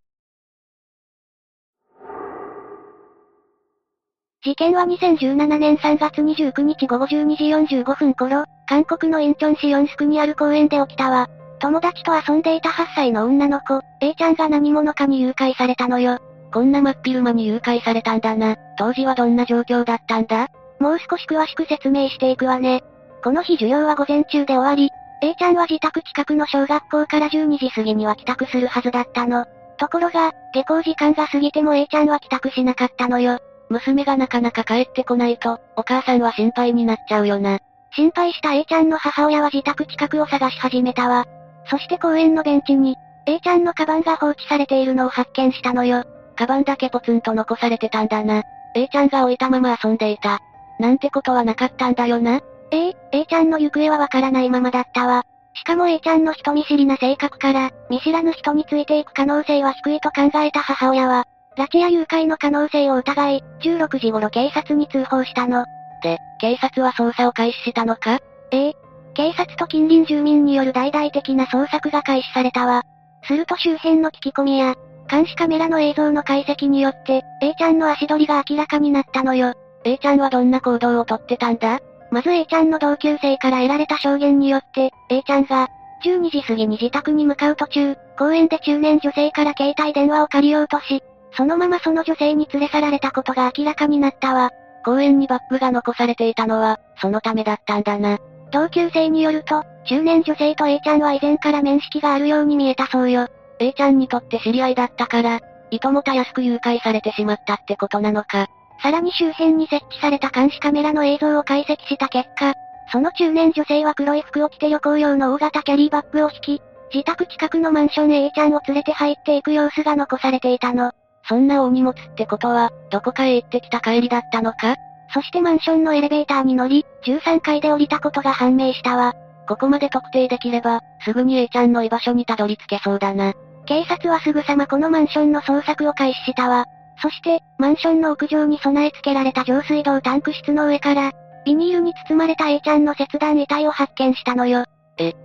事件は2017年3月29日午後12時45分頃、韓国のインチョン市ヨンスクにある公園で起きたわ。友達と遊んでいた8歳の女の子、Pちゃんが何者かに誘拐されたのよ。こんな真っ昼間に誘拐されたんだな。当時はどんな状況だったんだ？もう少し詳しく説明していくわね。この日授業は午前中で終わり、Aちゃんは自宅近くの小学校から12時過ぎには帰宅するはずだったの。ところが、下校時間が過ぎても A ちゃんは帰宅しなかったのよ。娘がなかなか帰ってこないと、お母さんは心配になっちゃうよな。心配した A ちゃんの母親は自宅近くを探し始めたわ。そして公園のベンチに、A ちゃんのカバンが放置されているのを発見したのよ。カバンだけポツンと残されてたんだな。A ちゃんが置いたまま遊んでいた。なんてことはなかったんだよな。A ちゃんの行方はわからないままだったわ。しかも A ちゃんの人見知りな性格から、見知らぬ人についていく可能性は低いと考えた母親は、拉致や誘拐の可能性を疑い、16時頃警察に通報したの。で、警察は捜査を開始したのか？警察と近隣住民による大々的な捜索が開始されたわ。すると周辺の聞き込みや、監視カメラの映像の解析によって、A ちゃんの足取りが明らかになったのよ。A ちゃんはどんな行動をとってたんだ？まず A ちゃんの同級生から得られた証言によって、A ちゃんが、12時過ぎに自宅に向かう途中、公園で中年女性から携帯電話を借りようとし、そのままその女性に連れ去られたことが明らかになったわ。公園にバッグが残されていたのは、そのためだったんだな。同級生によると、中年女性と A ちゃんは以前から面識があるように見えたそうよ。A ちゃんにとって知り合いだったから、いともたやすく誘拐されてしまったってことなのか。さらに周辺に設置された監視カメラの映像を解析した結果、その中年女性は黒い服を着て旅行用の大型キャリーバッグを引き、自宅近くのマンションへ A ちゃんを連れて入っていく様子が残されていたの。そんな大荷物ってことは、どこかへ行ってきた帰りだったのか？そしてマンションのエレベーターに乗り、13階で降りたことが判明したわ。ここまで特定できれば、すぐに A ちゃんの居場所にたどり着けそうだな。警察はすぐさまこのマンションの捜索を開始したわ。そして、マンションの屋上に備え付けられた上水道タンク室の上から、ビニールに包まれた A ちゃんの切断遺体を発見したのよ。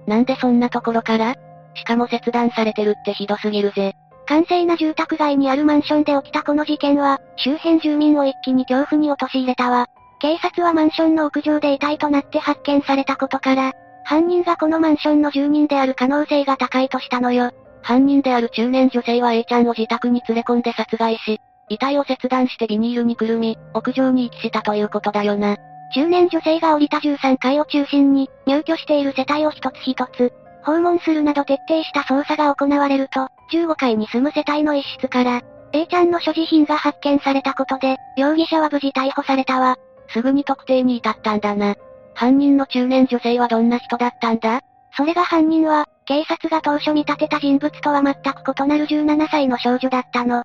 なんでそんなところから？しかも切断されてるってひどすぎるぜ。閑静な住宅街にあるマンションで起きたこの事件は、周辺住民を一気に恐怖に陥れたわ。警察はマンションの屋上で遺体となって発見されたことから、犯人がこのマンションの住人である可能性が高いとしたのよ。犯人である中年女性は A ちゃんを自宅に連れ込んで殺害し、遺体を切断してビニールにくるみ、屋上に遺棄したということだよな。中年女性が降りた13階を中心に、入居している世帯を一つ一つ、訪問するなど徹底した捜査が行われると、15階に住む世帯の一室から、A ちゃんの所持品が発見されたことで、容疑者は無事逮捕されたわ。すぐに特定に至ったんだな。犯人の中年女性はどんな人だったんだ？それが犯人は、警察が当初見立てた人物とは全く異なる17歳の少女だったの。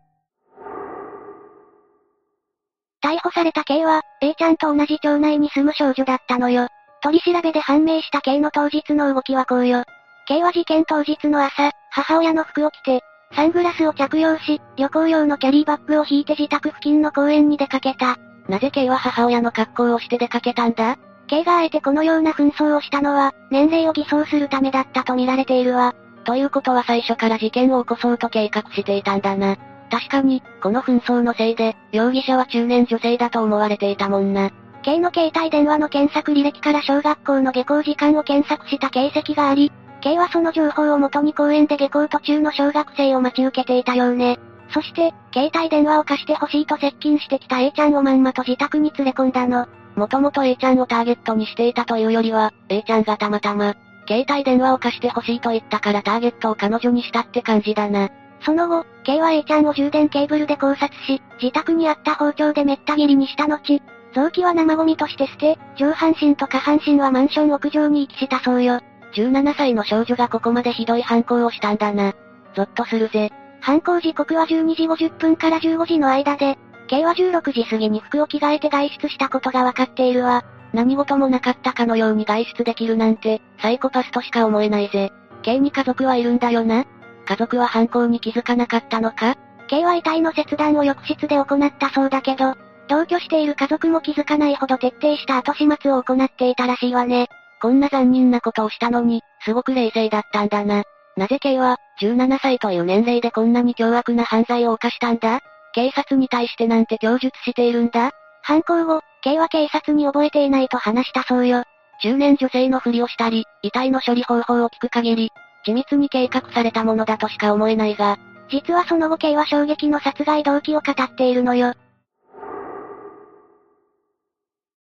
逮捕された K は、A ちゃんと同じ町内に住む少女だったのよ。取り調べで判明した K の当日の動きはこうよ。K は事件当日の朝、母親の服を着て、サングラスを着用し、旅行用のキャリーバッグを引いて自宅付近の公園に出かけた。なぜ K は母親の格好をして出かけたんだ？ K があえてこのような紛争をしたのは、年齢を偽装するためだったと見られているわ。ということは最初から事件を起こそうと計画していたんだな。確かに、この紛争のせいで、容疑者は中年女性だと思われていたもんな。K の携帯電話の検索履歴から小学校の下校時間を検索した形跡があり、K はその情報をもとに公園で下校途中の小学生を待ち受けていたようね。そして、携帯電話を貸してほしいと接近してきた A ちゃんをまんまと自宅に連れ込んだの。もともと A ちゃんをターゲットにしていたというよりは、A ちゃんがたまたま、携帯電話を貸してほしいと言ったからターゲットを彼女にしたって感じだな。その後、K は A ちゃんを充電ケーブルで絞殺し、自宅にあった包丁でめった切りにした後、動機は生ゴミとして捨て、上半身と下半身はマンション屋上に遺棄したそうよ。17歳の少女がここまでひどい犯行をしたんだな。ゾッとするぜ。犯行時刻は12時50分から15時の間で、K は16時過ぎに服を着替えて外出したことがわかっているわ。何事もなかったかのように外出できるなんて、サイコパスとしか思えないぜ。K に家族はいるんだよな。家族は犯行に気づかなかったのか？ K は遺体の切断を浴室で行ったそうだけど、同居している家族も気づかないほど徹底した後始末を行っていたらしいわね。こんな残忍なことをしたのに、すごく冷静だったんだな。なぜ K は、17歳という年齢でこんなに凶悪な犯罪を犯したんだ？警察に対してなんて供述しているんだ？犯行後、K は警察に覚えていないと話したそうよ。中年女性のふりをしたり、遺体の処理方法を聞く限り、緻密に計画されたものだとしか思えないが、実はその後 K は衝撃の殺害動機を語っているのよ。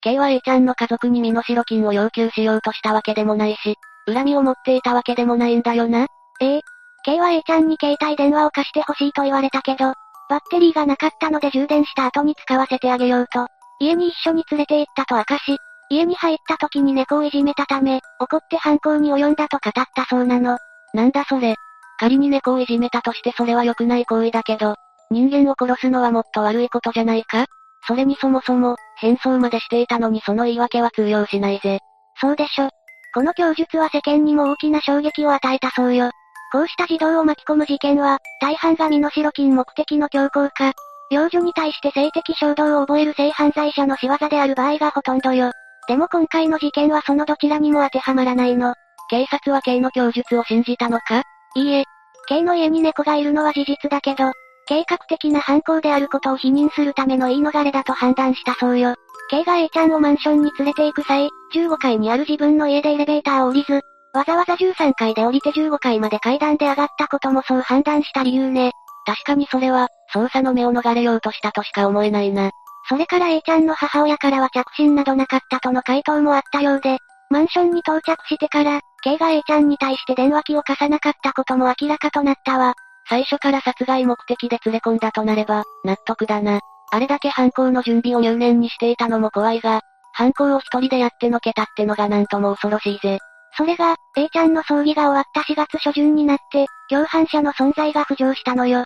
K は A ちゃんの家族に身代金を要求しようとしたわけでもないし、恨みを持っていたわけでもないんだよな。K は A ちゃんに携帯電話を貸してほしいと言われたけど、バッテリーがなかったので充電した後に使わせてあげようと、家に一緒に連れて行ったと明かし、家に入った時に猫をいじめたため、怒って犯行に及んだと語ったそうなの。なんだそれ。仮に猫をいじめたとしてそれは良くない行為だけど、人間を殺すのはもっと悪いことじゃないか？それにそもそも、変装までしていたのにその言い訳は通用しないぜ。そうでしょ。この供述は世間にも大きな衝撃を与えたそうよ。こうした児童を巻き込む事件は、大半が身代金目的の強行か、幼女に対して性的衝動を覚える性犯罪者の仕業である場合がほとんどよ。でも今回の事件はそのどちらにも当てはまらないの。警察は K の供述を信じたのか？いいえ。K の家に猫がいるのは事実だけど、計画的な犯行であることを否認するための言い逃れだと判断したそうよ。K が A ちゃんをマンションに連れて行く際、15階にある自分の家でエレベーターを降りず、わざわざ13階で降りて15階まで階段で上がったこともそう判断した理由ね。確かにそれは、捜査の目を逃れようとしたとしか思えないな。それから A ちゃんの母親からは着信などなかったとの回答もあったようで、マンションに到着してから、K が A ちゃんに対して電話機を貸さなかったことも明らかとなったわ。最初から殺害目的で連れ込んだとなれば、納得だな。あれだけ犯行の準備を入念にしていたのも怖いが、犯行を一人でやってのけたってのがなんとも恐ろしいぜ。それが、A ちゃんの葬儀が終わった4月初旬になって、共犯者の存在が浮上したのよ。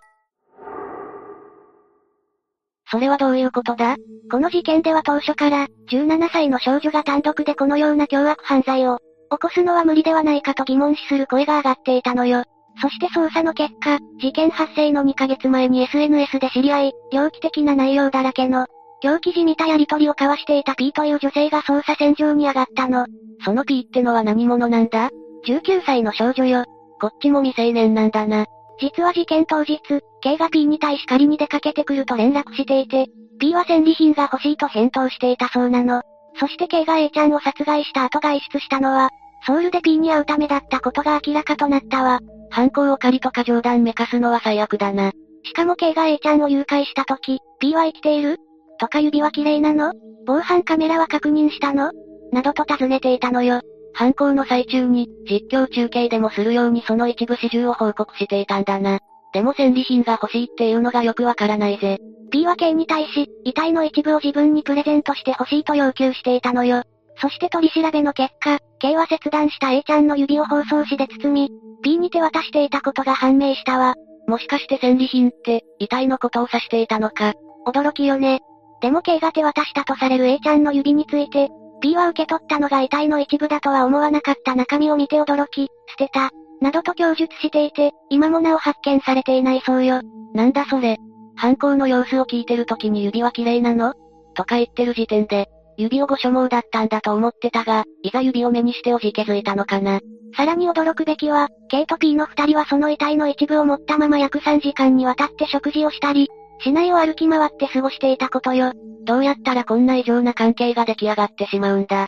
それはどういうことだ？この事件では当初から、17歳の少女が単独でこのような凶悪犯罪を起こすのは無理ではないかと疑問視する声が上がっていたのよ。そして捜査の結果、事件発生の2ヶ月前に SNS で知り合い、猟奇的な内容だらけの、狂気じみたやりとりを交わしていた P という女性が捜査線上に上がったの。その P ってのは何者なんだ？ 19 歳の少女よ。こっちも未成年なんだな。実は事件当日、K が P に対し借りに出かけてくると連絡していて、P は戦利品が欲しいと返答していたそうなの。そして K が A ちゃんを殺害した後外出したのは、ソウルで P に会うためだったことが明らかとなったわ。犯行を借りとか冗談めかすのは最悪だな。しかも K が A ちゃんを誘拐した時、P は生きている？とか指は綺麗なの？防犯カメラは確認したの？などと尋ねていたのよ。犯行の最中に、実況中継でもするようにその一部始終を報告していたんだな。でも戦利品が欲しいっていうのがよくわからないぜ。P は K に対し、遺体の一部を自分にプレゼントして欲しいと要求していたのよ。そして取り調べの結果、K は切断した A ちゃんの指を包装紙で包み、P に手渡していたことが判明したわ。もしかして戦利品って、遺体のことを指していたのか。驚きよね。でも K が手渡したとされる A ちゃんの指について、P は受け取ったのが遺体の一部だとは思わなかった中身を見て驚き、捨てた、などと供述していて、今もなお発見されていないそうよ。なんだそれ。犯行の様子を聞いてる時に指は綺麗なの？とか言ってる時点で、指をご所望だったんだと思ってたが、いざ指を目にしておじけづいたのかな。さらに驚くべきは、K と P の二人はその遺体の一部を持ったまま約3時間にわたって食事をしたり、市内を歩き回って過ごしていたことよ。どうやったらこんな異常な関係が出来上がってしまうんだ。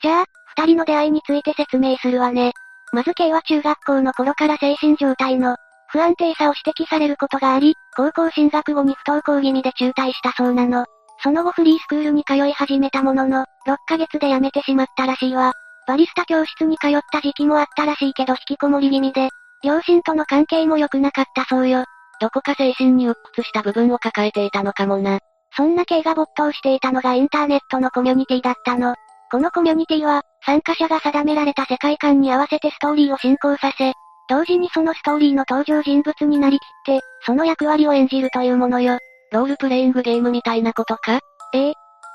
じゃあ、二人の出会いについて説明するわね。まず K は中学校の頃から精神状態の不安定さを指摘されることがあり、高校進学後に不登校気味で中退したそうなの。その後フリースクールに通い始めたものの、6ヶ月で辞めてしまったらしいわ。バリスタ教室に通った時期もあったらしいけど引きこもり気味で、両親との関係も良くなかったそうよ。どこか精神に鬱屈した部分を抱えていたのかもな。そんな K が没頭していたのがインターネットのコミュニティだったの。このコミュニティは、参加者が定められた世界観に合わせてストーリーを進行させ、同時にそのストーリーの登場人物になりきって、その役割を演じるというものよ。ロールプレイングゲームみたいなことか？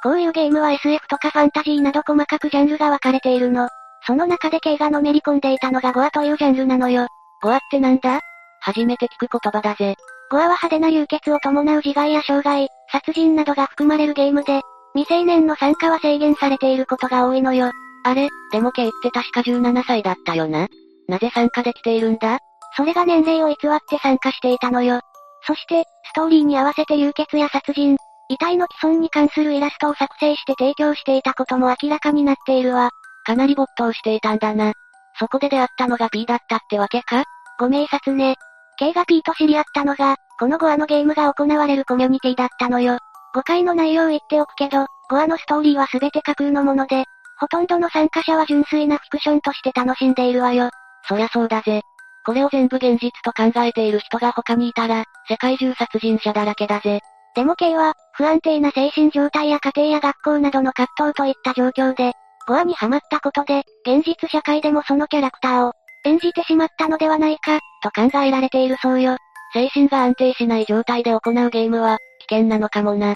こういうゲームは SF とかファンタジーなど細かくジャンルが分かれているの。その中で K がのめり込んでいたのがゴアというジャンルなのよ。ゴアってなんだ？初めて聞く言葉だぜ。ゴアは派手な流血を伴う自害や傷害、殺人などが含まれるゲームで、未成年の参加は制限されていることが多いのよ。あれ、でも K って確か17歳だったよな。なぜ参加できているんだ？それが年齢を偽って参加していたのよ。そして、ストーリーに合わせて流血や殺人、遺体の毀損に関するイラストを作成して提供していたことも明らかになっているわ。かなり没頭していたんだな。そこで出会ったのが P だったってわけか？ご明察ね。K が P と知り合ったのが、このゴアのゲームが行われるコミュニティだったのよ。誤解の内容を言っておくけど、ゴアのストーリーは全て架空のもので、ほとんどの参加者は純粋なフィクションとして楽しんでいるわよ。そりゃそうだぜ。これを全部現実と考えている人が他にいたら、世界中殺人者だらけだぜ。でも K は、不安定な精神状態や家庭や学校などの葛藤といった状況で、ゴアにハマったことで、現実社会でもそのキャラクターを演じてしまったのではないか、と考えられているそうよ。精神が安定しない状態で行うゲームは、危険なのかもな。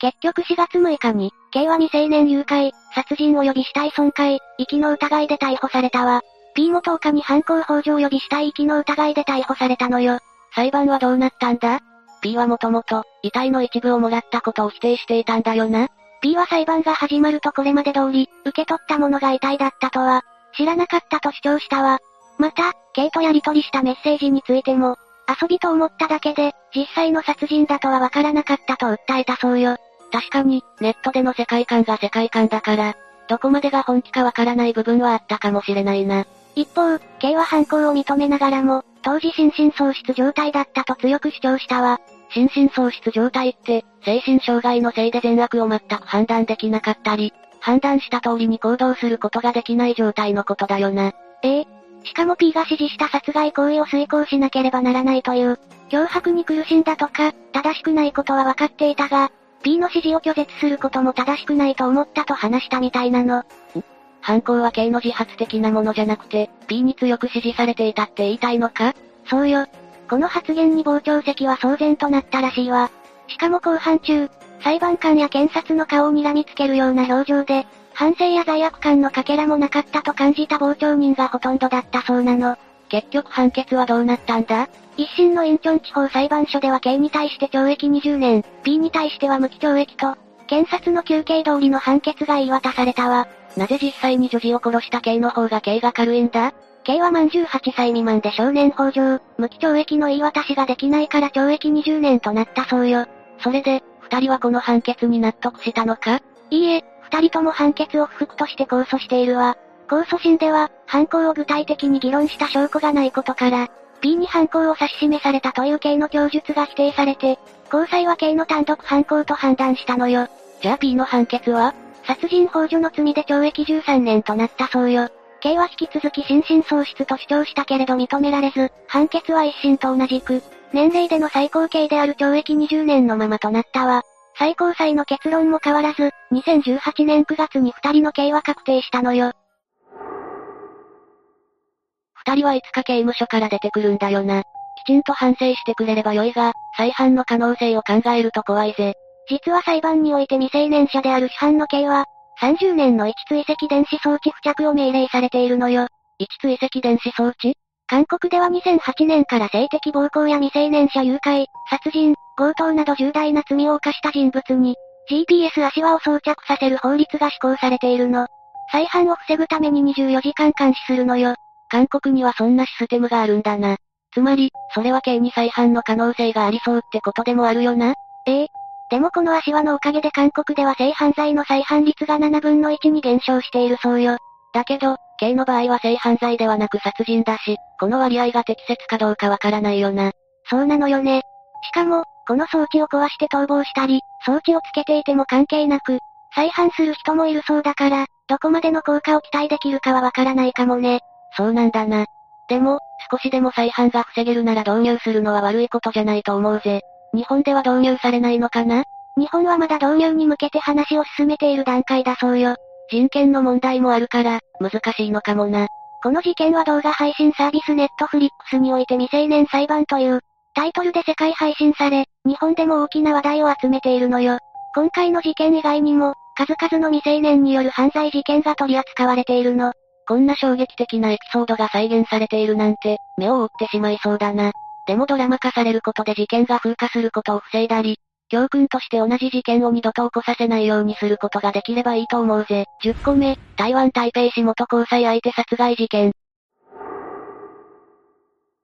結局4月6日に、K は未成年誘拐、殺人及び死体損壊、遺棄の疑いで逮捕されたわ。P も10日に犯行幇助及び死体遺棄の疑いで逮捕されたのよ。裁判はどうなったんだ？ P はもともと、遺体の一部をもらったことを否定していたんだよな。P は裁判が始まるとこれまで通り、受け取ったものが遺体だったとは、知らなかったと主張したわ。また、K とやり取りしたメッセージについても、遊びと思っただけで、実際の殺人だとはわからなかったと訴えたそうよ。確かに、ネットでの世界観が世界観だから、どこまでが本気かわからない部分はあったかもしれないな。一方、K は犯行を認めながらも、当時心神喪失状態だったと強く主張したわ。心神喪失状態って、精神障害のせいで善悪を全く判断できなかったり、判断した通りに行動することができない状態のことだよな。しかも P が指示した殺害行為を遂行しなければならないという、脅迫に苦しんだとか、正しくないことは分かっていたが、P の指示を拒絶することも正しくないと思ったと話したみたいなの。犯行は K の自発的なものじゃなくて、P に強く指示されていたって言いたいのか？そうよ。この発言に傍聴席は騒然となったらしいわ。しかも公判中、裁判官や検察の顔を睨みつけるような表情で、反省や罪悪感のかけらもなかったと感じた傍聴人がほとんどだったそうなの。結局判決はどうなったんだ？一審のインチョン地方裁判所では K に対して懲役20年、P に対しては無期懲役と、検察の求刑通りの判決が言い渡されたわ。なぜ実際に女児を殺した K の方が刑が軽いんだ？ K は満18歳未満で少年法上、無期懲役の言い渡しができないから懲役20年となったそうよ。それで、二人はこの判決に納得したのか？いいえ。二人とも判決を不服として控訴しているわ。控訴審では、犯行を具体的に議論した証拠がないことから、P に犯行を指し示されたという K の供述が否定されて、高裁は K の単独犯行と判断したのよ。じゃあ P の判決は？殺人幇助の罪で懲役13年となったそうよ。K は引き続き心神喪失と主張したけれど認められず、判決は一審と同じく、年齢での最高刑である懲役20年のままとなったわ。最高裁の結論も変わらず、2018年9月に二人の刑は確定したのよ。二人はいつか刑務所から出てくるんだよな。きちんと反省してくれれば良いが、再犯の可能性を考えると怖いぜ。実は裁判において未成年者である主犯の刑は、30年の位置追跡電子装置付着を命令されているのよ。位置追跡電子装置？韓国では2008年から性的暴行や未成年者誘拐、殺人、強盗など重大な罪を犯した人物に、GPS 足輪を装着させる法律が施行されているの。再犯を防ぐために24時間監視するのよ。韓国にはそんなシステムがあるんだな。つまり、それは K に再犯の可能性がありそうってことでもあるよな。でもこの足輪のおかげで韓国では性犯罪の再犯率が7分の1に減少しているそうよ。だけど、K の場合は性犯罪ではなく殺人だし、この割合が適切かどうかわからないよな。そうなのよね。しかも、この装置を壊して逃亡したり、装置をつけていても関係なく、再犯する人もいるそうだから、どこまでの効果を期待できるかはわからないかもね。そうなんだな。でも、少しでも再犯が防げるなら導入するのは悪いことじゃないと思うぜ。日本では導入されないのかな？日本はまだ導入に向けて話を進めている段階だそうよ。人権の問題もあるから、難しいのかもな。この事件は動画配信サービスネットフリックスにおいて未成年裁判というタイトルで世界配信され、日本でも大きな話題を集めているのよ。今回の事件以外にも、数々の未成年による犯罪事件が取り扱われているの。こんな衝撃的なエピソードが再現されているなんて、目を覆ってしまいそうだな。でもドラマ化されることで事件が風化することを防いだり、教訓として同じ事件を二度と起こさせないようにすることができればいいと思うぜ。10個目、台湾台北市元交際相手殺害事件。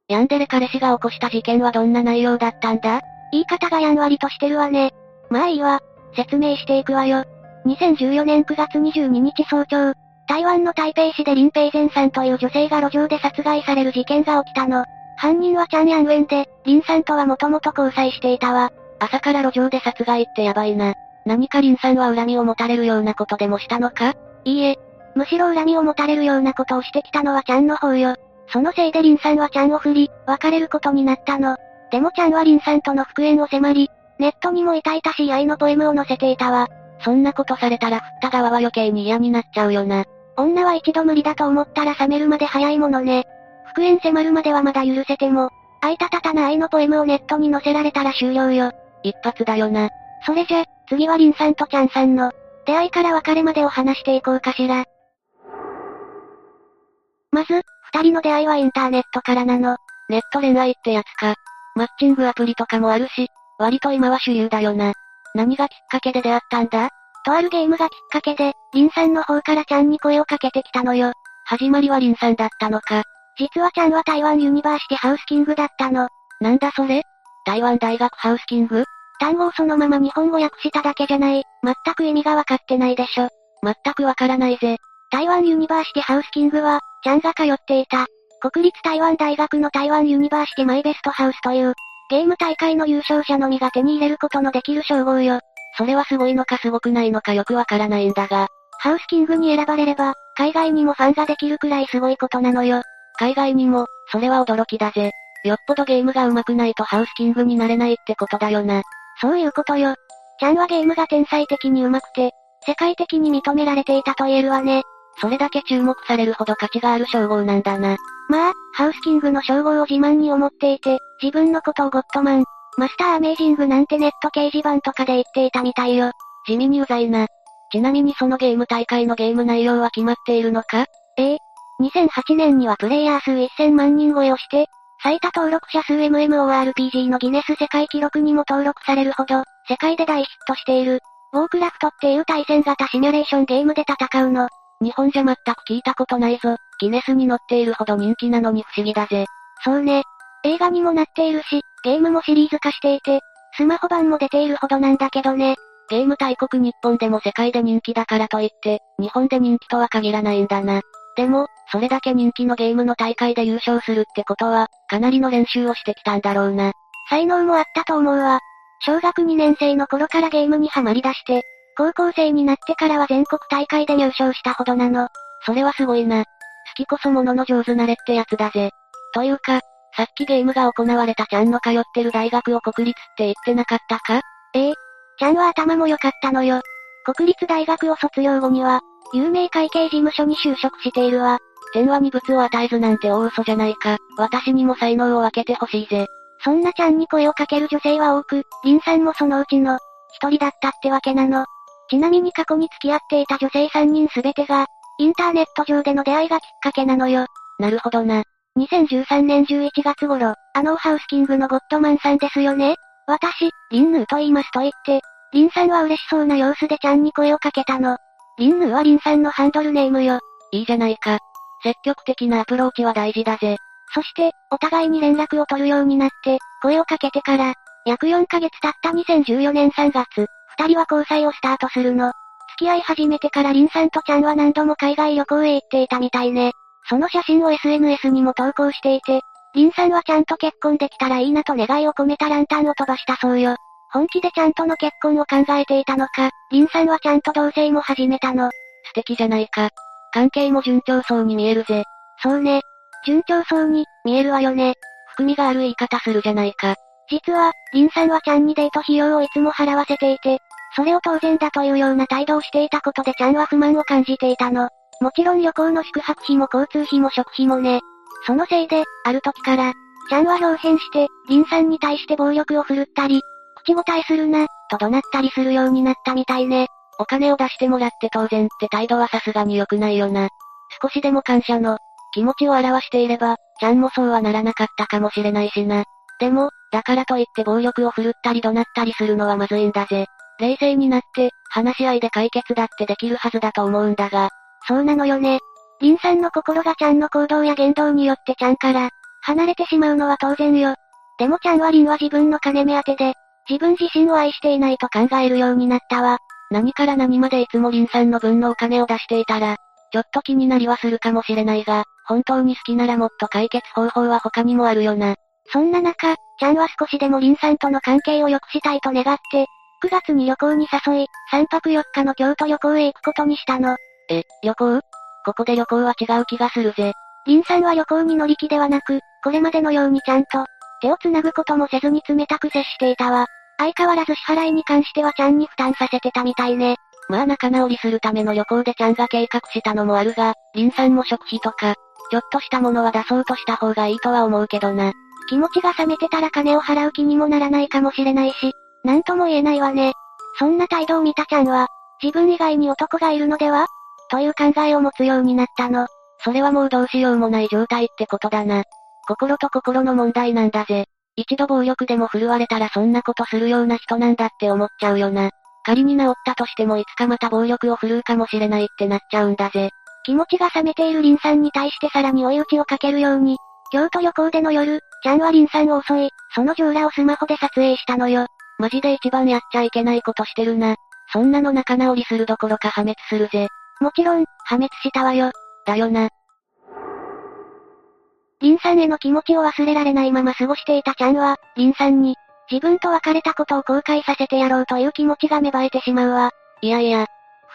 ヤンデレ彼氏が起こした事件はどんな内容だったんだ？言い方がやんわりとしてるわね。まあいいわ。説明していくわよ。2014年9月22日早朝、台湾の台北市で林平善さんという女性が路上で殺害される事件が起きたの。犯人はチャン・ヤンウェンで、林さんとはもともと交際していたわ。朝から路上で殺害ってやばいな。何か林さんは恨みを持たれるようなことでもしたのか？いいえ。むしろ恨みを持たれるようなことをしてきたのはチャンの方よ。そのせいで林さんはチャンを振り、別れることになったの。でもチャンは林さんとの復縁を迫り、ネットにも痛々しい愛のポエムを載せていたわ。そんなことされたら振った側は余計に嫌になっちゃうよな。女は一度無理だと思ったら冷めるまで早いものね。復縁迫るまではまだ許せても、愛たたたな愛のポエムをネットに載せられたら終了よ。一発だよな。それじゃ、次はリンさんとチャンさんの出会いから別れまでを話していこうかしら。まず、二人の出会いはインターネットからなの。ネット恋愛ってやつか。マッチングアプリとかもあるし、割と今は主流だよな。何がきっかけで出会ったんだ？とあるゲームがきっかけで、リンさんの方からチャンに声をかけてきたのよ。始まりはリンさんだったのか。実はチャンは台湾ユニバーシティハウスキングだったの。なんだそれ？台湾大学ハウスキング？単語をそのまま日本語訳しただけじゃない。全く意味がわかってないでしょ。全くわからないぜ。台湾ユニバーシティハウスキングは、チャンが通っていた国立台湾大学の台湾ユニバーシティマイベストハウスという、ゲーム大会の優勝者のみが手に入れることのできる称号よ。それはすごいのかすごくないのかよくわからないんだが、ハウスキングに選ばれれば、海外にもファンができるくらいすごいことなのよ。海外にも、それは驚きだぜ。よっぽどゲームが上手くないとハウスキングになれないってことだよな。そういうことよ。チャンはゲームが天才的に上手くて、世界的に認められていたと言えるわね。それだけ注目されるほど価値がある称号なんだな。まあ、ハウスキングの称号を自慢に思っていて、自分のことをゴッドマン、マスターアメイジングなんてネット掲示板とかで言っていたみたいよ。地味にうざいな。ちなみにそのゲーム大会のゲーム内容は決まっているのか？2008年にはプレイヤー数1000万人超えをして、最多登録者数 MMORPG のギネス世界記録にも登録されるほど、世界で大ヒットしている、ウォークラフトっていう対戦型シミュレーションゲームで戦うの。日本じゃ全く聞いたことないぞ。ギネスに載っているほど人気なのに不思議だぜ。そうね。映画にもなっているし、ゲームもシリーズ化していて、スマホ版も出ているほどなんだけどね。ゲーム大国日本でも世界で人気だからといって、日本で人気とは限らないんだな。でも、それだけ人気のゲームの大会で優勝するってことは、かなりの練習をしてきたんだろうな。才能もあったと思うわ。小学2年生の頃からゲームにハマり出して、高校生になってからは全国大会で入賞したほどなの。それはすごいな。好きこそものの上手なれってやつだぜ。というか、さっきゲームが行われたちゃんの通ってる大学を国立って言ってなかったか？ちゃんは頭も良かったのよ。国立大学を卒業後には、有名会計事務所に就職しているわ。天は二物を与えずなんて大嘘じゃないか。私にも才能を分けてほしいぜ。そんなちゃんに声をかける女性は多く、リンさんもそのうちの一人だったってわけなの。ちなみに過去に付き合っていた女性3人すべてが、インターネット上での出会いがきっかけなのよ。なるほどな。2013年11月頃、ハウスキングのゴッドマンさんですよね。私、リンヌーと言いますと言って、リンさんは嬉しそうな様子でちゃんに声をかけたの。リンヌーはリンさんのハンドルネームよ。いいじゃないか。積極的なアプローチは大事だぜ。そして、お互いに連絡を取るようになって、声をかけてから、約4ヶ月経った2014年3月、二人は交際をスタートするの。付き合い始めてからリンさんとちゃんは何度も海外旅行へ行っていたみたいね。その写真を SNS にも投稿していて、リンさんはちゃんと結婚できたらいいなと願いを込めたランタンを飛ばしたそうよ。本気でちゃんとの結婚を考えていたのか、リンさんはちゃんと同棲も始めたの。素敵じゃないか。関係も順調そうに見えるぜ。そうね。順調そうに見えるわよね。含みがある言い方するじゃないか。実は、リンさんはちゃんにデート費用をいつも払わせていて、それを当然だというような態度をしていたことでちゃんは不満を感じていたの。もちろん旅行の宿泊費も交通費も食費もね。そのせいで、ある時から、ちゃんは表変して、リンさんに対して暴力を振るったり、口答えするな、と怒鳴ったりするようになったみたいね。お金を出してもらって当然って態度はさすがに良くないよな。少しでも感謝の気持ちを表していれば、ちゃんもそうはならなかったかもしれないしな。でも、だからといって暴力を振るったり怒鳴ったりするのはまずいんだぜ。冷静になって、話し合いで解決だってできるはずだと思うんだが。そうなのよね。リンさんの心がちゃんの行動や言動によってちゃんから離れてしまうのは当然よ。でもちゃんはリンは自分の金目当てで、自分自身を愛していないと考えるようになったわ。何から何までいつもリンさんの分のお金を出していたら、ちょっと気になりはするかもしれないが、本当に好きならもっと解決方法は他にもあるよな。そんな中、ちゃんは少しでもリンさんとの関係を良くしたいと願って、9月に旅行に誘い、3泊4日の京都旅行へ行くことにしたの。旅行？ここで旅行は違う気がするぜ。リンさんは旅行に乗り気ではなく、これまでのようにちゃんと、手を繋ぐこともせずに冷たく接していたわ。相変わらず支払いに関してはちゃんに負担させてたみたいね。まあ仲直りするための旅行でちゃんが計画したのもあるが、リンさんも食費とか、ちょっとしたものは出そうとした方がいいとは思うけどな。気持ちが冷めてたら金を払う気にもならないかもしれないし、なんとも言えないわね。そんな態度を見たちゃんは、自分以外に男がいるのでは？という考えを持つようになったの。それはもうどうしようもない状態ってことだな。心と心の問題なんだぜ。一度暴力でも振るわれたらそんなことするような人なんだって思っちゃうよな。仮に治ったとしてもいつかまた暴力を振るうかもしれないってなっちゃうんだぜ。気持ちが冷めているリンさんに対してさらに追い打ちをかけるように、京都旅行での夜、ちゃんはリンさんを襲い、そのジョーラをスマホで撮影したのよ。マジで一番やっちゃいけないことしてるな。そんなの仲直りするどころか破滅するぜ。もちろん、破滅したわよ。だよな。リンさんへの気持ちを忘れられないまま過ごしていたちゃんは、リンさんに、自分と別れたことを後悔させてやろうという気持ちが芽生えてしまうわ。いやいや、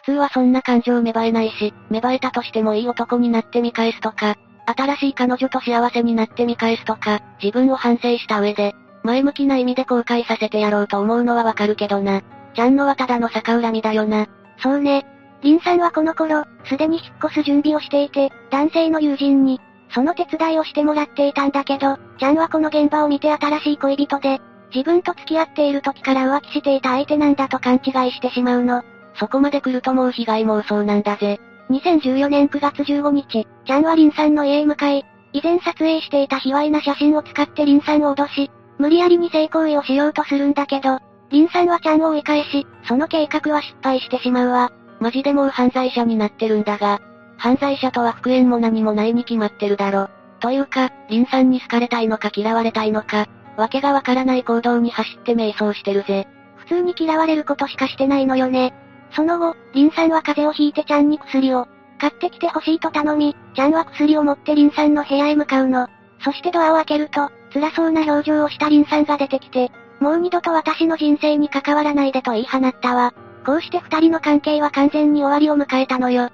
普通はそんな感情芽生えないし、芽生えたとしてもいい男になって見返すとか、新しい彼女と幸せになって見返すとか、自分を反省した上で、前向きな意味で後悔させてやろうと思うのはわかるけどな。ちゃんのはただの逆恨みだよな。そうね。リンさんはこの頃、すでに引っ越す準備をしていて、男性の友人に、その手伝いをしてもらっていたんだけど、ちゃんはこの現場を見て新しい恋人で、自分と付き合っている時から浮気していた相手なんだと勘違いしてしまうの。そこまで来るともう被害妄想なんだぜ。2014年9月15日、ちゃんはリンさんの家へ向かい、以前撮影していた卑猥な写真を使ってリンさんを脅し、無理やりに性行為をしようとするんだけど、リンさんはちゃんを追い返し、その計画は失敗してしまうわ。マジでもう犯罪者になってるんだが、犯罪者とは復縁も何もないに決まってるだろ。というか、リンさんに好かれたいのか嫌われたいのか、わけがわからない行動に走って迷走してるぜ。普通に嫌われることしかしてないのよね。その後、リンさんは風邪をひいてちゃんに薬を買ってきてほしいと頼み、ちゃんは薬を持ってリンさんの部屋へ向かうの。そしてドアを開けると、辛そうな表情をしたリンさんが出てきて、もう二度と私の人生に関わらないでと言い放ったわ。こうして二人の関係は完全に終わりを迎えたのよ。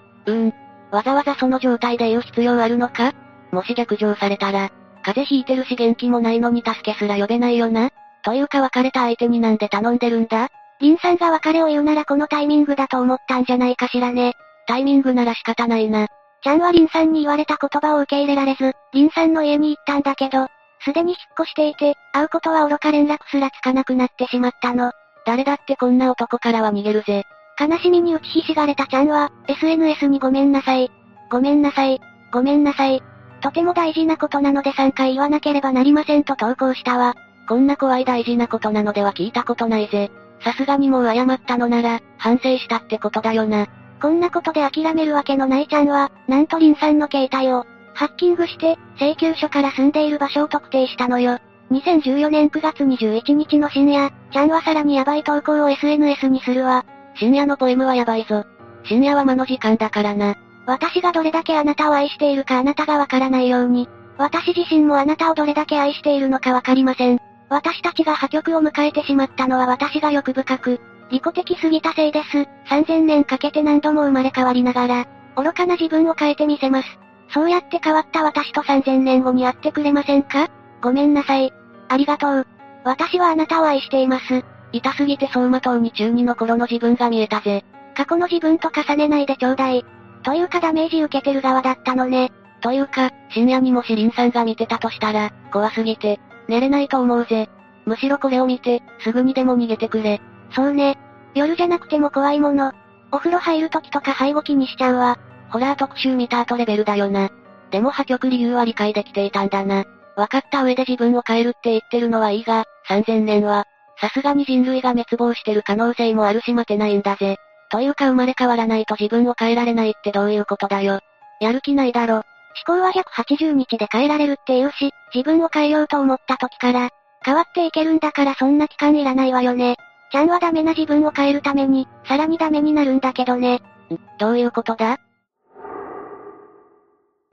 わざわざその状態で言う必要あるのか？もし逆上されたら、風邪ひいてるし元気もないのに助けすら呼べないよな。というか別れた相手になんで頼んでるんだ？リンさんが別れを言うならこのタイミングだと思ったんじゃないかしらね。タイミングなら仕方ないな。ちゃんはリンさんに言われた言葉を受け入れられず、リンさんの家に行ったんだけど、すでに引っ越していて、会うことは愚か連絡すらつかなくなってしまったの。誰だってこんな男からは逃げるぜ。悲しみに打ちひしがれたちゃんは、SNS にごめんなさい。ごめんなさい。ごめんなさい。とても大事なことなので3回言わなければなりませんと投稿したわ。こんな怖い大事なことなのでは聞いたことないぜ。さすがにもう謝ったのなら、反省したってことだよな。こんなことで諦めるわけのないちゃんは、なんとリンさんの携帯を、ハッキングして、請求書から住んでいる場所を特定したのよ。2014年9月21日の深夜、ちゃんはさらにヤバい投稿を SNS にするわ。深夜のポエムはヤバいぞ。深夜は魔の時間だからな。私がどれだけあなたを愛しているかあなたがわからないように。私自身もあなたをどれだけ愛しているのかわかりません。私たちが破局を迎えてしまったのは私が欲深く、利己的すぎたせいです。3000年かけて何度も生まれ変わりながら、愚かな自分を変えてみせます。そうやって変わった私と3000年後に会ってくれませんか？ごめんなさい。ありがとう。私はあなたを愛しています。痛すぎて走馬灯に中2の頃の自分が見えたぜ。過去の自分と重ねないでちょうだい。というかダメージ受けてる側だったのね。というか、深夜にもしリンさんが見てたとしたら、怖すぎて、寝れないと思うぜ。むしろこれを見て、すぐにでも逃げてくれ。そうね。夜じゃなくても怖いもの。お風呂入る時とか背後気にしちゃうわ。ホラー特集見た後レベルだよな。でも破局理由は理解できていたんだな。分かった上で自分を変えるって言ってるのはいいが、3000年は、さすがに人類が滅亡してる可能性もあるし待てないんだぜ。というか生まれ変わらないと自分を変えられないってどういうことだよ。やる気ないだろ。思考は180日で変えられるっていうし、自分を変えようと思った時から、変わっていけるんだからそんな期間いらないわよね。ちゃんはダメな自分を変えるために、さらにダメになるんだけどね。どういうことだ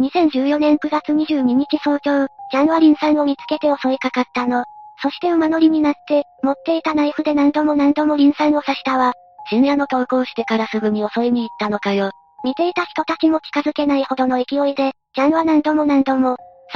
？2014年9月22日早朝、ちゃんはリンさんを見つけて襲いかかったの。そして馬乗りになって、持っていたナイフで何度もリンさんを刺したわ。深夜の投稿してからすぐに襲いに行ったのかよ。見ていた人たちも近づけないほどの勢いで、ちゃんは何度も刺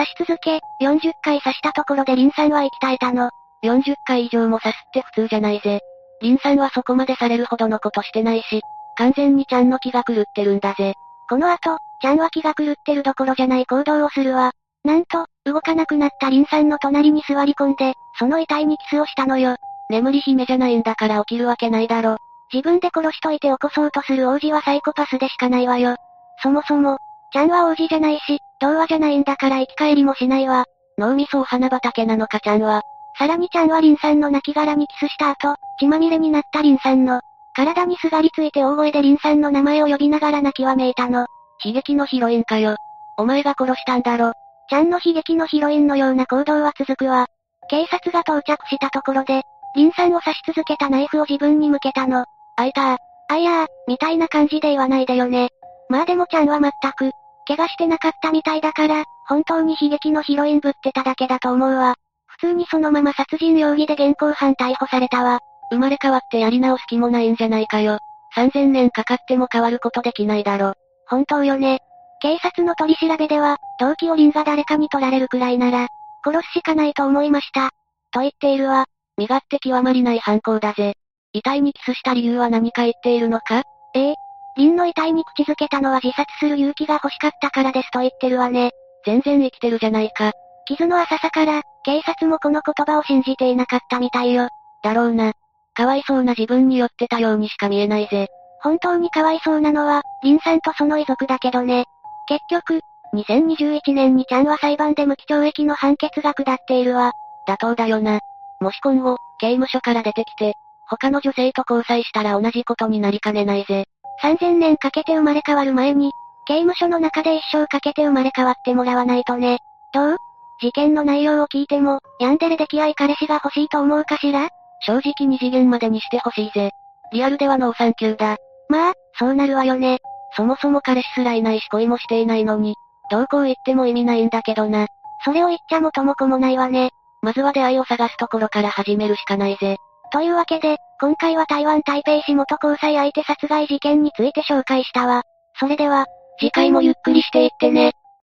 し続け、40回刺したところでリンさんは息絶えたの。40回以上も刺すって普通じゃないぜ。リンさんはそこまでされるほどのことしてないし、完全にちゃんの気が狂ってるんだぜ。この後、ちゃんは気が狂ってるどころじゃない行動をするわ。なんと、動かなくなったリンさんの隣に座り込んで、その遺体にキスをしたのよ。眠り姫じゃないんだから起きるわけないだろ。自分で殺しといて起こそうとする王子はサイコパスでしかないわよ。そもそも、ちゃんは王子じゃないし、童話じゃないんだから生き返りもしないわ。脳みそお花畑なのかちゃんは。さらにちゃんはリンさんの亡骸にキスした後、血まみれになったリンさんの体にすがりついて大声でリンさんの名前を呼びながら泣きわめいたの。悲劇のヒロインかよ。お前が殺したんだろ。ちゃんの悲劇のヒロインのような行動は続くわ。警察が到着したところで、リンさんを刺し続けたナイフを自分に向けたの。あいたー、あいやー、みたいな感じで言わないでよね。まあでもちゃんは全く、怪我してなかったみたいだから、本当に悲劇のヒロインぶってただけだと思うわ。普通にそのまま殺人容疑で現行犯逮捕されたわ。生まれ変わってやり直す気もないんじゃないかよ。3000年かかっても変わることできないだろ。本当よね。警察の取り調べでは、動機をリンが誰かに取られるくらいなら、殺すしかないと思いました。と言っているわ。身勝手極まりない犯行だぜ。遺体にキスした理由は何か言っているのか？リンの遺体に口づけたのは自殺する勇気が欲しかったからですと言ってるわね。全然生きてるじゃないか。傷の浅さから、警察もこの言葉を信じていなかったみたいよ。だろうな。かわいそうな自分に酔ってたようにしか見えないぜ。本当にかわいそうなのは、リンさんとその遺族だけどね。結局、2021年にちゃんは裁判で無期懲役の判決が下っているわ。妥当だよな。もし今後、刑務所から出てきて、他の女性と交際したら同じことになりかねないぜ。3000年かけて生まれ変わる前に、刑務所の中で一生かけて生まれ変わってもらわないとね。どう？事件の内容を聞いても、ヤンデレできあい彼氏が欲しいと思うかしら？正直2次元までにしてほしいぜ。リアルではノーサンキューだ。まあ、そうなるわよね。そもそも彼氏すらいないし恋もしていないのに、どうこう言っても意味ないんだけどな。それを言っちゃ元も子もないわね。まずは出会いを探すところから始めるしかないぜ。というわけで、今回は台湾台北市元交際相手殺害事件について紹介したわ。それでは、次回もゆっくりしていってね。